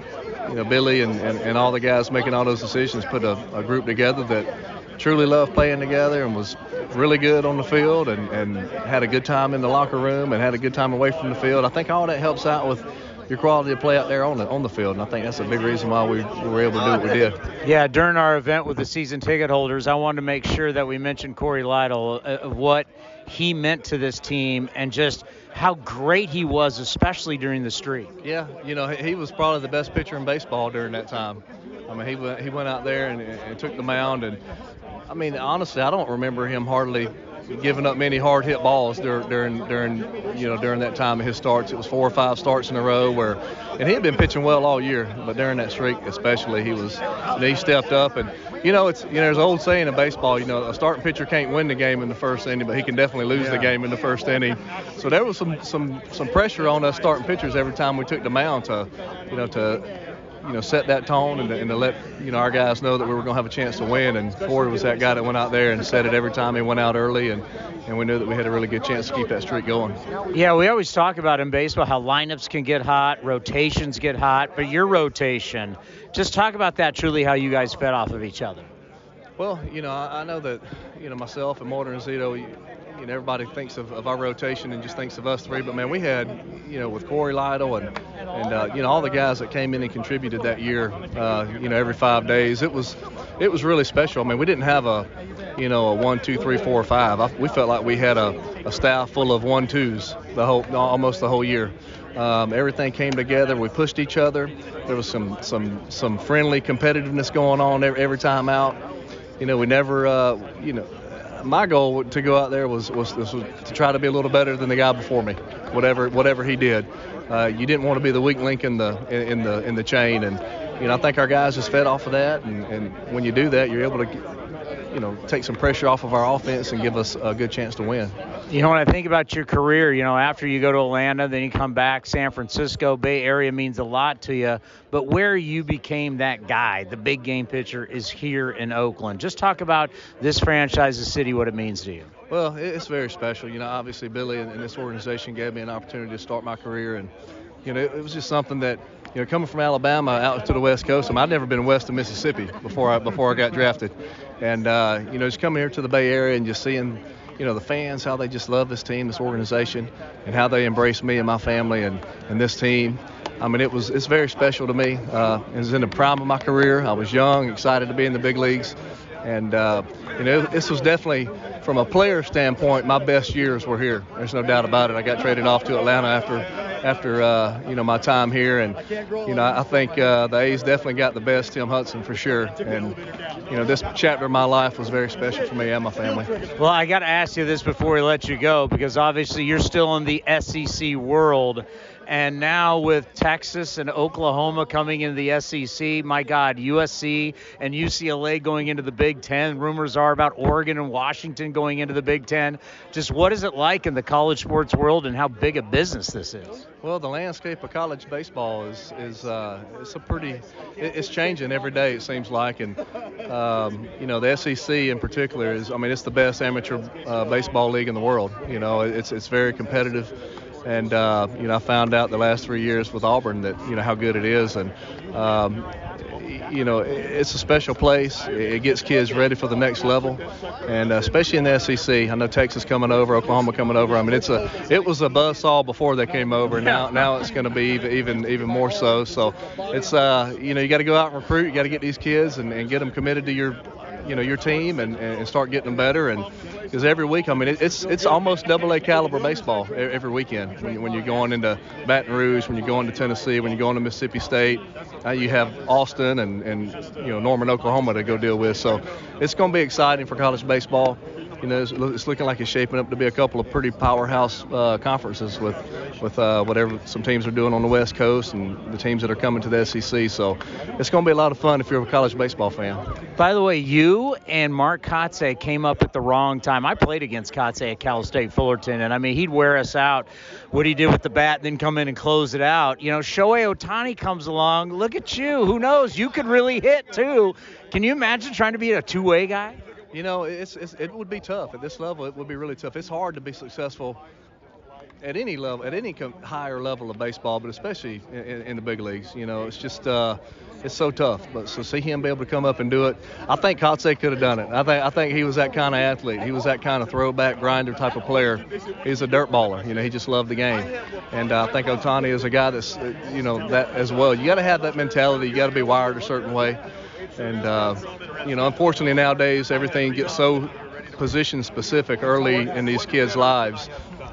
you know, Billy and, and, and all the guys making all those decisions put a, a group together that truly loved playing together and was really good on the field and, and had a good time in the locker room and had a good time away from the field. I think all that helps out with your quality of play out there on the on the field, and I think that's a big reason why we were able to do what we did. Yeah, during our event with the season ticket holders, I wanted to make sure that we mentioned Corey Lytle, uh, what he meant to this team and just how great he was, especially during the streak. Yeah, you know, he was probably the best pitcher in baseball during that time. I mean, he went, he went out there and, and took the mound, and, I mean, honestly, I don't remember him hardly giving up many hard hit balls during, during during you know during that time of his starts. It was four or five starts in a row where, and he had been pitching well all year, but during that streak especially, he was he stepped up. And you know, it's you know there's an old saying in baseball, you know, a starting pitcher can't win the game in the first inning, but he can definitely lose yeah. the game in the first inning. So there was some some some pressure on us starting pitchers every time we took the mound to you know to. you know, set that tone and to, and to let, you know, our guys know that we were going to have a chance to win. And Ford was that guy that went out there and set it every time he went out early, and, and we knew that we had a really good chance to keep that streak going. Yeah, we always talk about in baseball how lineups can get hot, rotations get hot, but your rotation, just talk about that truly, how you guys fed off of each other. Well, you know, I, I know that, you know, myself and Morton and Zito, you, you know, everybody thinks of, of our rotation and just thinks of us three, but man, we had, you know, with Corey Lytle and, and uh, you know, all the guys that came in and contributed that year, uh, you know, every five days, it was, it was really special. I mean, we didn't have a, you know, a one, two, three, four, five. I, we felt like we had a, a staff full of one twos the whole, almost the whole year. Um, everything came together. We pushed each other. There was some, some, some friendly competitiveness going on every, every time out. You know, we never, uh, you know, my goal to go out there was, was, was to try to be a little better than the guy before me, whatever whatever he did. Uh, you didn't want to be the weak link in the in, in the in the chain, and you know I think our guys just fed off of that, and, and when you do that, you're able to you know take some pressure off of our offense and give us a good chance to win. You know, when I think about your career, you know, after you go to Atlanta, then you come back, San Francisco, Bay Area means a lot to you. But where you became that guy, the big game pitcher, is here in Oakland. Just talk about this franchise, the city, what it means to you. Well, it's very special. You know, obviously Billy and, and this organization gave me an opportunity to start my career. And, you know, it, it was just something that, you know, coming from Alabama out to the West Coast, I mean, I'd never been west of Mississippi before I, before I got drafted. And, uh, you know, just coming here to the Bay Area and just seeing – you know, the fans, how they just love this team, this organization, and how they embrace me and my family and, and this team. I mean, it was it's very special to me. Uh, it was in the prime of my career. I was young, excited to be in the big leagues. And, uh, you know, this was definitely, from a player standpoint, my best years were here. There's no doubt about it. I got traded off to Atlanta after, after uh, you know, my time here. And, you know, I think uh, the A's definitely got the best, Tim Hudson, for sure. And, you know, this chapter of my life was very special for me and my family. Well, I got to ask you this before we let you go, because obviously you're still in the S E C world. And now with Texas and Oklahoma coming into the S E C, my God, U S C and U C L A going into the Big Ten. Rumors are about Oregon and Washington going into the Big Ten. Just what is it like in the college sports world and how big a business this is? Well, the landscape of college baseball is is uh, it's a pretty it's changing every day, it seems like. And um, you know, the S E C in particular is, I mean, it's the best amateur uh, baseball league in the world. You know, it's it's very competitive. And, uh, you know, I found out the last three years with Auburn that, you know, how good it is. And, um, you know, it's a special place. It gets kids ready for the next level. And uh, especially in the S E C. I know Texas coming over, Oklahoma coming over. I mean, it's a it was a buzzsaw before they came over. Now now it's going to be even, even even more so. So it's, uh, you know, you got to go out and recruit. You got to get these kids and, and get them committed to your you know, your team and, and start getting them better. And because every week, I mean, it's it's almost double A caliber baseball every weekend. When, when you're going into Baton Rouge, when you're going to Tennessee, when you're going to Mississippi State, now you have Austin and, and you know, Norman, Oklahoma to go deal with. So it's going to be exciting for college baseball. You know, it's, it's looking like it's shaping up to be a couple of pretty powerhouse uh, conferences with with uh, whatever some teams are doing on the West Coast and the teams that are coming to the S E C. So it's going to be a lot of fun if you're a college baseball fan. By the way, you and Mark Kotze came up at the wrong time. I played against Kotze at Cal State Fullerton, and, I mean, he'd wear us out. What he did with the bat, then come in and close it out. You know, Shohei Ohtani comes along. Look at you. Who knows? You could really hit, too. Can you imagine trying to be a two-way guy? You know, it's, it's it would be tough at this level. It would be really tough. It's hard to be successful at any level, at any com- higher level of baseball, but especially in, in, in the big leagues. You know, it's just uh, it's so tough. But so see him be able to come up and do it. I think Kotze could have done it. I think I think he was that kind of athlete. He was that kind of throwback grinder type of player. He's a dirt baller. You know, he just loved the game. And uh, I think Ohtani is a guy that's you know that as well. You got to have that mentality. You got to be wired a certain way. And, uh, you know, unfortunately nowadays everything gets so position-specific early in these kids' lives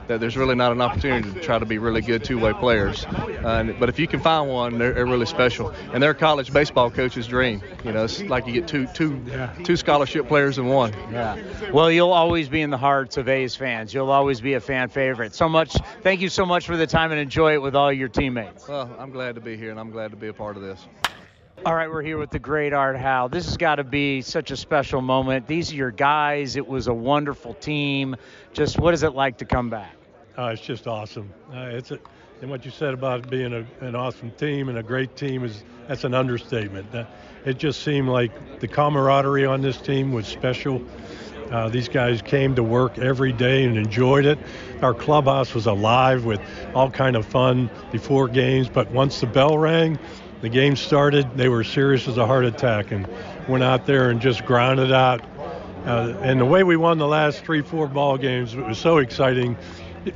that there's really not an opportunity to try to be really good two-way players. Uh, but if you can find one, they're, they're really special. And they're college baseball coach's dream. You know, it's like you get two, two, yeah. two scholarship players in one. Yeah. Well, you'll always be in the hearts of A's fans. You'll always be a fan favorite. So much, thank you so much for the time, and enjoy it with all your teammates. Well, I'm glad to be here, and I'm glad to be a part of this. All right, we're here with the great Art Howe. This has got to be such a special moment. These are your guys. It was a wonderful team. Just what is it like to come back? Uh, it's just awesome. Uh, it's a, and what you said about being a, an awesome team and a great team, is that's an understatement. Uh, it just seemed like the camaraderie on this team was special. Uh, these guys came to work every day and enjoyed it. Our clubhouse was alive with all kind of fun before games, but once the bell rang, the game started, they were serious as a heart attack and went out there and just grounded out. Uh, and the way we won the last three, four ball games, it was so exciting,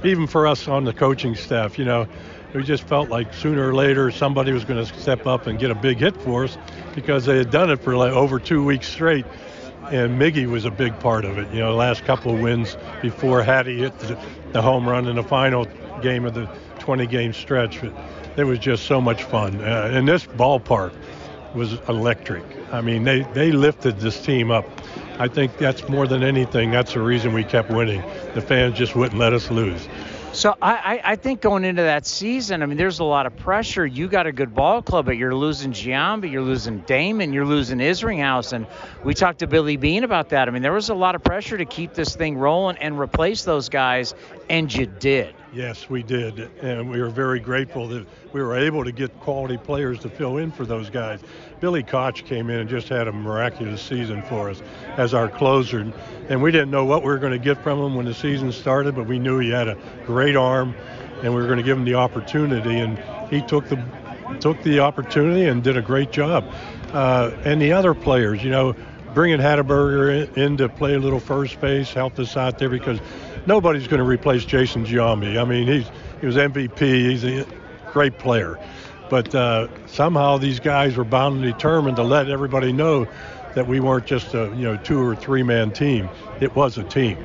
even for us on the coaching staff. You know, we just felt like sooner or later somebody was going to step up and get a big hit for us because they had done it for like over two weeks straight. And Miggy was a big part of it. You know, the last couple of wins before Hattie hit the, the home run in the final game of the twenty-game stretch. But, it was just so much fun. Uh, and this ballpark was electric. I mean, they, they lifted this team up. I think that's more than anything, that's the reason we kept winning. The fans just wouldn't let us lose. So I, I think going into that season, I mean, there's a lot of pressure. You got a good ball club, but you're losing Giambi, you're losing Damon, you're losing Isringhausen. And we talked to Billy Beane about that. I mean, there was a lot of pressure to keep this thing rolling and replace those guys, and you did. Yes, we did, and we were very grateful that we were able to get quality players to fill in for those guys. Billy Koch came in and just had a miraculous season for us as our closer, and we didn't know what we were going to get from him when the season started, but we knew he had a great arm, and we were going to give him the opportunity, and he took the took the opportunity and did a great job. Uh, and the other players, you know, bringing Hatterberger in, in to play a little first base helped us out there because nobody's going to replace Jason Giambi. I mean, he's he was M V P. He's a great player. But uh, somehow these guys were bound and determined to let everybody know that we weren't just a you know two or three-man team. It was a team.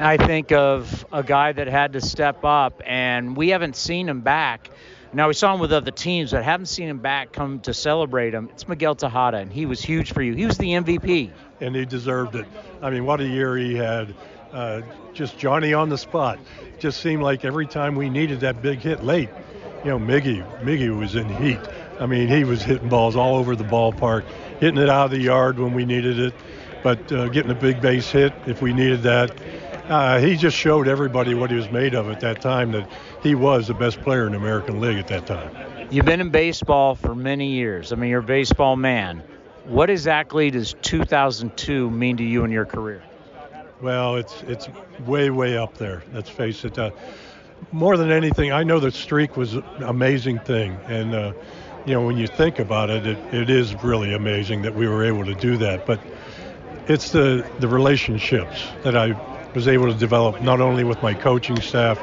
I think of a guy that had to step up, and we haven't seen him back. Now, we saw him with other teams, but haven't seen him back come to celebrate him. It's Miguel Tejada, and he was huge for you. He was the M V P. And he deserved it. I mean, what a year he had. Uh, just Johnny on the spot. Just seemed like every time we needed that big hit late, you know, Miggy, Miggy was in heat. I mean, he was hitting balls all over the ballpark, hitting it out of the yard when we needed it, but uh, getting a big base hit if we needed that. Uh, he just showed everybody what he was made of at that time, that he was the best player in the American League at that time. You've been in baseball for many years. I mean, you're a baseball man. What exactly does two thousand two mean to you in your career? Well, it's it's way, way up there, let's face it. Uh, more than anything, I know the streak was an amazing thing. And, uh, you know, when you think about it, it, it is really amazing that we were able to do that. But it's the, the relationships that I was able to develop, not only with my coaching staff,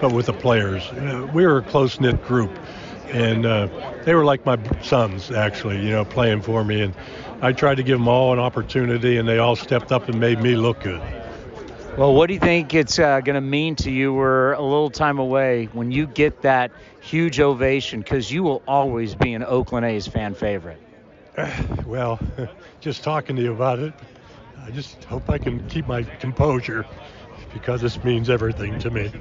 but with the players. Uh, we were a close-knit group, and uh, they were like my sons, actually, you know, playing for me. And I tried to give them all an opportunity, and they all stepped up and made me look good. Well, what do you think it's uh, going to mean to you? We're a little time away when you get that huge ovation, because you will always be an Oakland A's fan favorite. Well, just talking to you about it, I just hope I can keep my composure because this means everything to me.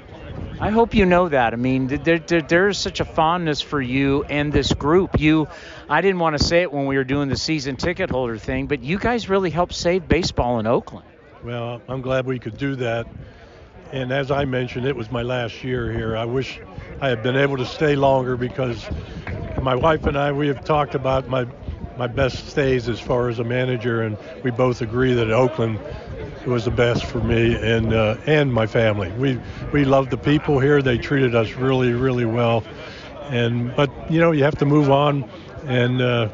I hope you know that. I mean, there, there, there is such a fondness for you and this group. You, I didn't want to say it when we were doing the season ticket holder thing, but you guys really helped save baseball in Oakland. Well, I'm glad we could do that. And as I mentioned, it was my last year here. I wish I had been able to stay longer because my wife and I, we have talked about my my best stays as far as a manager, and we both agree that Oakland was the best for me and uh, and my family. We we loved the people here. They treated us really, really well. And but you know, you have to move on, and uh,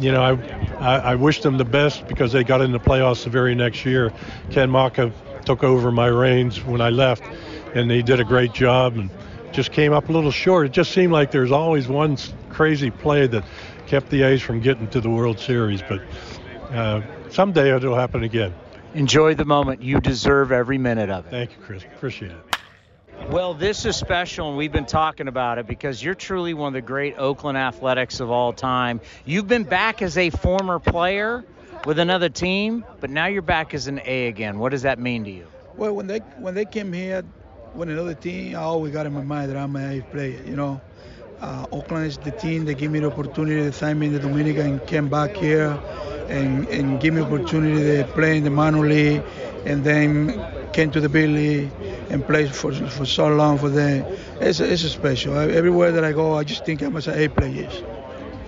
you know, I, I I wish them the best because they got in the playoffs the very next year. Ken Maka took over my reins when I left, and he did a great job and just came up a little short. It just seemed like there's always one crazy play that kept the A's from getting to the World Series, but uh, someday it'll happen again. Enjoy the moment. You deserve every minute of it. Thank you, Chris. Appreciate it. Well, this is special, and we've been talking about it because you're truly one of the great Oakland athletics of all time. You've been back as a former player with another team, but now you're back as an A again. What does that mean to you? Well, when they when they came here with another team, I always got in my mind that I'm an A player, you know. Uh, Oakland is the team that gave me the opportunity to sign me in the Dominican and came back here and, and gave me the opportunity to play in the minor league and then came to the big league and played for for so long for them. It's, it's special. I, everywhere that I go, I just think I'm an A player.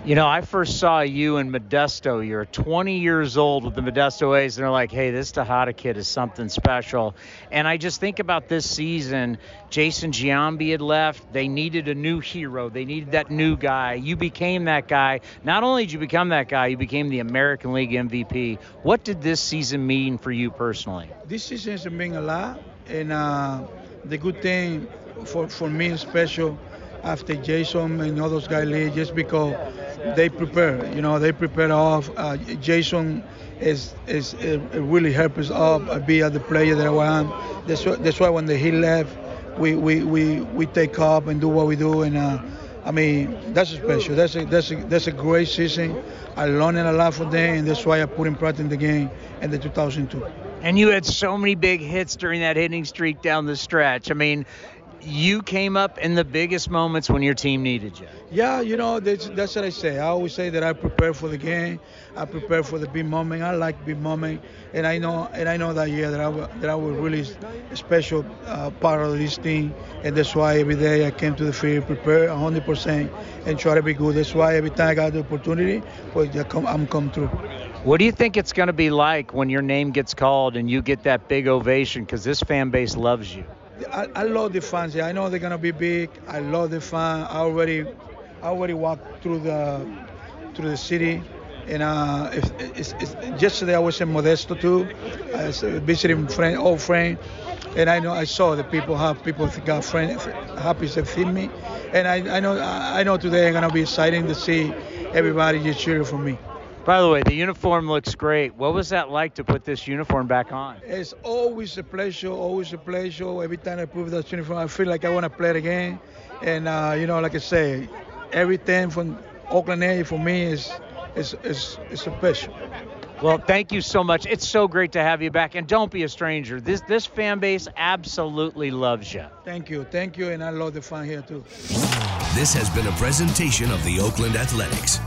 You know, I first saw you in Modesto. You're twenty years old with the Modesto A's, and they're like, hey, this Tejada kid is something special. And I just think about this season. Jason Giambi had left. They needed a new hero. They needed that new guy. You became that guy. Not only did you become that guy, you became the American League M V P. What did this season mean for you personally? This season has been a lot, and uh, the good thing for, for me is special after Jason and all those guys leave, just because they prepare, you know, they prepare off. Uh, Jason is is it really helped us up, be the player that I am. That's why, that's why when the he left, we, we, we, we take up and do what we do, and uh, I mean, that's special. That's a, that's a, that's a great season. I learned a lot from them, and that's why I put in practice in the game in the two thousand two. And you had so many big hits during that hitting streak down the stretch. I mean, you came up in the biggest moments when your team needed you. Yeah, you know, that's, that's what I say. I always say that I prepare for the game. I prepare for the big moment. I like big moment. And I know and I know that year that I, that I was really a special uh, part of this team. And that's why every day I came to the field, prepare one hundred percent, and try to be good. That's why every time I got the opportunity, I'm come through. What do you think it's going to be like when your name gets called and you get that big ovation? Because this fan base loves you. I, I love the fans. Yeah, I know they're gonna be big. I love the fans. I already, I already walked through the, through the city, and uh, it's, it's, it's, yesterday I was in Modesto too, I was visiting friend, old friend, and I know I saw the people have people got friends happy to see me, and I, I know I know today it's gonna be exciting to see everybody just cheering for me. By the way, the uniform looks great. What was that like to put this uniform back on? It's always a pleasure, always a pleasure. Every time I put that uniform, I feel like I want to play the game. And, uh, you know, like I say, everything from Oakland area for me is, is, is, is a pleasure. Well, thank you so much. It's so great to have you back. And don't be a stranger. This, this fan base absolutely loves you. Thank you. Thank you. And I love the fun here, too. This has been a presentation of the Oakland Athletics.